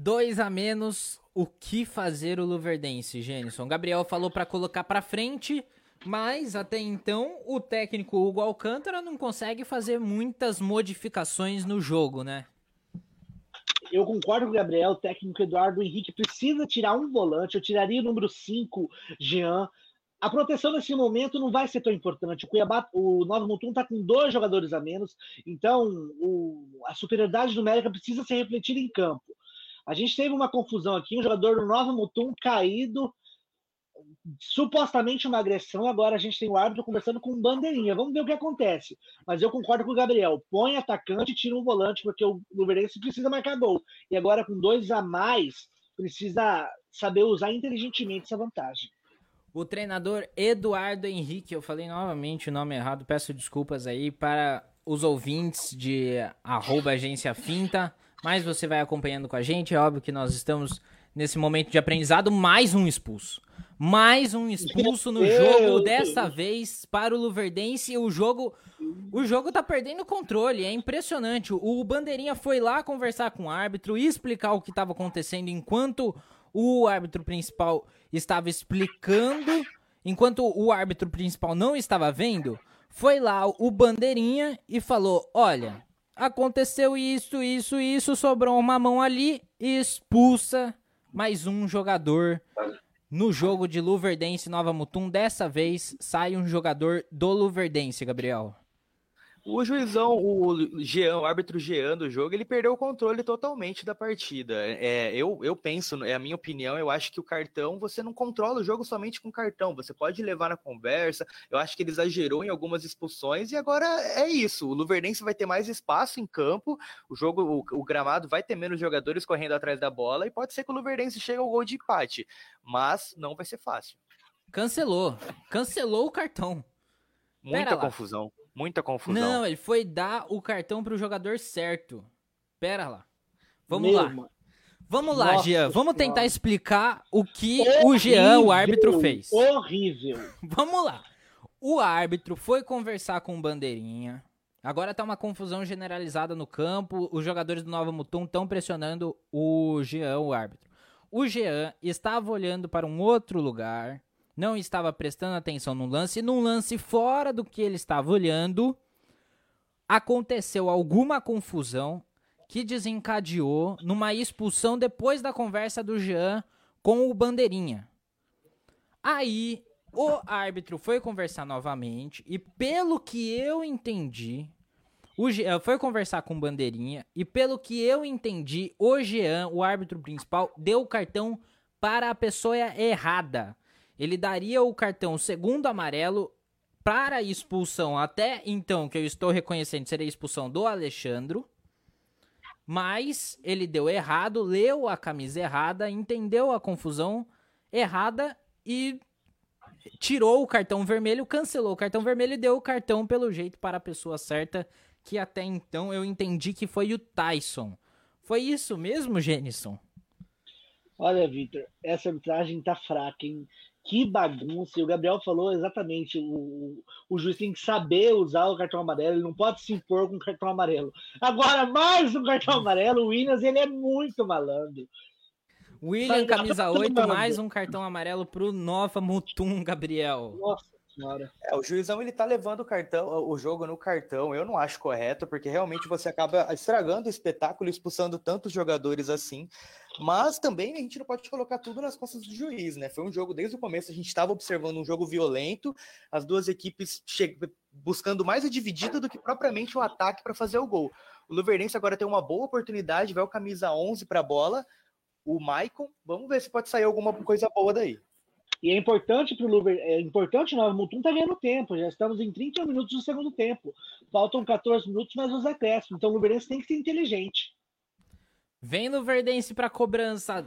Dois a menos, o que fazer o Luverdense, Gênison? Gabriel falou para colocar para frente, mas até então o técnico Hugo Alcântara não consegue fazer muitas modificações no jogo, né? Eu concordo com o Gabriel, o técnico Eduardo Henrique precisa tirar um volante, eu tiraria o número cinco, Jean. A proteção nesse momento não vai ser tão importante. O Cuiabá, o Nova Mutum está com dois jogadores a menos, então o, a superioridade numérica precisa ser refletida em campo. A gente teve uma confusão aqui, um jogador do Nova Mutum caído, supostamente uma agressão, agora a gente tem o árbitro conversando com bandeirinha, vamos ver o que acontece. Mas eu concordo com o Gabriel, põe atacante e tira um volante, porque o Luverdense precisa marcar gol. E agora com dois a mais, precisa saber usar inteligentemente essa vantagem. O treinador Eduardo Henrique, eu falei novamente o nome errado, peço desculpas aí para os ouvintes de arroba agência finta, mas você vai acompanhando com a gente, é óbvio que nós estamos nesse momento de aprendizado, mais um expulso. Mais um expulso no jogo, dessa vez para o Luverdense, o jogo, o jogo tá perdendo o controle, é impressionante. O bandeirinha foi lá conversar com o árbitro e explicar o que estava acontecendo enquanto... O árbitro principal estava explicando, enquanto o árbitro principal não estava vendo, foi lá o bandeirinha e falou, olha, aconteceu isso, isso, isso, sobrou uma mão ali e expulsa mais um jogador no jogo de Luverdense Nova Mutum. Dessa vez sai um jogador do Luverdense, Gabriel. O juizão, o Jean, o árbitro Jean do jogo, ele perdeu o controle totalmente da partida. É, eu, eu penso, é a minha opinião, eu acho que o cartão, você não controla o jogo somente com cartão, você pode levar na conversa, eu acho que ele exagerou em algumas expulsões, e agora é isso, o Luverdense vai ter mais espaço em campo, o jogo, o, o gramado vai ter menos jogadores correndo atrás da bola, e pode ser que o Luverdense chegue ao gol de empate, mas não vai ser fácil. Cancelou, cancelou o cartão. Muita confusão. Muita confusão. Não, ele foi dar o cartão pro jogador certo. Pera lá. Vamos Meu, lá. Mano. Vamos lá, nossa, Jean. Vamos tentar nossa. explicar o que horrível, o Jean, o árbitro, fez. Horrível. Vamos lá. O árbitro foi conversar com o bandeirinha. Agora tá uma confusão generalizada no campo. Os jogadores do Nova Mutum estão pressionando o Jean, o árbitro. O Jean estava olhando para um outro lugar... Não estava prestando atenção no lance. Num lance fora do que ele estava olhando, aconteceu alguma confusão que desencadeou numa expulsão depois da conversa do Jean com o bandeirinha. Aí, o árbitro foi conversar novamente e, pelo que eu entendi, o Jean foi conversar com o bandeirinha e, pelo que eu entendi, o Jean, o árbitro principal, deu o cartão para a pessoa errada. ele daria o cartão segundo amarelo para a expulsão, até então, que eu estou reconhecendo, seria a expulsão do Alexandro, mas ele deu errado, leu a camisa errada, entendeu a confusão errada e tirou o cartão vermelho, cancelou o cartão vermelho e deu o cartão, pelo jeito, para a pessoa certa, que até então eu entendi que foi o Tyson. Foi isso mesmo, Jenison? Olha, Victor, essa arbitragem tá fraca, hein? Que bagunça, e o Gabriel falou exatamente, o, o juiz tem que saber usar o cartão amarelo, ele não pode se impor com o cartão amarelo. Agora, mais um cartão amarelo, o Williams, ele é muito malandro. William, camisa oito, mais um cartão amarelo pro Nova Mutum, Gabriel. Nossa senhora. É, o juizão, ele tá levando o cartão, o jogo no cartão, eu não acho correto, porque realmente você acaba estragando o espetáculo, expulsando tantos jogadores assim. Mas também a gente não pode colocar tudo nas costas do juiz, né? Foi um jogo, desde o começo, a gente estava observando um jogo violento, as duas equipes che- buscando mais a dividida do que propriamente o ataque para fazer o gol. O Luverdense agora tem uma boa oportunidade, vai o camisa onze para a bola, o Maicon, vamos ver se pode sair alguma coisa boa daí. E é importante para o Luverdense, é importante não, o Mutum está ganhando tempo, já estamos em trinta minutos do segundo tempo, faltam catorze minutos, mas os acréscimos, então o Luverdense tem que ser inteligente. Vem Luverdense pra cobrança,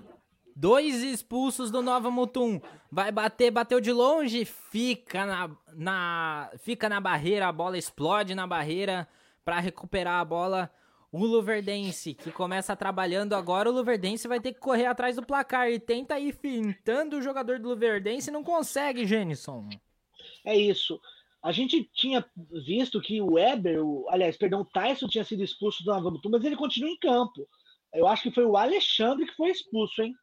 dois expulsos do Nova Mutum, vai bater, bateu de longe, fica na, na, fica na barreira, a bola explode na barreira pra recuperar a bola, o Luverdense que começa trabalhando agora, o Luverdense vai ter que correr atrás do placar e tenta ir fintando o jogador do Luverdense, não consegue, Jenison. É isso. A gente tinha visto que o Weber, o, aliás, perdão, o Tyson tinha sido expulso do Nova Mutum, mas ele continua em campo. Eu acho que foi o Alexandre que foi expulso, hein?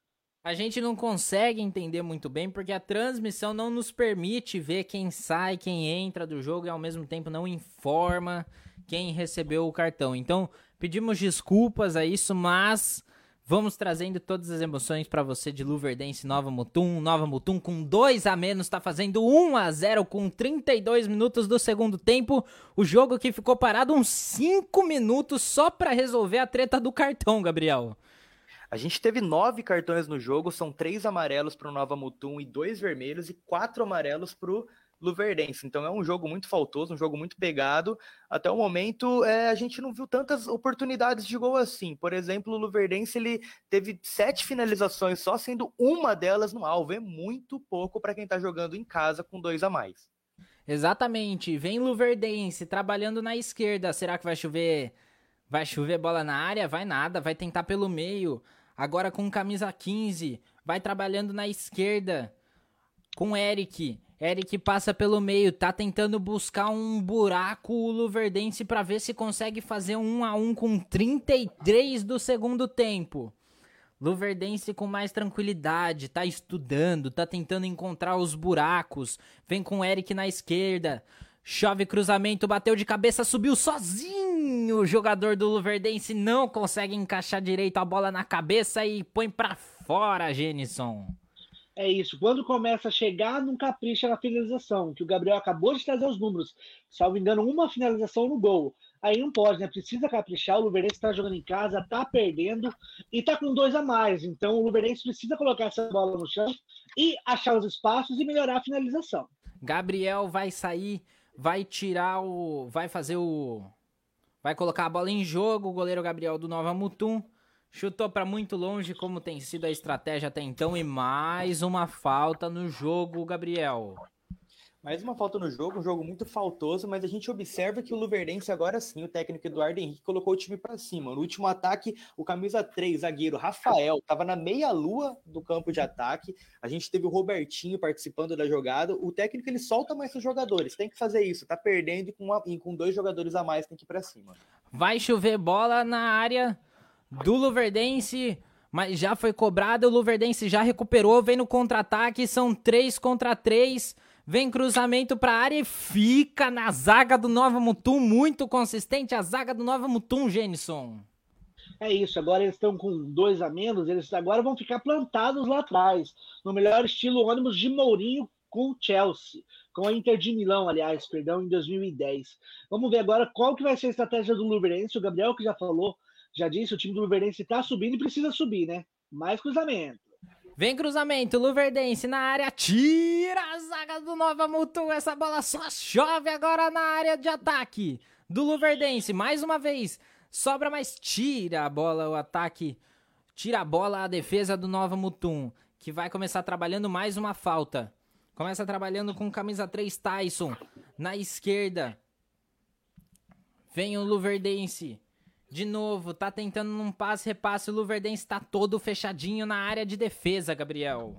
A gente não consegue entender muito bem, porque a transmissão não nos permite ver quem sai, quem entra do jogo e ao mesmo tempo não informa quem recebeu o cartão. Então, pedimos desculpas a isso, mas vamos trazendo todas as emoções para você de Luverdense, Nova Mutum. Nova Mutum com dois a menos, está fazendo um a zero com trinta e dois minutos do segundo tempo. O jogo que ficou parado uns cinco minutos só para resolver a treta do cartão, Gabriel. A gente teve nove cartões no jogo, são três amarelos para o Nova Mutum e dois vermelhos e quatro amarelos para o Luverdense. Então é um jogo muito faltoso, um jogo muito pegado. Até o momento é, a gente não viu tantas oportunidades de gol assim. Por exemplo, o Luverdense ele teve sete finalizações só, sendo uma delas no alvo. É muito pouco para quem está jogando em casa com dois a mais. Exatamente. Vem Luverdense trabalhando na esquerda. Será que vai chover? Vai chover bola na área? Vai nada. Vai tentar pelo meio. Agora com camisa quinze, vai trabalhando na esquerda com Eric. Eric passa pelo meio, tá tentando buscar um buraco o Luverdense para ver se consegue fazer um a um com trinta e três do segundo tempo. Luverdense com mais tranquilidade, tá estudando, tá tentando encontrar os buracos. Vem com Eric na esquerda. Chove cruzamento, bateu de cabeça, subiu sozinho. O jogador do Luverdense não consegue encaixar direito a bola na cabeça e põe pra fora, Jenison. É isso, quando começa a chegar, não capricha na finalização, que o Gabriel acabou de trazer os números. Salvo engano, uma finalização no gol. Aí não pode, né? Precisa caprichar, o Luverdense tá jogando em casa, tá perdendo e tá com dois a mais. Então o Luverdense precisa colocar essa bola no chão e achar os espaços e melhorar a finalização. Gabriel vai sair... Vai tirar o... Vai fazer o... Vai colocar a bola em jogo. O goleiro Gabriel do Nova Mutum chutou para muito longe, como tem sido a estratégia até então. E mais uma falta no jogo, Gabriel. Mais uma falta no jogo, um jogo muito faltoso. Mas a gente observa que o Luverdense agora sim, o técnico Eduardo Henrique, colocou o time para cima. No último ataque, o camisa três, zagueiro Rafael, estava na meia-lua do campo de ataque. A gente teve o Robertinho participando da jogada. O técnico ele solta mais os jogadores, tem que fazer isso. Tá perdendo e com, uma, e com dois jogadores a mais tem que ir para cima. Vai chover bola na área do Luverdense, mas já foi cobrada. O Luverdense já recuperou, vem no contra-ataque, são três contra três. Vem cruzamento para a área e fica na zaga do Nova Mutum, muito consistente a zaga do Nova Mutum, Jenison. É isso, agora eles estão com dois a menos, eles agora vão ficar plantados lá atrás, no melhor estilo ônibus de Mourinho com o Chelsea, com a Inter de Milão, aliás, perdão, em dois mil e dez. Vamos ver agora qual que vai ser a estratégia do Luverdense, o Gabriel que já falou, já disse, o time do Luverdense está subindo e precisa subir, né? Mais cruzamento. Vem cruzamento, Luverdense na área, tira a zaga do Nova Mutum, essa bola só chove agora na área de ataque do Luverdense, mais uma vez, sobra, mas tira a bola, o ataque, tira a bola, a defesa do Nova Mutum, que vai começar trabalhando mais uma falta, começa trabalhando com camisa três Tyson, na esquerda, vem o Luverdense, de novo, tá tentando num passe, repasse, o Luverdense tá todo fechadinho na área de defesa, Gabriel.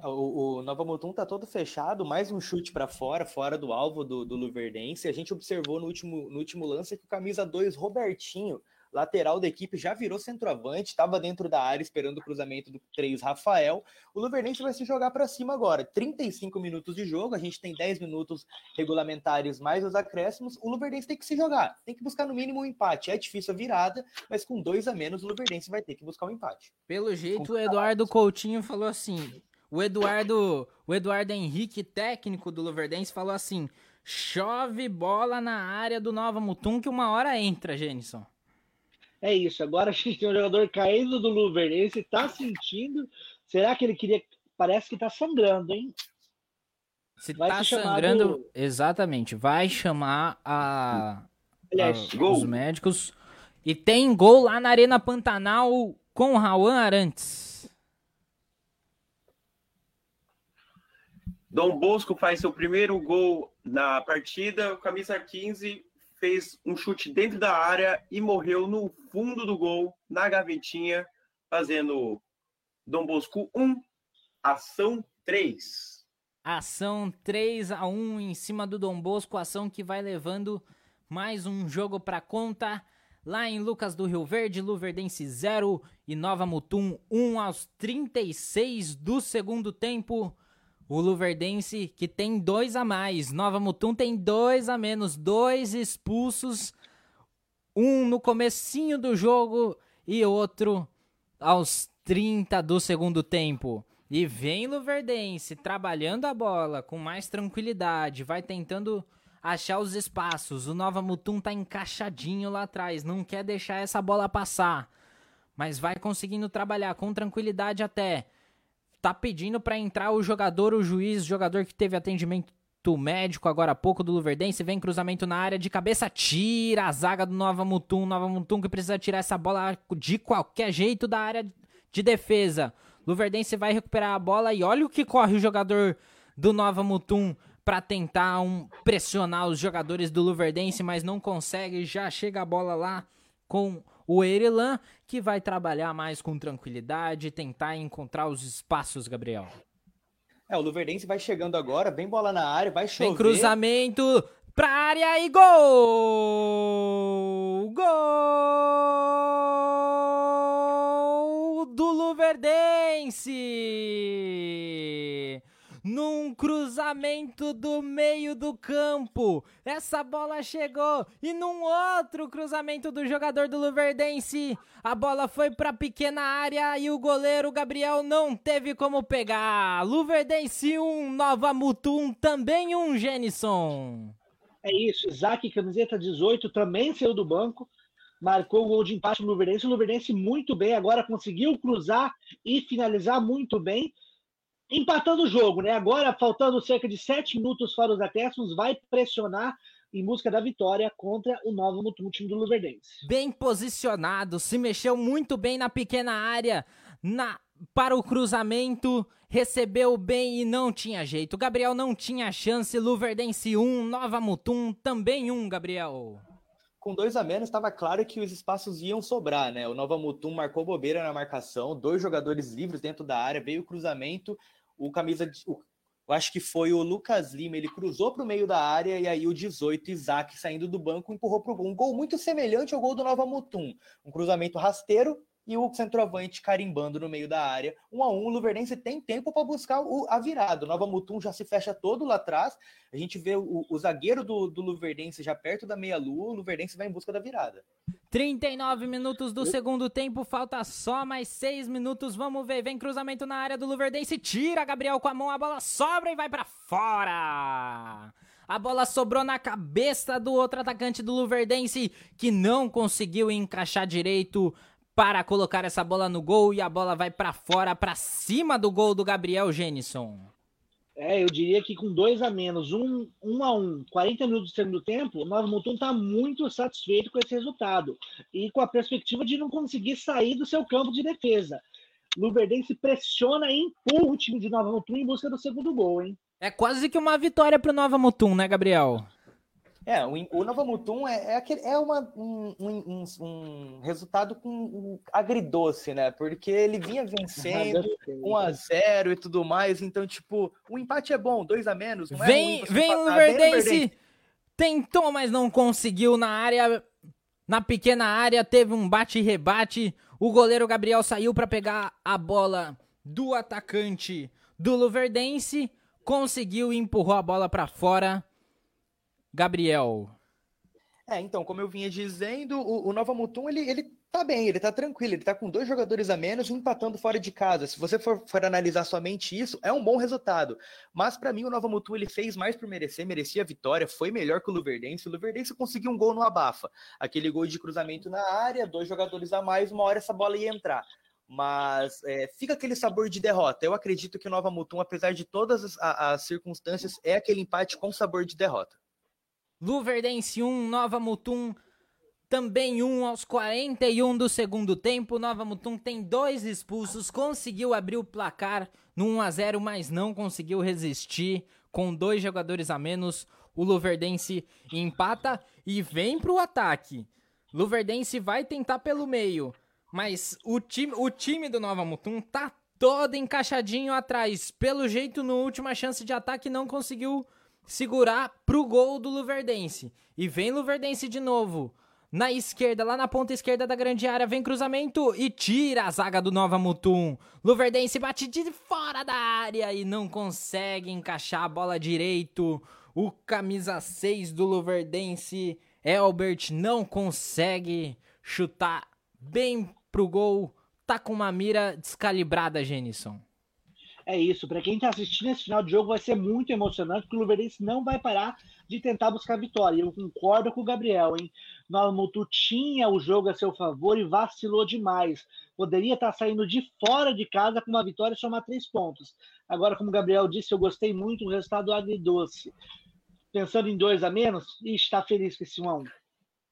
O, o Nova Mutum tá todo fechado, mais um chute para fora, fora do alvo do, do Luverdense. A gente observou no último, no último lance que o camisa dois, Robertinho, lateral da equipe, já virou centroavante, estava dentro da área esperando o cruzamento do três, Rafael. O Luverdense vai se jogar para cima agora. trinta e cinco minutos de jogo, a gente tem dez minutos regulamentares mais os acréscimos. O Luverdense tem que se jogar, tem que buscar no mínimo um empate. É difícil a virada, mas com dois a menos o Luverdense vai ter que buscar um empate. Pelo jeito, com o Eduardo Coutinho falou assim... O Eduardo, o Eduardo Henrique, técnico do Luverdense, falou assim, chove bola na área do Nova Mutum que uma hora entra, Jenison. É isso, agora a gente tem um jogador caído do Luverdense, tá sentindo, será que ele queria, parece que tá sangrando, hein? Se vai tá sangrando, do... exatamente, vai chamar a, Aliás, a gol. os médicos. E tem gol lá na Arena Pantanal com o Rauan Arantes. Dom Bosco faz seu primeiro gol na partida, o camisa quinze fez um chute dentro da área e morreu no fundo do gol, na gavetinha, fazendo Dom Bosco um, Ação três. Ação três a um em cima do Dom Bosco, Ação que vai levando mais um jogo para conta, lá em Lucas do Rio Verde, Luverdense zero e Nova Mutum um aos trinta e seis do segundo tempo. O Luverdense que tem dois a mais, Nova Mutum tem dois a menos, dois expulsos, um no comecinho do jogo e outro aos trinta do segundo tempo. E vem Luverdense trabalhando a bola com mais tranquilidade, vai tentando achar os espaços, o Nova Mutum tá encaixadinho lá atrás, não quer deixar essa bola passar, mas vai conseguindo trabalhar com tranquilidade até... Tá pedindo pra entrar o jogador, o juiz, o jogador que teve atendimento médico agora há pouco do Luverdense. Vem cruzamento na área de cabeça, tira a zaga do Nova Mutum. Nova Mutum que precisa tirar essa bola de qualquer jeito da área de defesa. Luverdense vai recuperar a bola e olha o que corre o jogador do Nova Mutum pra tentar um, pressionar os jogadores do Luverdense, mas não consegue. Já chega a bola lá com... O Erilan, que vai trabalhar mais com tranquilidade, tentar encontrar os espaços, Gabriel. É, o Luverdense vai chegando agora, vem bola na área, vai chover. Tem cruzamento pra área e gol! Gol do Luverdense! Num cruzamento do meio do campo, essa bola chegou e num outro cruzamento do jogador do Luverdense, a bola foi para pequena área e o goleiro Gabriel não teve como pegar. Luverdense um, Nova Mutum também um, Jenison. É isso, Isaac, camiseta dezoito, também saiu do banco, marcou o gol de empate no Luverdense, o Luverdense muito bem, agora conseguiu cruzar e finalizar muito bem. Empatando o jogo, né? Agora, faltando cerca de sete minutos fora os acréscimos, vai pressionar em busca da vitória contra o Nova Mutum, time do Luverdense. Bem posicionado, se mexeu muito bem na pequena área, na, para o cruzamento, recebeu bem e não tinha jeito. Gabriel não tinha chance, Luverdense um, Nova Mutum também um, Gabriel. Com dois a menos, estava claro que os espaços iam sobrar, né? O Nova Mutum marcou bobeira na marcação, dois jogadores livres dentro da área, veio o cruzamento... O camisa, de, o, eu acho que foi o Lucas Lima, ele cruzou para o meio da área e aí o dezoito, Isaac, saindo do banco, empurrou para o gol. Um gol muito semelhante ao gol do Nova Mutum. Um cruzamento rasteiro e o centroavante carimbando no meio da área. Um a um, o Luverdense tem tempo para buscar o, a virada. O Nova Mutum já se fecha todo lá atrás. A gente vê o, o zagueiro do, do Luverdense já perto da meia-lua. O Luverdense vai em busca da virada. trinta e nove minutos do segundo tempo, falta só mais seis minutos, vamos ver, vem cruzamento na área do Luverdense, tira Gabriel com a mão, a bola sobra e vai pra fora! A bola sobrou na cabeça do outro atacante do Luverdense, que não conseguiu encaixar direito para colocar essa bola no gol e a bola vai para fora, para cima do gol do Gabriel Jenison. É, eu diria que com dois a menos, um, um a um, quarenta minutos do segundo tempo, o Nova Mutum está muito satisfeito com esse resultado e com a perspectiva de não conseguir sair do seu campo de defesa. Luverdense pressiona e empurra o time de Nova Mutum em busca do segundo gol, hein? É quase que uma vitória para o Nova Mutum, né, Gabriel? É, o, o Nova Mutum é, é, aquele, é uma, um, um, um resultado com um agridoce, né? Porque ele vinha vencendo um a zero e tudo mais, então, tipo, o empate é bom, dois a menos, não é? Vem, vem o Luverdense, tentou, mas não conseguiu na área, na pequena área, teve um bate-rebate. O goleiro Gabriel saiu para pegar a bola do atacante do Luverdense, conseguiu e empurrou a bola para fora. Gabriel. É, então, como eu vinha dizendo, o, o Nova Mutum, ele, ele tá bem, ele tá tranquilo, ele tá com dois jogadores a menos, empatando fora de casa. Se você for, for analisar somente isso, é um bom resultado. Mas para mim, o Nova Mutum, ele fez mais por merecer, merecia a vitória, foi melhor que o Luverdense. O Luverdense conseguiu um gol no abafa. Aquele gol de cruzamento na área, dois jogadores a mais, uma hora essa bola ia entrar. Mas é, fica aquele sabor de derrota. Eu acredito que o Nova Mutum, apesar de todas as, as circunstâncias, é aquele empate com sabor de derrota. Luverdense um, Nova Mutum também um aos quarenta e um do segundo tempo. Nova Mutum tem dois expulsos, conseguiu abrir o placar no um a zero, mas não conseguiu resistir. Com dois jogadores a menos, o Luverdense empata e vem para o ataque. Luverdense vai tentar pelo meio, mas o time, o time do Nova Mutum tá todo encaixadinho atrás. Pelo jeito, no última chance de ataque, não conseguiu segurar pro gol do Luverdense. E vem Luverdense de novo. Na esquerda, lá na ponta esquerda da grande área, vem cruzamento e tira a zaga do Nova Mutum. Luverdense bate de fora da área e não consegue encaixar a bola direito. O camisa seis do Luverdense, Elbert, não consegue chutar bem pro gol. Tá com uma mira descalibrada, Jenison. É isso, para quem está assistindo esse final de jogo vai ser muito emocionante, porque o Luverdense não vai parar de tentar buscar vitória. Eu concordo com o Gabriel, hein? Nova Mutum tinha o jogo a seu favor e vacilou demais. Poderia estar tá saindo de fora de casa com uma vitória e somar três pontos. Agora, como o Gabriel disse, eu gostei muito do resultado agridoce. Pensando em dois a menos, está feliz com esse um a um.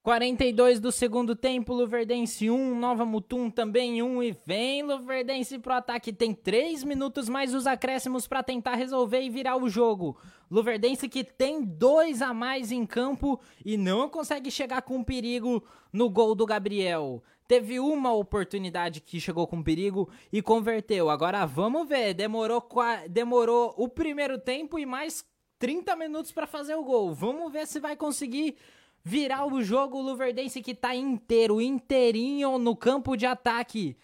quarenta e dois do segundo tempo, Luverdense um, Nova Mutum também um e vem Luverdense pro ataque. Tem três minutos mais os acréscimos para tentar resolver e virar o jogo. Luverdense que tem dois a mais em campo e não consegue chegar com perigo no gol do Gabriel. Teve uma oportunidade que chegou com perigo e converteu. Agora vamos ver, demorou, demorou o primeiro tempo e mais trinta minutos para fazer o gol. Vamos ver se vai conseguir virar o jogo. O Luverdense que tá inteiro, inteirinho no campo de ataque.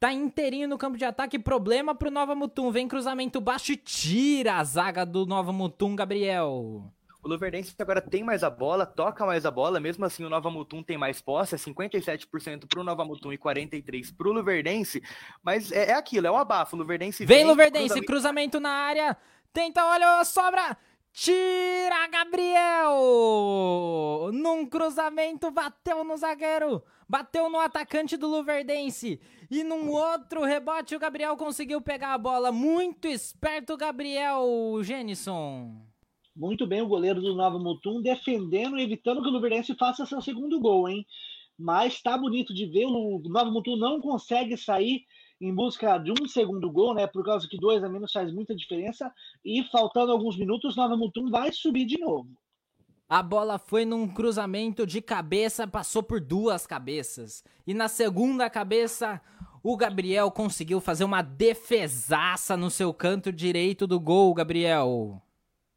Tá inteirinho no campo de ataque, problema pro Nova Mutum. Vem cruzamento baixo e tira a zaga do Nova Mutum, Gabriel. O Luverdense agora tem mais a bola, toca mais a bola, mesmo assim o Nova Mutum tem mais posse, é cinquenta e sete por cento pro Nova Mutum e quarenta e três por cento pro Luverdense, mas é, é aquilo, é um abafo. O Luverdense vem, vem Luverdense, cruzamento... cruzamento na área, tenta, olha, sobra... Tira Gabriel! Num cruzamento, bateu no zagueiro, bateu no atacante do Luverdense. E num outro rebote, o Gabriel conseguiu pegar a bola. Muito esperto, Gabriel Jenison. Muito bem o goleiro do Nova Mutum, defendendo e evitando que o Luverdense faça seu segundo gol, hein? Mas tá bonito de ver, o Nova Mutum não consegue sair em busca de um segundo gol, né? Por causa que dois a menos faz muita diferença. E faltando alguns minutos, Nova Mutum vai subir de novo. A bola foi num cruzamento de cabeça, passou por duas cabeças. E na segunda cabeça, o Gabriel conseguiu fazer uma defesaça no seu canto direito do gol, Gabriel.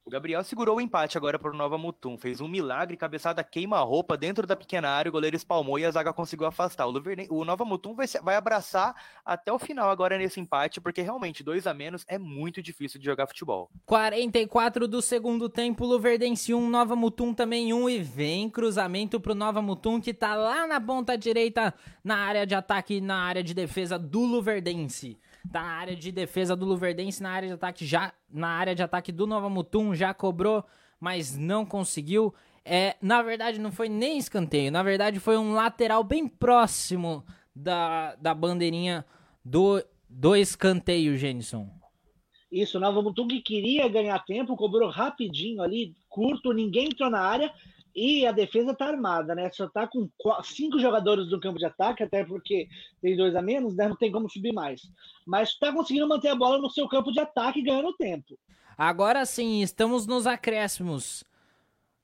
O Gabriel segurou o empate agora para o Nova Mutum. Fez um milagre, cabeçada queima-roupa dentro da pequena área. O goleiro espalmou e a zaga conseguiu afastar. O, Luverne... o Nova Mutum vai, se... vai abraçar até o final agora nesse empate, porque realmente dois a menos é muito difícil de jogar futebol. quarenta e quatro do segundo tempo, Luverdense um, Nova Mutum também um e vem cruzamento para o Nova Mutum que está lá na ponta direita na área de ataque e na área de defesa do Luverdense. Da área de defesa do Luverdense, na área de ataque já na área de ataque do Nova Mutum, já cobrou, mas não conseguiu. É, na verdade, não foi nem escanteio, na verdade foi um lateral bem próximo da, da bandeirinha do, do escanteio, Jenison. Isso, Nova Mutum que queria ganhar tempo, cobrou rapidinho ali, curto, ninguém entrou na área e a defesa tá armada, né? Só tá com quatro, cinco jogadores no campo de ataque, até porque tem dois a menos, né? Não tem como subir mais. Mas tá conseguindo manter a bola no seu campo de ataque, ganhando tempo. Agora sim, estamos nos acréscimos.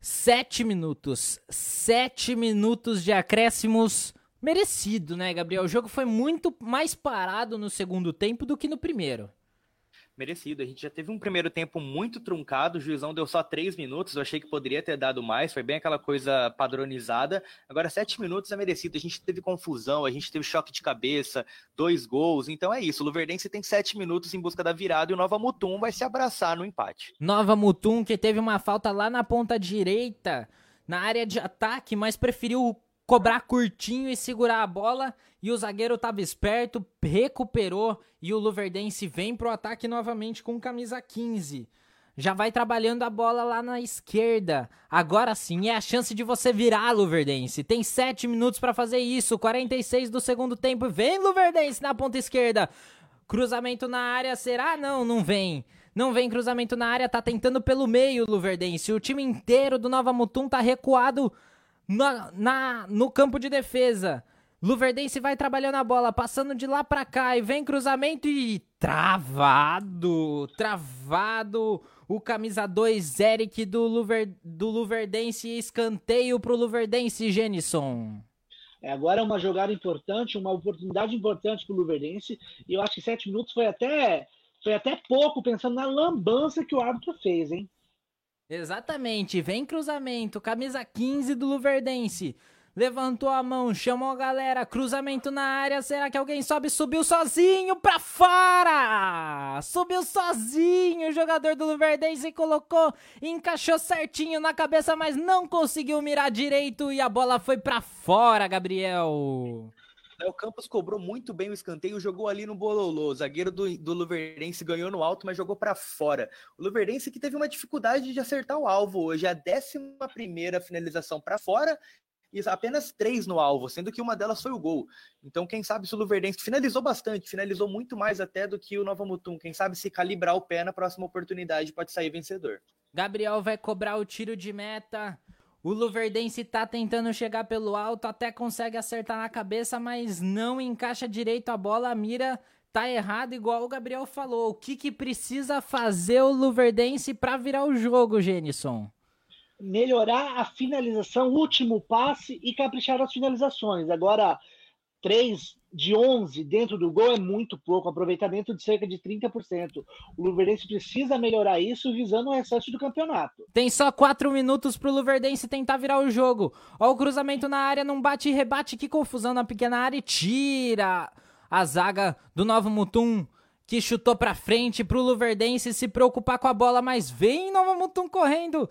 Sete minutos, sete minutos de acréscimos merecido, né, Gabriel? O jogo foi muito mais parado no segundo tempo do que no primeiro. Merecido, a gente já teve um primeiro tempo muito truncado, o juizão deu só três minutos, eu achei que poderia ter dado mais, foi bem aquela coisa padronizada, agora sete minutos é merecido, a gente teve confusão, a gente teve choque de cabeça, dois gols, então é isso, o Luverdense tem sete minutos em busca da virada e o Nova Mutum vai se abraçar no empate. Nova Mutum que teve uma falta lá na ponta direita, na área de ataque, mas preferiu cobrar curtinho e segurar a bola, e o zagueiro estava esperto, recuperou, e o Luverdense vem pro ataque novamente com camisa quinze. Já vai trabalhando a bola lá na esquerda. Agora sim, é a chance de você virar, Luverdense. Tem sete minutos para fazer isso, quarenta e seis do segundo tempo. Vem, Luverdense, na ponta esquerda. Cruzamento na área, será? Não, não vem. Não vem cruzamento na área, tá tentando pelo meio, Luverdense. O time inteiro do Nova Mutum tá recuado Na, na, no campo de defesa. Luverdense vai trabalhando a bola, passando de lá pra cá, e vem cruzamento e travado, travado o camisa dois, Eric, do, Luver, do Luverdense, escanteio pro Luverdense, Jenison. É, agora é uma jogada importante, uma oportunidade importante pro Luverdense, e eu acho que sete minutos foi até, foi até pouco, pensando na lambança que o árbitro fez, hein? Exatamente, vem cruzamento, camisa quinze do Luverdense, levantou a mão, chamou a galera, cruzamento na área, será que alguém sobe? Subiu sozinho pra fora, subiu sozinho, o jogador do Luverdense colocou, encaixou certinho na cabeça, mas não conseguiu mirar direito e a bola foi pra fora, Gabriel. O Campos cobrou muito bem o escanteio, jogou ali no bololô, o zagueiro do, do Luverdense ganhou no alto, mas jogou para fora. O Luverdense que teve uma dificuldade de acertar o alvo hoje, a décima primeira finalização para fora e apenas três no alvo, sendo que uma delas foi o gol. Então quem sabe se o Luverdense finalizou bastante, finalizou muito mais até do que o Nova Mutum, quem sabe se calibrar o pé na próxima oportunidade pode sair vencedor. Gabriel vai cobrar o tiro de meta. O Luverdense tá tentando chegar pelo alto, até consegue acertar na cabeça, mas não encaixa direito a bola, a mira tá errada, igual o Gabriel falou. O que que precisa fazer o Luverdense para virar o jogo, Jenison? Melhorar a finalização, último passe e caprichar as finalizações. Agora, três de onze dentro do gol é muito pouco, aproveitamento de cerca de trinta por cento. O Luverdense precisa melhorar isso visando o restante do campeonato. Tem só quatro minutos pro Luverdense tentar virar o jogo. Ó o cruzamento na área, não bate e rebate, que confusão na pequena área e tira a zaga do Nova Mutum, que chutou pra frente pro Luverdense se preocupar com a bola, mas vem Nova Mutum correndo,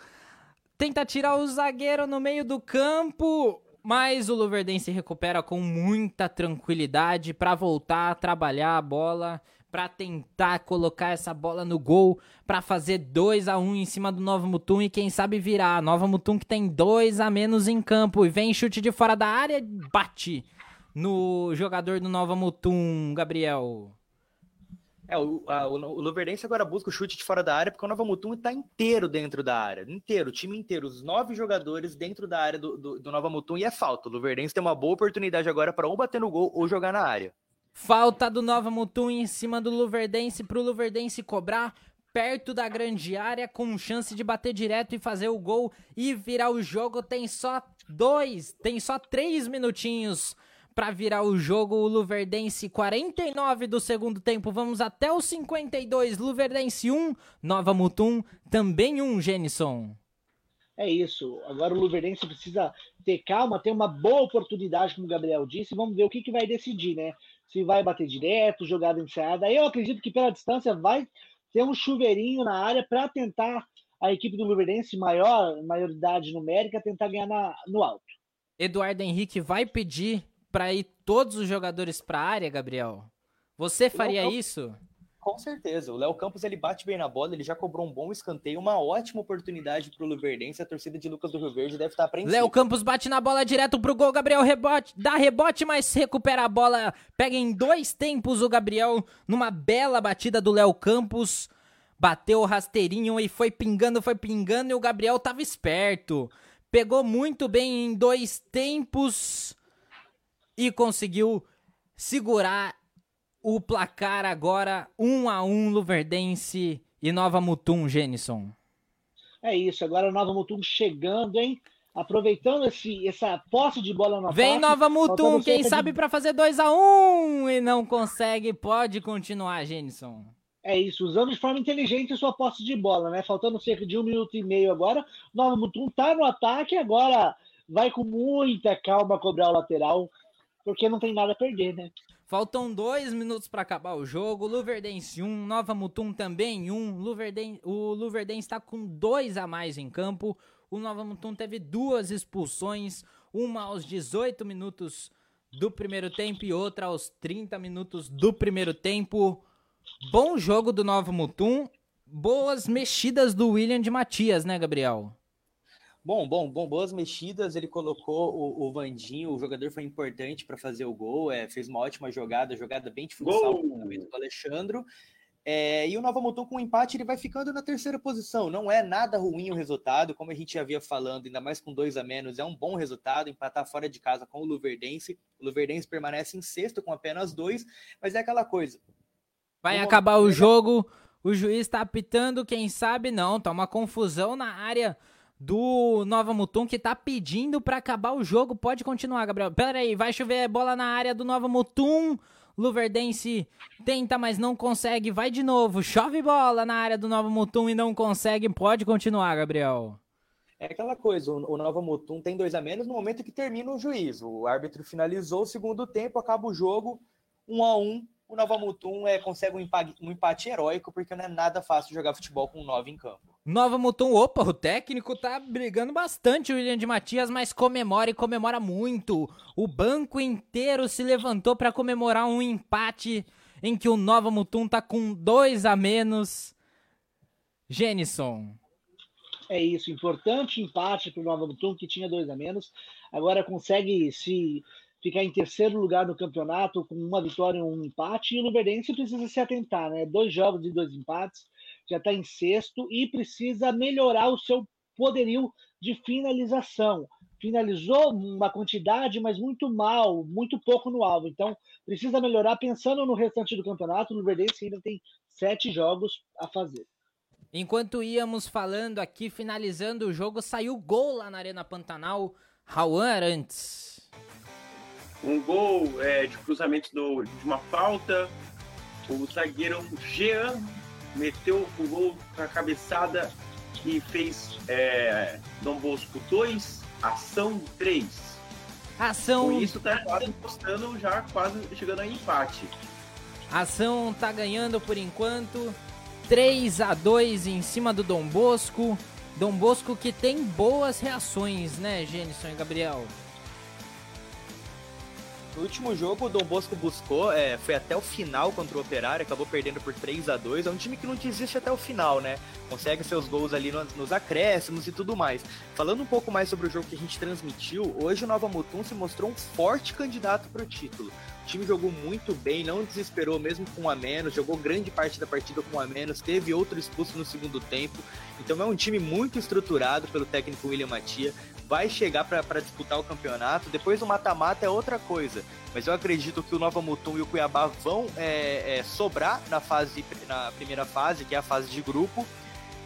tenta tirar o zagueiro no meio do campo. Mas o Luverdense recupera com muita tranquilidade para voltar a trabalhar a bola, para tentar colocar essa bola no gol, para fazer dois a um em cima do Nova Mutum e quem sabe virar. Nova Mutum que tem dois a menos em campo e vem chute de fora da área e bate no jogador do Nova Mutum, Gabriel. É, o, a, o Luverdense agora busca o chute de fora da área, porque o Nova Mutum está inteiro dentro da área, inteiro, o time inteiro, os nove jogadores dentro da área do, do, do Nova Mutum, e é falta. O Luverdense tem uma boa oportunidade agora para ou bater no gol ou jogar na área. Falta do Nova Mutum em cima do Luverdense, para o Luverdense cobrar perto da grande área, com chance de bater direto e fazer o gol e virar o jogo. Tem só dois, tem só três minutinhos para virar o jogo, o Luverdense, quarenta e nove do segundo tempo, vamos até o cinquenta e dois, Luverdense um, Nova Mutum também um, Jenison. É isso, agora o Luverdense precisa ter calma, ter uma boa oportunidade, como o Gabriel disse, vamos ver o que, que vai decidir, né? Se vai bater direto, jogada ensaiada, eu acredito que pela distância vai ter um chuveirinho na área para tentar a equipe do Luverdense, maior, maioridade numérica, tentar ganhar na, no alto. Eduardo Henrique vai pedir para ir todos os jogadores para a área, Gabriel? Você faria eu, eu, isso? Com certeza, o Léo Campos ele bate bem na bola, ele já cobrou um bom escanteio, uma ótima oportunidade pro Luverdense, a torcida de Lucas do Rio Verde deve estar apreensiva. Léo Campos bate na bola direto pro gol, Gabriel rebote, dá rebote, mas recupera a bola, pega em dois tempos o Gabriel, numa bela batida do Léo Campos, bateu o rasteirinho e foi pingando, foi pingando e o Gabriel tava esperto, pegou muito bem em dois tempos e conseguiu segurar o placar agora, um a um, Luverdense e Nova Mutum, Jenison. É isso, agora Nova Mutum chegando, hein? Aproveitando esse, essa posse de bola na frente. Vem Nova Mutum, quem sabe de... para fazer dois a um e não consegue, pode continuar, Jenison. É isso, usando de forma inteligente a sua posse de bola, né? Faltando cerca de um minuto e meio agora, Nova Mutum tá no ataque, agora vai com muita calma cobrar o lateral, porque não tem nada a perder, né? Faltam dois minutos para acabar o jogo, Luverdense um, Nova Mutum também um, Luverden... o Luverdense está com dois a mais em campo, o Nova Mutum teve duas expulsões, uma aos dezoito minutos do primeiro tempo e outra aos trinta minutos do primeiro tempo. Bom jogo do Nova Mutum, boas mexidas do William de Matias, né, Gabriel? Bom, bom, bom, boas mexidas, ele colocou o, o Vandinho, o jogador foi importante para fazer o gol, é, fez uma ótima jogada, jogada bem de futsal do Alexandre, é, e o Nova Mutum com um empate ele vai ficando na terceira posição, não é nada ruim o resultado, como a gente já havia falando, ainda mais com dois a menos, é um bom resultado, empatar fora de casa com o Luverdense, o Luverdense permanece em sexto com apenas dois, mas é aquela coisa. Vai uma... acabar o jogo, o juiz está apitando, quem sabe não, tá uma confusão na área do Nova Mutum, que tá pedindo pra acabar o jogo. Pode continuar, Gabriel. Pera aí, vai chover bola na área do Nova Mutum. Luverdense tenta, mas não consegue. Vai de novo. Chove bola na área do Nova Mutum e não consegue. Pode continuar, Gabriel. É aquela coisa, o Nova Mutum tem dois a menos no momento que termina o juízo. O árbitro finalizou o segundo tempo, acaba o jogo, um a um. O Nova Mutum é, consegue um empate, um empate heróico, porque não é nada fácil jogar futebol com um nove em campo. Nova Mutum, opa, o técnico tá brigando bastante, o William de Matias, mas comemora e comemora muito. O banco inteiro se levantou para comemorar um empate em que o Nova Mutum tá com dois a menos. Jenison. É isso, importante empate pro Nova Mutum, que tinha dois a menos. Agora consegue se... ficar em terceiro lugar no campeonato com uma vitória e um empate, e o Luverdense precisa se atentar, né? Dois jogos e dois empates, já está em sexto e precisa melhorar o seu poderio de finalização. Finalizou uma quantidade, mas muito mal, muito pouco no alvo, então precisa melhorar pensando no restante do campeonato, o Luverdense ainda tem sete jogos a fazer. Enquanto íamos falando aqui, finalizando o jogo, saiu gol lá na Arena Pantanal, Raul Arantes. Um gol é, de cruzamento do, de uma falta, o zagueiro Jean meteu o gol com a cabeçada e fez é, Dom Bosco dois, Ação três. Ação... Com isso tá quase postando, já quase chegando a empate. Ação tá ganhando por enquanto, três a dois em cima do Dom Bosco. Dom Bosco que tem boas reações, né, Jenison e Gabriel? No último jogo, o Dom Bosco buscou, é, foi até o final contra o Operário, acabou perdendo por três a dois. É um time que não desiste até o final, né? Consegue seus gols ali nos, nos acréscimos e tudo mais. Falando um pouco mais sobre o jogo que a gente transmitiu, hoje o Nova Mutum se mostrou um forte candidato para o título. O time jogou muito bem, não desesperou mesmo com um a menos, jogou grande parte da partida com um a menos, teve outro expulso no segundo tempo. Então é um time muito estruturado pelo técnico William Matias, vai chegar para disputar o campeonato, depois o mata-mata é outra coisa, mas eu acredito que o Nova Mutum e o Cuiabá vão é, é, sobrar na, fase, na primeira fase, que é a fase de grupo,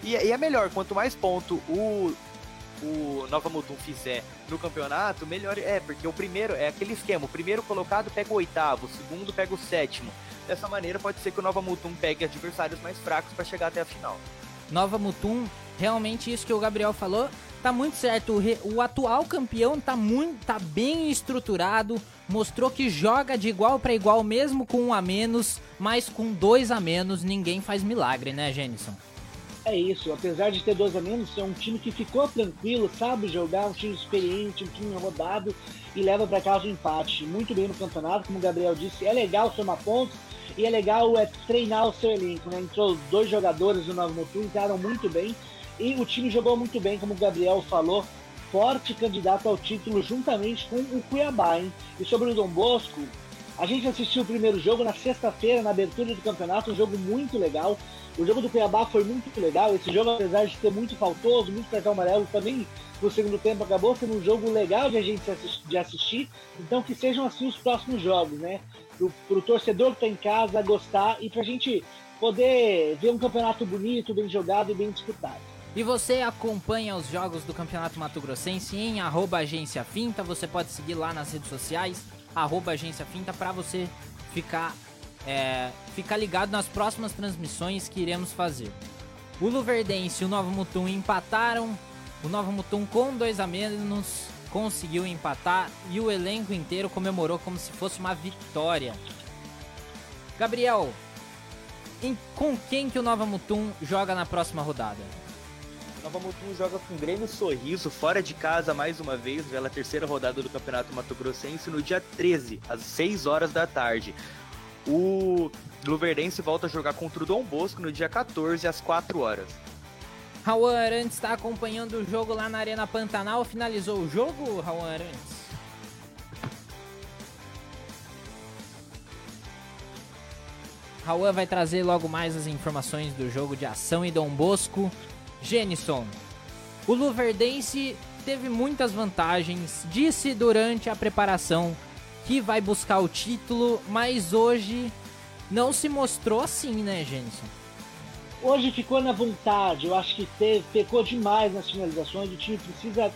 e, e é melhor, quanto mais ponto o... o Nova Mutum fizer no campeonato, melhor é, porque o primeiro é aquele esquema, o primeiro colocado pega o oitavo, o segundo pega o sétimo. Dessa maneira pode ser que o Nova Mutum pegue adversários mais fracos para chegar até a final. Nova Mutum, realmente isso que o Gabriel falou, tá muito certo, o, re, o atual campeão tá, muito, tá bem estruturado, mostrou que joga de igual para igual, mesmo com um a menos, mas com dois a menos ninguém faz milagre, né, Jenison? É isso, apesar de ter dois a menos, é um time que ficou tranquilo, sabe jogar, um time experiente, um time rodado e leva para casa o empate. Muito bem no campeonato, como o Gabriel disse, é legal somar pontos, E é legal é treinar o seu elenco, né? Entrou os dois jogadores do Nova Mutum, entraram muito bem. E o time jogou muito bem, como o Gabriel falou. Forte candidato ao título juntamente com o Cuiabá, hein? E sobre o Dom Bosco, a gente assistiu o primeiro jogo na sexta-feira, na abertura do campeonato, um jogo muito legal. O jogo do Cuiabá foi muito legal. Esse jogo, apesar de ser muito faltoso, muito cartão amarelo, também no segundo tempo acabou sendo um jogo legal de a gente assistir, de assistir. Então que sejam assim os próximos jogos, né? Pro, pro torcedor que tá em casa gostar e pra gente poder ver um campeonato bonito, bem jogado e bem disputado. E você acompanha os jogos do Campeonato Mato Grossense em arroba Agência Finta. Você pode seguir lá nas redes sociais, arroba Agência Finta, para você ficar, é, ficar ligado nas próximas transmissões que iremos fazer. O Luverdense e o Nova Mutum empataram. O Nova Mutum, com dois a menos, conseguiu empatar e o elenco inteiro comemorou como se fosse uma vitória. Gabriel, em, com quem que o Nova Mutum joga na próxima rodada? Nova Mutum joga com Grêmio Sorriso, fora de casa mais uma vez, pela terceira rodada do Campeonato Mato Grossense, no dia treze, às seis horas da tarde. O Luverdense volta a jogar contra o Dom Bosco no dia quatorze, às quatro horas. Raul Arantes está acompanhando o jogo lá na Arena Pantanal. Finalizou o jogo, Raul Arantes? Raul vai trazer logo mais as informações do jogo de Ação e Dom Bosco. Jenison, o Luverdense teve muitas vantagens, disse durante a preparação que vai buscar o título, mas hoje não se mostrou assim, né, Jenison? Hoje ficou na vontade, eu acho que teve, pecou demais nas finalizações, o time precisa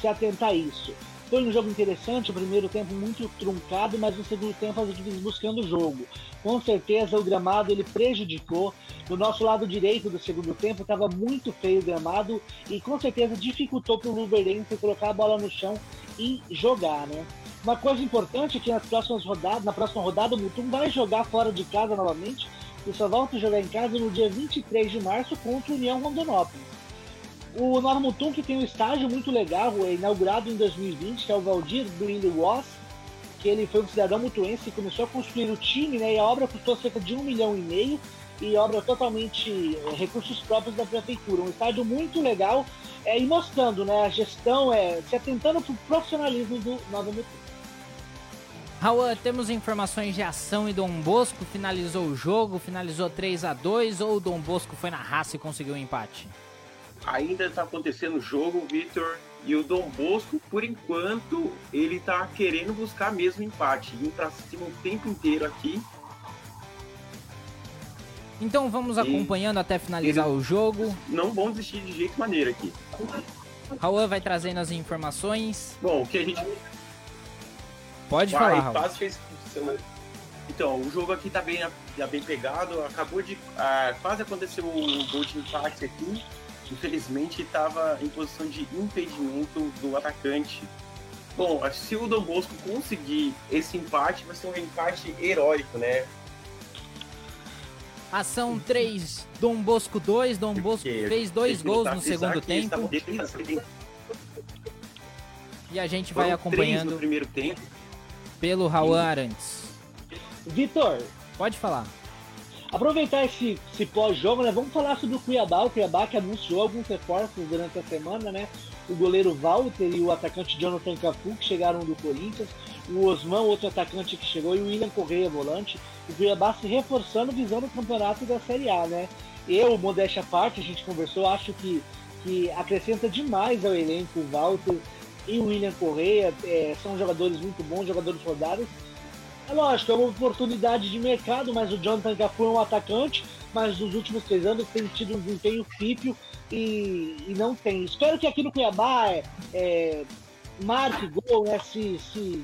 se atentar a isso. Foi um jogo interessante, o primeiro tempo muito truncado, mas no segundo tempo as equipes buscando o jogo. Com certeza o gramado ele prejudicou. Do nosso lado direito do segundo tempo estava muito feio o gramado e com certeza dificultou para o Luverdense colocar a bola no chão e jogar, né? Uma coisa importante é que nas próximas rodadas, na próxima rodada o Mutum vai jogar fora de casa novamente e só volta a jogar em casa no dia vinte e três de março contra o União Rondonópolis. O Nova Mutum, que tem um estádio muito legal, é inaugurado em dois mil e vinte, que é o Walter, que ele foi um cidadão mutuense e começou a construir o time, né? E a obra custou cerca de um milhão e meio, e obra totalmente é, recursos próprios da prefeitura. Um estádio muito legal, é, e mostrando, né? A gestão é, se atentando para o profissionalismo do Nova Mutum. Raul, temos informações de Ação e Dom Bosco. Finalizou o jogo, finalizou três a dois, ou o Dom Bosco foi na raça e conseguiu o um empate? Ainda está acontecendo o jogo, Vitor, e o Dom Bosco, por enquanto, ele está querendo buscar mesmo empate, indo para cima o tempo inteiro aqui. Então vamos e acompanhando até finalizar o jogo. Não vão desistir de jeito maneiro aqui. Raul vai trazendo as informações. Bom, o que a gente... Pode Uai, falar, Raul. Fez... Então, o jogo aqui está bem, tá bem pegado, acabou de... Ah, quase aconteceu o gol de empate aqui. Infelizmente estava em posição de impedimento do atacante. Bom, se o Dom Bosco conseguir esse empate, vai ser um empate heróico, né? Ação três, Dom Bosco dois. Dom Bosco Porque fez dois gols no segundo tempo. E a gente vai acompanhando primeiro tempo pelo Raul Arantes. Vitor, pode falar. Aproveitar esse, esse pós-jogo, né? Vamos falar sobre o Cuiabá. O Cuiabá que anunciou alguns reforços durante a semana, né? O goleiro Walter e o atacante Jonathan Cafu, que chegaram do Corinthians. O Osman, outro atacante que chegou, e o William Correia, volante. O Cuiabá se reforçando, visando o campeonato da Série A, né? Eu, modéstia à parte, a gente conversou, acho que, que acrescenta demais ao elenco o Walter e o William Correia. É, são jogadores muito bons, jogadores rodados. É lógico, é uma oportunidade de mercado, mas o Jonathan Cafu é um atacante, mas nos últimos três anos tem tido um desempenho pífio e, e não tem. Espero que aqui no Cuiabá é, é, marque gol, né? Se, se...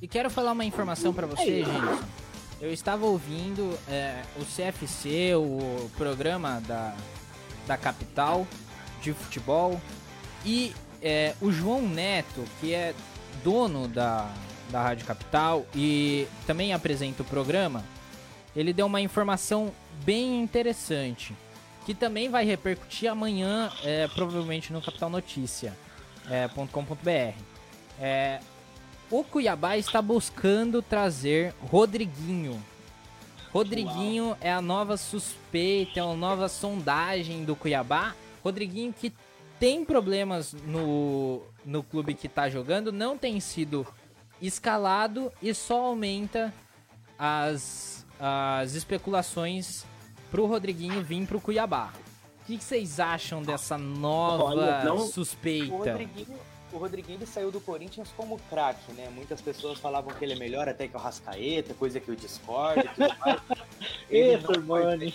E quero falar uma informação para você, é gente. Eu estava ouvindo é, o C F C, o programa da, da capital de futebol, e é, o João Neto, que é dono da... da Rádio Capital e também apresenta o programa, ele deu uma informação bem interessante, que também vai repercutir amanhã, é, provavelmente no capital notícia ponto com ponto b r. É, o Cuiabá está buscando trazer Rodriguinho, Rodriguinho é a nova suspeita, é a nova sondagem do Cuiabá. Rodriguinho, que tem problemas no, no clube que está jogando, não tem sido escalado e só aumenta as, as especulações para o Rodriguinho vir para o Cuiabá. O que, que vocês acham dessa nova Olha, não... suspeita? O Rodriguinho, o Rodriguinho ele saiu do Corinthians como craque, né? Muitas pessoas falavam que ele é melhor até que o Arrascaeta, coisa que eu discordo. Ele não foi...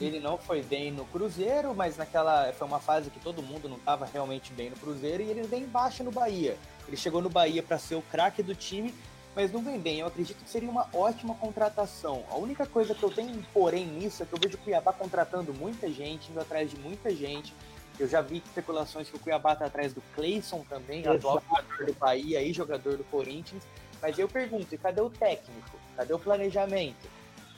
Ele não foi bem no Cruzeiro, mas naquela foi uma fase que todo mundo não estava realmente bem no Cruzeiro e ele vem baixo no Bahia. Ele chegou no Bahia para ser o craque do time, mas não vem bem. Eu acredito que seria uma ótima contratação. A única coisa que eu tenho, porém, nisso é que eu vejo o Cuiabá contratando muita gente, indo atrás de muita gente. Eu já vi especulações que o Cuiabá está atrás do Clayson também, atual jogador do Bahia e jogador do Corinthians. Mas eu pergunto, e cadê o técnico? Cadê o planejamento?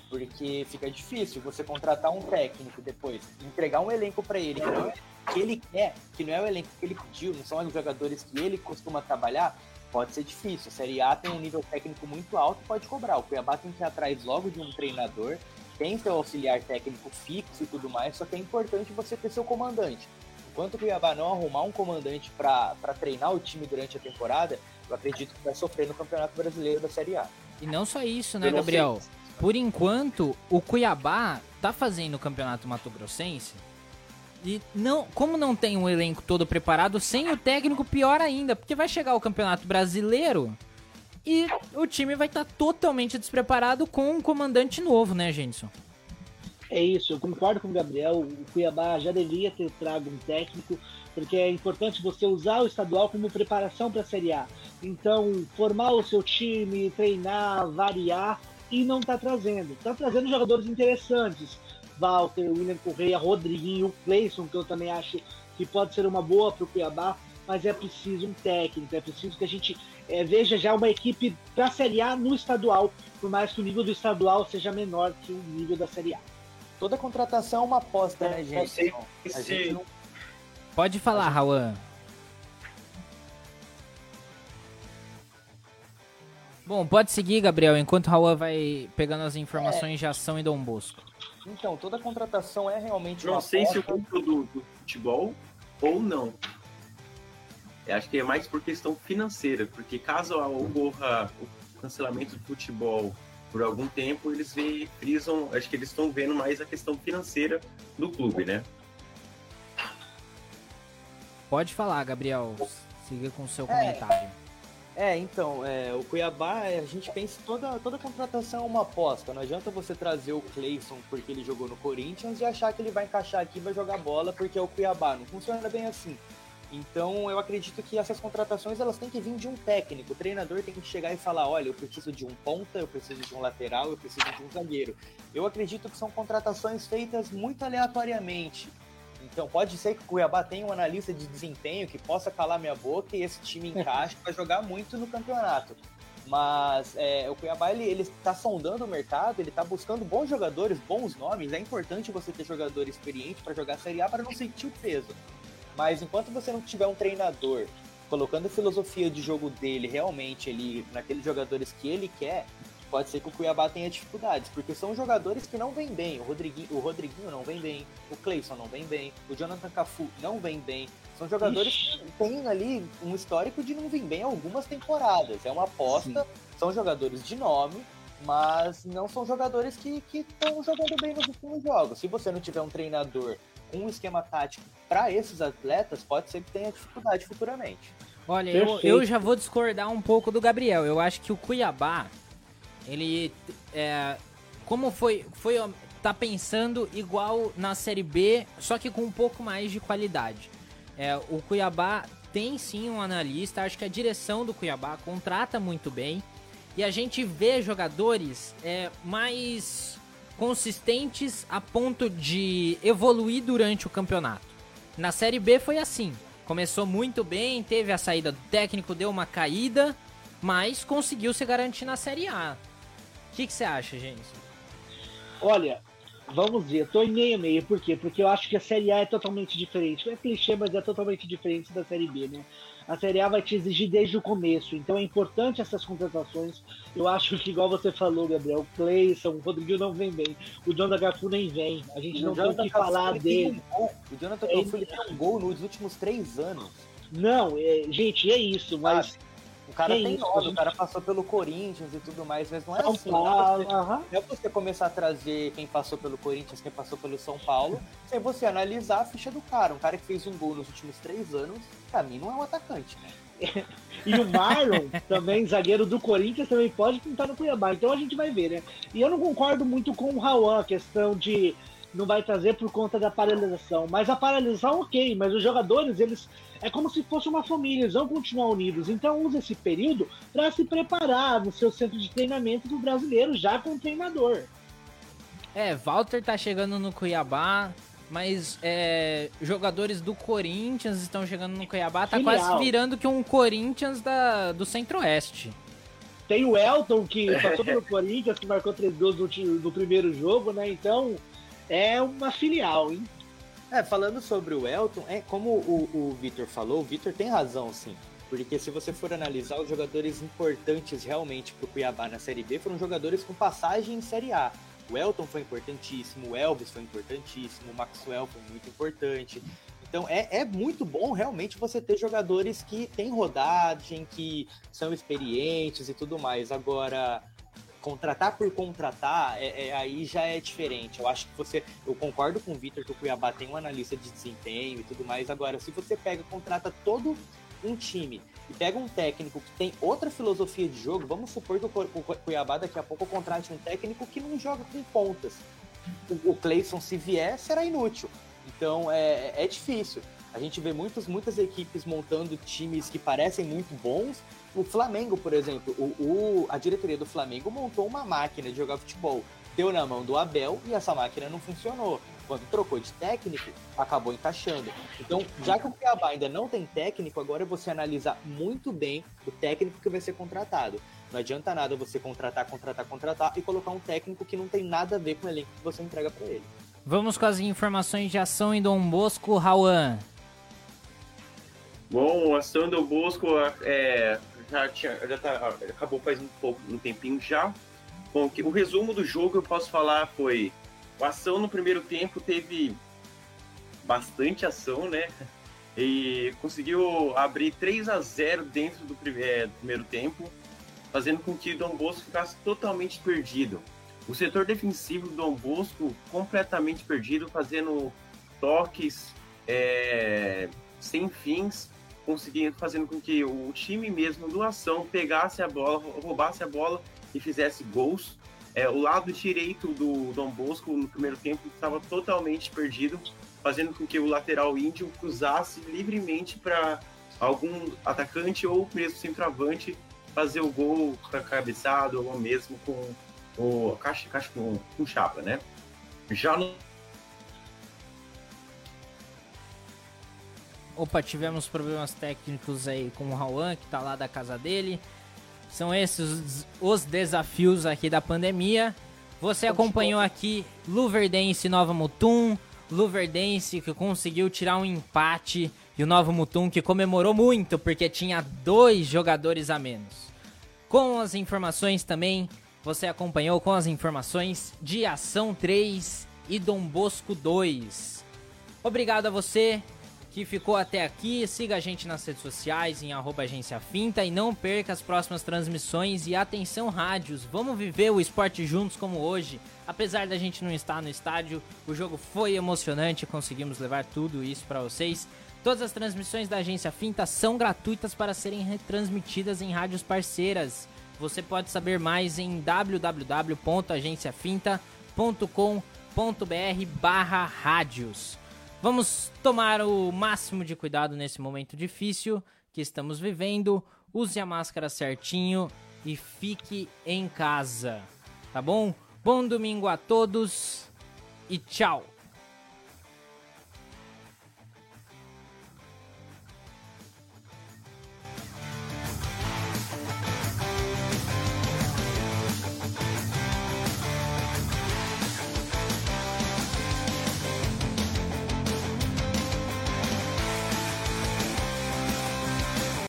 Porque fica difícil você contratar um técnico depois, entregar um elenco para ele que, não é, que ele quer, que não é o elenco que ele pediu, não são os jogadores que ele costuma trabalhar, pode ser difícil. A Série A tem um nível técnico muito alto, pode cobrar. O Cuiabá tem que ir atrás logo de um treinador, tem seu auxiliar técnico fixo e tudo mais, só que é importante você ter seu comandante. Enquanto o Cuiabá não arrumar um comandante para treinar o time durante a temporada, eu acredito que vai sofrer no Campeonato Brasileiro da Série A. E não só isso, né, Gabriel? Sei. Por enquanto, o Cuiabá tá fazendo o Campeonato Mato Grossense e não, como não tem um elenco todo preparado, sem o técnico pior ainda, porque vai chegar o Campeonato Brasileiro e o time vai estar tá totalmente despreparado com um comandante novo, né, Gênison? É isso, eu concordo com o Gabriel, o Cuiabá já devia ter trago um técnico, porque é importante você usar o estadual como preparação para a Série A. Então, formar o seu time, treinar, variar, e não está trazendo. Está trazendo jogadores interessantes. Walter, William Correia, Rodriguinho, Clayson, que eu também acho que pode ser uma boa para o Cuiabá, mas é preciso um técnico, é preciso que a gente é, veja já uma equipe para a Série A no estadual, por mais que o nível do estadual seja menor que o nível da Série A. Toda contratação é uma aposta, né, gente? A gente não... Pode falar, gente... Rauan. Bom, pode seguir, Gabriel, enquanto o Raul vai pegando as informações é. de Ação e Dom Bosco. Então, toda contratação é realmente não uma Não sei porta... se eu compro do, do futebol ou não. Eu acho que é mais por questão financeira, porque caso ocorra o cancelamento do futebol por algum tempo, eles frisam, acho que eles estão vendo mais a questão financeira do clube, né? Pode falar, Gabriel. Siga com o seu é. comentário. É, então, é, o Cuiabá, a gente pensa que toda, toda contratação é uma aposta. Não adianta você trazer o Clayson porque ele jogou no Corinthians e achar que ele vai encaixar aqui e vai jogar bola porque é o Cuiabá. Não funciona bem assim. Então, eu acredito que essas contratações elas têm que vir de um técnico. O treinador tem que chegar e falar, olha, eu preciso de um ponta, eu preciso de um lateral, eu preciso de um zagueiro. Eu acredito que são contratações feitas muito aleatoriamente. Então pode ser que o Cuiabá tenha um analista de desempenho que possa calar minha boca e esse time encaixe para jogar muito no campeonato. Mas é, o Cuiabá ele está sondando o mercado, ele está buscando bons jogadores, bons nomes. É importante você ter jogador experiente para jogar a Série A para não sentir o peso. Mas enquanto você não tiver um treinador colocando a filosofia de jogo dele realmente ali naqueles jogadores que ele quer, pode ser que o Cuiabá tenha dificuldades, porque são jogadores que não vêm bem. O Rodriguinho, o Rodriguinho não vem bem, o Clayson não vem bem, o Jonathan Cafu não vem bem. São jogadores Ixi. que têm ali um histórico de não vir bem algumas temporadas. É uma aposta, Sim. são jogadores de nome, mas não são jogadores que estão jogando bem nos últimos jogos. Se você não tiver um treinador com um esquema tático para esses atletas, pode ser que tenha dificuldade futuramente. Olha, eu, eu já vou discordar um pouco do Gabriel. Eu acho que o Cuiabá Ele, é, como foi, foi, tá pensando igual na Série B, só que com um pouco mais de qualidade. É, o Cuiabá tem sim um analista, acho que a direção do Cuiabá contrata muito bem. E a gente vê jogadores é, mais consistentes a ponto de evoluir durante o campeonato. Na Série B foi assim, começou muito bem, teve a saída do técnico, deu uma caída, mas conseguiu se garantir na Série A. O que você acha, gente? Olha, Vamos ver, eu tô em meio a meio, por quê? Porque eu acho que a Série A é totalmente diferente. Não é clichê, mas é totalmente diferente da Série B, né? A Série A vai te exigir desde o começo, então é importante essas contratações. Eu acho que, igual você falou, Gabriel, o Clayson, o Rodriguinho não vem bem, o Jonathan Cafu nem vem, a gente não tem o que falar dele. O Jonathan Cafu tem um gol nos últimos três anos. Não, é, gente, é isso, mas... Ah, o cara tem nove, o cara passou pelo Corinthians e tudo mais, mas não é São assim. Paulo, não, é você, uh-huh. não é você começar a trazer quem passou pelo Corinthians, quem passou pelo São Paulo, sem você analisar a ficha do cara. Um cara que fez um gol nos últimos três anos, pra mim não é um atacante, né? E o Marlon, também zagueiro do Corinthians, também pode pintar no Cuiabá. Então a gente vai ver, né? E eu não concordo muito com o Raul, a questão de não vai trazer por conta da paralisação. Mas a paralisação, ok, mas os jogadores, eles... É como se fosse uma família, eles vão continuar unidos. Então usa esse período para se preparar no seu centro de treinamento do brasileiro, já com o treinador. É, Walter tá chegando no Cuiabá, mas é, jogadores do Corinthians estão chegando no Cuiabá. Tá Genial. Quase virando que um Corinthians da, do Centro-Oeste. Tem o Elton, que passou pelo Corinthians, que marcou três gols no, no primeiro jogo, né? Então... É uma filial, hein? É, falando sobre o Elton, é, como o, o Vitor falou, o Vitor tem razão, sim. Porque se você for analisar, os jogadores importantes realmente para o Cuiabá na Série B foram jogadores com passagem em Série A. O Elton foi importantíssimo, o Elvis foi importantíssimo, o Maxwell foi muito importante. Então é, é muito bom realmente você ter jogadores que têm rodagem, que são experientes e tudo mais. Agora... Contratar por contratar, é, é, aí já é diferente. Eu acho que você... Eu concordo com o Vitor que o Cuiabá tem um analista de desempenho e tudo mais. Agora, se você pega, contrata todo um time e pega um técnico que tem outra filosofia de jogo, vamos supor que o Cuiabá daqui a pouco contrate um técnico que não joga com pontas. O, o Clayson, se vier, será inútil. Então, é, é difícil. A gente vê muitas, muitas equipes montando times que parecem muito bons. O Flamengo, por exemplo, o, o, a diretoria do Flamengo montou uma máquina de jogar futebol. Deu na mão do Abel e essa máquina não funcionou. Quando trocou de técnico, acabou encaixando. Então, já que o Cuiabá ainda não tem técnico, agora é você analisar muito bem o técnico que vai ser contratado. Não adianta nada você contratar, contratar, contratar e colocar um técnico que não tem nada a ver com o elenco que você entrega para ele. Vamos com as informações de Ação em Dom Bosco, Rauan. Bom, a Ação do Bosco é, já, tinha, já tá, acabou faz um, pouco, um tempinho já. Bom, o resumo do jogo eu posso falar foi... A Ação no primeiro tempo teve bastante ação, né? E conseguiu abrir três a zero dentro do, é, do primeiro tempo, fazendo com que o Dom Bosco ficasse totalmente perdido. O setor defensivo do Dom Bosco completamente perdido, fazendo toques é, sem fins... conseguindo, fazendo com que o time mesmo do Ação pegasse a bola, roubasse a bola e fizesse gols. É, o lado direito do Dom Bosco no primeiro tempo estava totalmente perdido, fazendo com que o lateral índio cruzasse livremente para algum atacante ou mesmo centroavante fazer o gol para cabeçado ou mesmo com o caixa, caixa com, com chapa, né? Já no Opa, tivemos problemas técnicos aí com o Rauan, que tá lá da casa dele. São esses os desafios aqui da pandemia. Você acompanhou aqui Luverdense e Nova Mutum. Luverdense que conseguiu tirar um empate. E o Nova Mutum que comemorou muito, porque tinha dois jogadores a menos. Com as informações também, você acompanhou com as informações de Ação três e Dom Bosco dois. Obrigado a você que ficou até aqui. Siga a gente nas redes sociais em arroba agência finta e não perca as próximas transmissões. E atenção, rádios, vamos viver o esporte juntos como hoje. Apesar da gente não estar no estádio, o jogo foi emocionante, conseguimos levar tudo isso para vocês. Todas as transmissões da agência finta são gratuitas para serem retransmitidas em rádios parceiras. Você pode saber mais em w w w ponto agência finta ponto com ponto b r barra rádios. Vamos tomar o máximo de cuidado nesse momento difícil que estamos vivendo. Use a máscara certinho e fique em casa, tá bom? Bom domingo a todos e tchau!